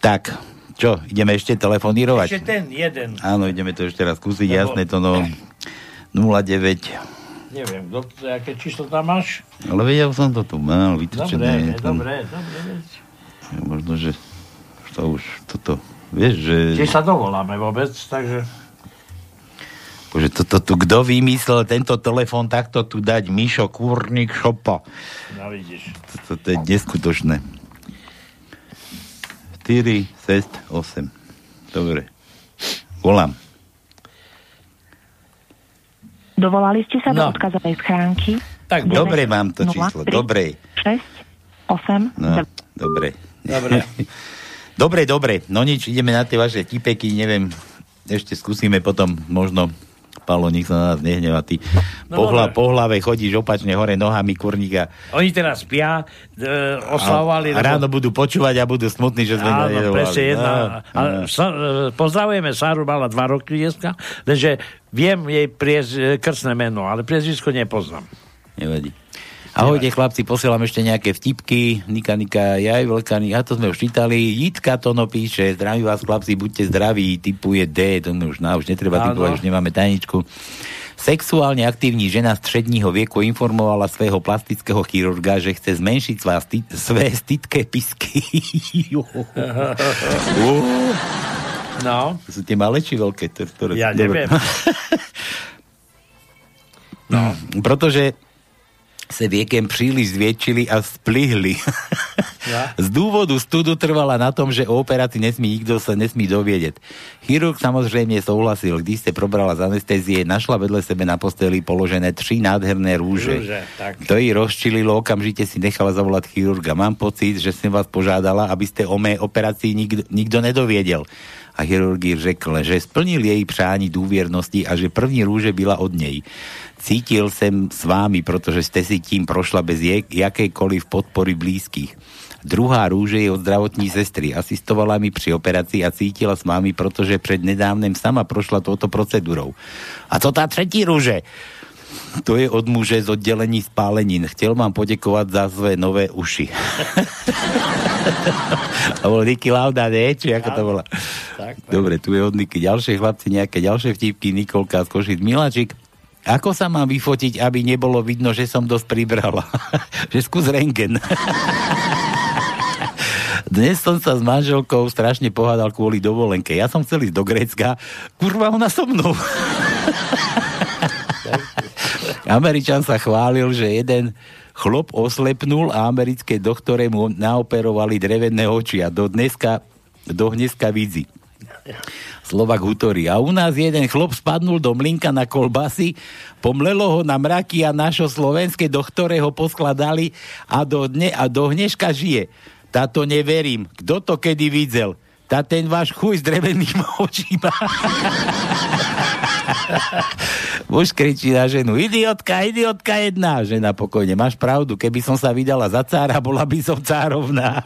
Tak, čo, ideme ešte telefonírovať? Ešte ten jeden. Áno, ideme to ešte raz skúsiť, lebo... jasné to, no, 09. Neviem, aké číslo tam máš? Ale vedel som to tu, mal vytočené. Dobre. Možno, že to už toto, vieš, že... Či sa dovoláme vôbec, takže... Bože, toto tu, kto vymyslel tento telefon takto tu dať? Mišo, Kúrnik, Šopa. No vidíš. Toto je neskutočné. 4, 6, 8. Dobre. Volám. Dovolali ste sa do odkazovej schránky? Tak, dobre, mám to číslo. 3, dobre. 6, 8, no, 9. Dobre. No nič, ideme na tie vaše tipeky, neviem. Ešte skúsime potom možno... Palo, nech sa na nás nehneva, ty po hlave chodíš opačne hore nohami, Kurníka. Oni teraz spia, oslavovali. A ráno budú počúvať a budú smutní, že sme nedovolali. Pozdravujeme Sáru, mala 2 roky dneska, takže viem jej krstné meno, ale priezvisko nepoznám. Nevadí. Ahojte chlapci, posielam ešte nejaké vtipky. Nika, jaj, veľkaný. A to sme už čítali. Jitka Tono píše. Zdraví vás chlapci, buďte zdraví. Typuje D. To už netreba typovať, už nemáme tajničku. Sexuálne aktívna žena stredního vieku informovala svojho plastického chirurga, že chce zmenšiť svoje stitké pisky. No. To sú tie malé či veľké? Ktoré... Ja neviem. No, protože se viekem príliš zväčšili a splihli. Ja. Z dôvodu studu trvala na tom, že o operácii nikto sa nesmí doviedeť. Chirurg samozrejme souhlasil, když se probrala z anestézie, našla vedle sebe na posteli položené 3 nádherné rúže. To jej rozčililo, okamžite si nechala zavolať chirurga. Mám pocit, že som vás požádala, aby ste o mé operácii nikto nedoviedel. A chirurg řekl, že splnil jej přání důvěrnosti a že první rúže byla od nej. Cítil som s vámi, pretože ste si tým prošla bez jakejkoliv podpory blízkych. Druhá rúže je od zdravotní sestry. Asistovala mi pri operácii a cítila s vámi, pretože prednedávnem sama prošla touto procedúrou. A to tá tretí rúže? To je od muže z oddelení spálenín. Chtěl vám poděkovat za své nové uši. To bol Niky Lauda, nie? Či ako to bola? Tak. Dobre, tu je od Niky ďalšie chlapci, nejaké ďalšie vtipky. Nikolka z Košic. Miláčik, ako sa mám vyfotiť, aby nebolo vidno, že som dosť pribrala? Že skús rentgen. Dnes som sa s manželkou strašne pohádal kvôli dovolenke. Ja som chcel ísť do Grécka. Kurva, ona so mnou. Američan sa chválil, že jeden chlop oslepnul a americké doktore mu naoperovali drevené oči a do dneska vidí. Slovak Hutori. A u nás jeden chlop spadnul do mlynka na kolbasy, pomlelo ho na mraky a našo slovenské doktore ho poskladali a do dneška žije. Táto neverím. Kto to kedy videl? Tá ten váš chuj s dreveným očima. Muž kričí na ženu, idiotka jedna. Žena, pokojne, máš pravdu, keby som sa vydala za cára, bola by som cárovná.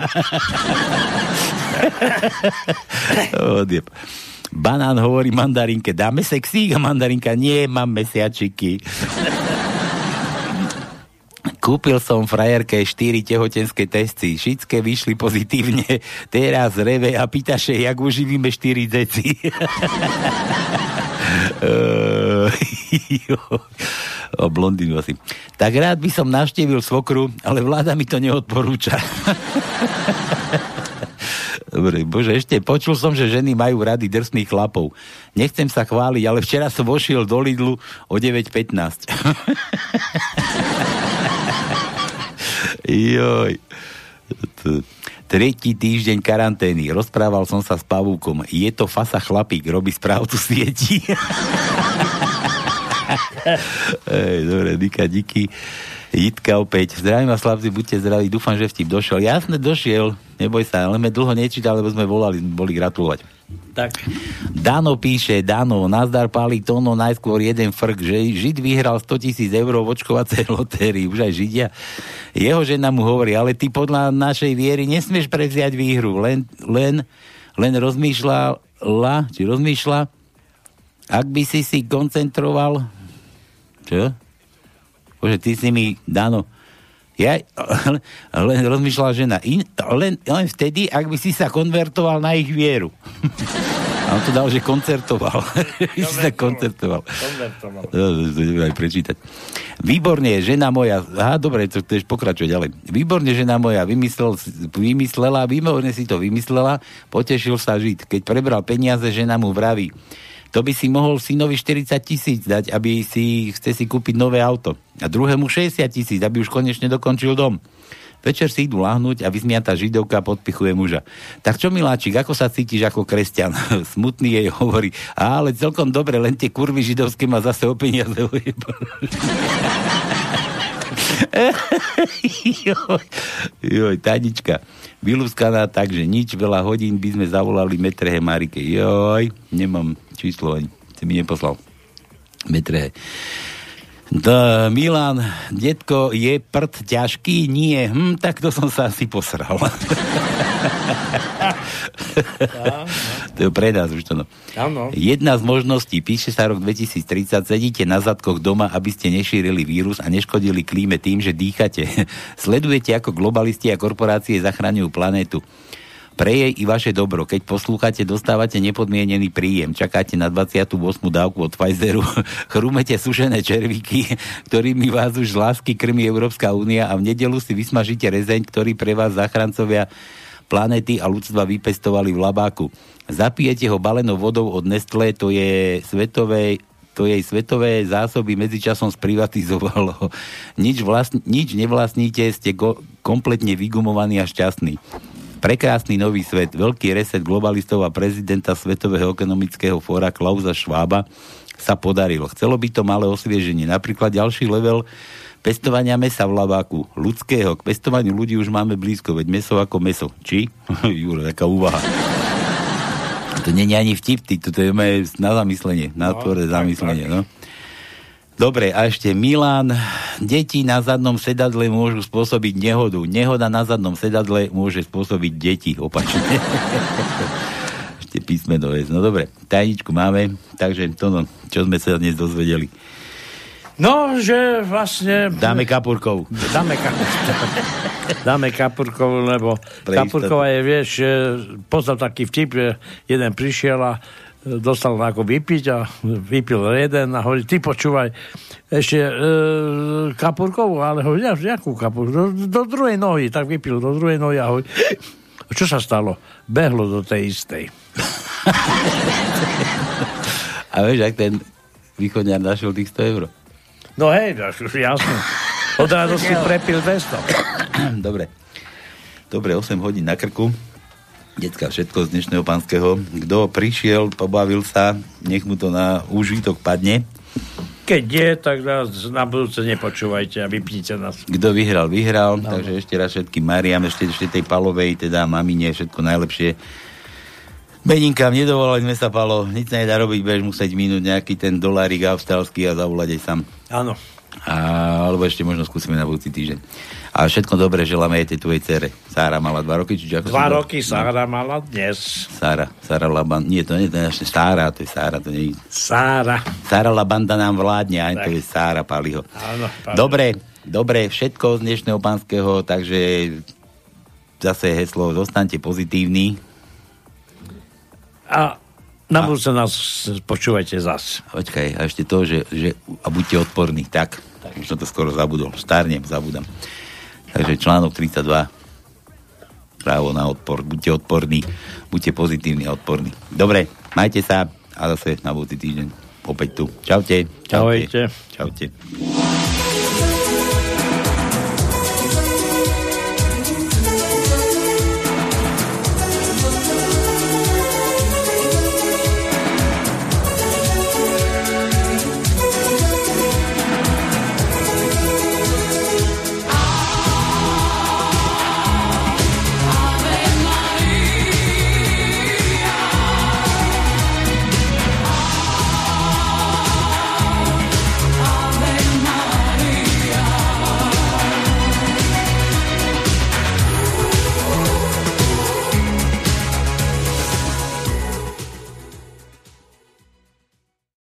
Banán hovorí mandarinke, dáme sexík? A mandarinka, nie, mám mesiačiky. Kúpil som frajerke 4 tehotenské testy. Všetky vyšli pozitívne. Teraz reve a pýta sa, jak uživíme 4 deti. O blondinu asi. Tak rád by som navštívil svokru, ale vláda mi to neodporúča. Dobre, bože, ešte počul som, že ženy majú rady drsných chlapov. Nechcem sa chváliť, ale včera som vošiel do Lidlu o 9:15. Joj. Tretí týždeň karantény. Rozprával som sa s pavúkom. Je to fasa chlapík, robí správcu sieti. Ej, dobre, Nika, díky. Jitka opäť. Zdravím vás, chlapci, buďte zdraví. Dúfam, že vtip došiel. Jasne, došiel. Neboj sa, ale sme dlho nečítali, lebo sme volali, boli gratulovať. Tak. Dano píše, nazdar Pálik, Tóno, najskôr jeden frk, že Žid vyhral 100 000 eur v očkovacej lotérii, už aj Židia. Jeho žena mu hovorí, ale ty podľa našej viery nesmieš prevziať výhru, len rozmýšľa, ak by si koncentroval, čo? Bože, ty si mi, Dano, ja len rozmýšľala žena. Len vtedy, ak by si sa konvertoval na ich vieru. A on to dal, že koncertoval. Konvertoval. To nebudem aj prečítať. Výborne, žena moja... Aha, dobre, to chceš pokračovať ďalej. Výborne, žena moja, výborne si to vymyslela, potešil sa Žid. Keď prebral peniaze, žena mu vraví, to by si mohol synovi 40 000 dať, aby si chce si kúpiť nové auto. A druhému 60 000, aby už konečne dokončil dom. Večer si idú lahnúť a vysmiatá židovka podpichuje muža. Tak čo, miláčik, ako sa cítiš ako kresťan? Smutný jej hovorí, ale celkom dobre, len tie kurvy židovské ma zase o peniaze ujebal. Joj, Tanička vylúskaná, takže nič, veľa hodín by sme zavolali Metrehe Marike. Joj, nemám číslo, ani si mi neposlal Metrehe. Milan, detko, je prd ťažký? Nie, tak to som sa asi posral. To je pre nás už to no. Jedna z možností, píše sa rok 2030, sedíte na zadkoch doma, aby ste nešírili vírus a neškodili klíme tým, že dýchate. Sledujete, ako globalisti a korporácie zachraňujú planétu. Pre jej i vaše dobro. Keď poslúchate, dostávate nepodmienený príjem. Čakáte na 28. dávku od Pfizeru. Chrúmete sušené červíky, ktorými vás už z lásky krmí Európska únia a v nedeľu si vysmažíte rezeň, ktorý pre vás záchrancovia planety a ľudstva vypestovali v labáku. Zapijete ho balenou vodou od Nestlé, to jej svetové zásoby medzičasom sprivatizovalo. Nič nevlastníte, ste kompletne vygumovaní a šťastní. Prekrásny nový svet, veľký reset globalistov a prezidenta Svetového ekonomického fóra Klausa Schwaba sa podarilo. Chcelo by to malé osvieženie, napríklad ďalší level pestovania mesa v laváku, ľudského. K pestovaniu ľudí už máme blízko, veď meso ako meso. Či? Jure, taká úvaha. To nie je ani vtip, toto je na zamyslenie, na tvore zamyslenie. No. Dobre, a ešte Milan. Deti na zadnom sedadle môžu spôsobiť nehodu. Nehoda na zadnom sedadle môže spôsobiť deti, opačne. Ešte písmeno je. No dobre, tajničku máme, takže to čo sme sa dnes dozvedeli. No, že vlastne... Dáme Kapurkovú, lebo Kapurková je, vieš, poznám taký vtip, že jeden prišiel a dostal ako vypiť a vypil jeden a hovorí, ty počúvaj, ešte Kapurkovú, ale hovorí, nejakú Kapurkovú, do druhej nohy, tak vypil do druhej nohy a hovorí, čo sa stalo? Behlo do tej istej. A vieš, ak ten východňar našiel tých 100 eur? No hej, jasne. Od radosti prepil 200. Dobre, 8 hodín na krku. Decka, všetko z dnešného Panského. Kto prišiel, pobavil sa, nech mu to na úžitok padne. Keď nie, tak nás na budúce nepočúvajte a vypnite nás. Kto vyhral. No. Takže ešte raz všetkým Mariam, ešte tej Palovej, teda mamine, všetko najlepšie. Beninkám, nedovolali sme sa, Palo. Nic nedá robiť, budeš musieť minúť nejaký ten dolárik austrálsky a zavolať aj sám. Áno. Alebo ešte možno skúsime na budúci týždeň. A všetko dobré želáme aj tej tvojej dcere. Sára mala 2 roky, čiže ako 2 roky Sára mala dnes. Sára Laban. Nie, to nie, to je naše Sára, to je Sára, to nie je. Sára. Sára Labanda nám vládne, aj tak. To je Sára Paliho. Áno. Paliho. Dobre, všetko z dnešného Panského, takže zase heslo, zostaňte pozitívni. A na budúce nás počúvajte zas. Počkaj, a ešte to, že a buďte odporní, tak. Už som to skoro zabudol. Zabudám. Takže článok 32. Právo na odpor. Buďte odporní. Buďte pozitívni a odporní. Dobre, majte sa a zase na budúci týždeň opäť tu. Čaute. Čaute.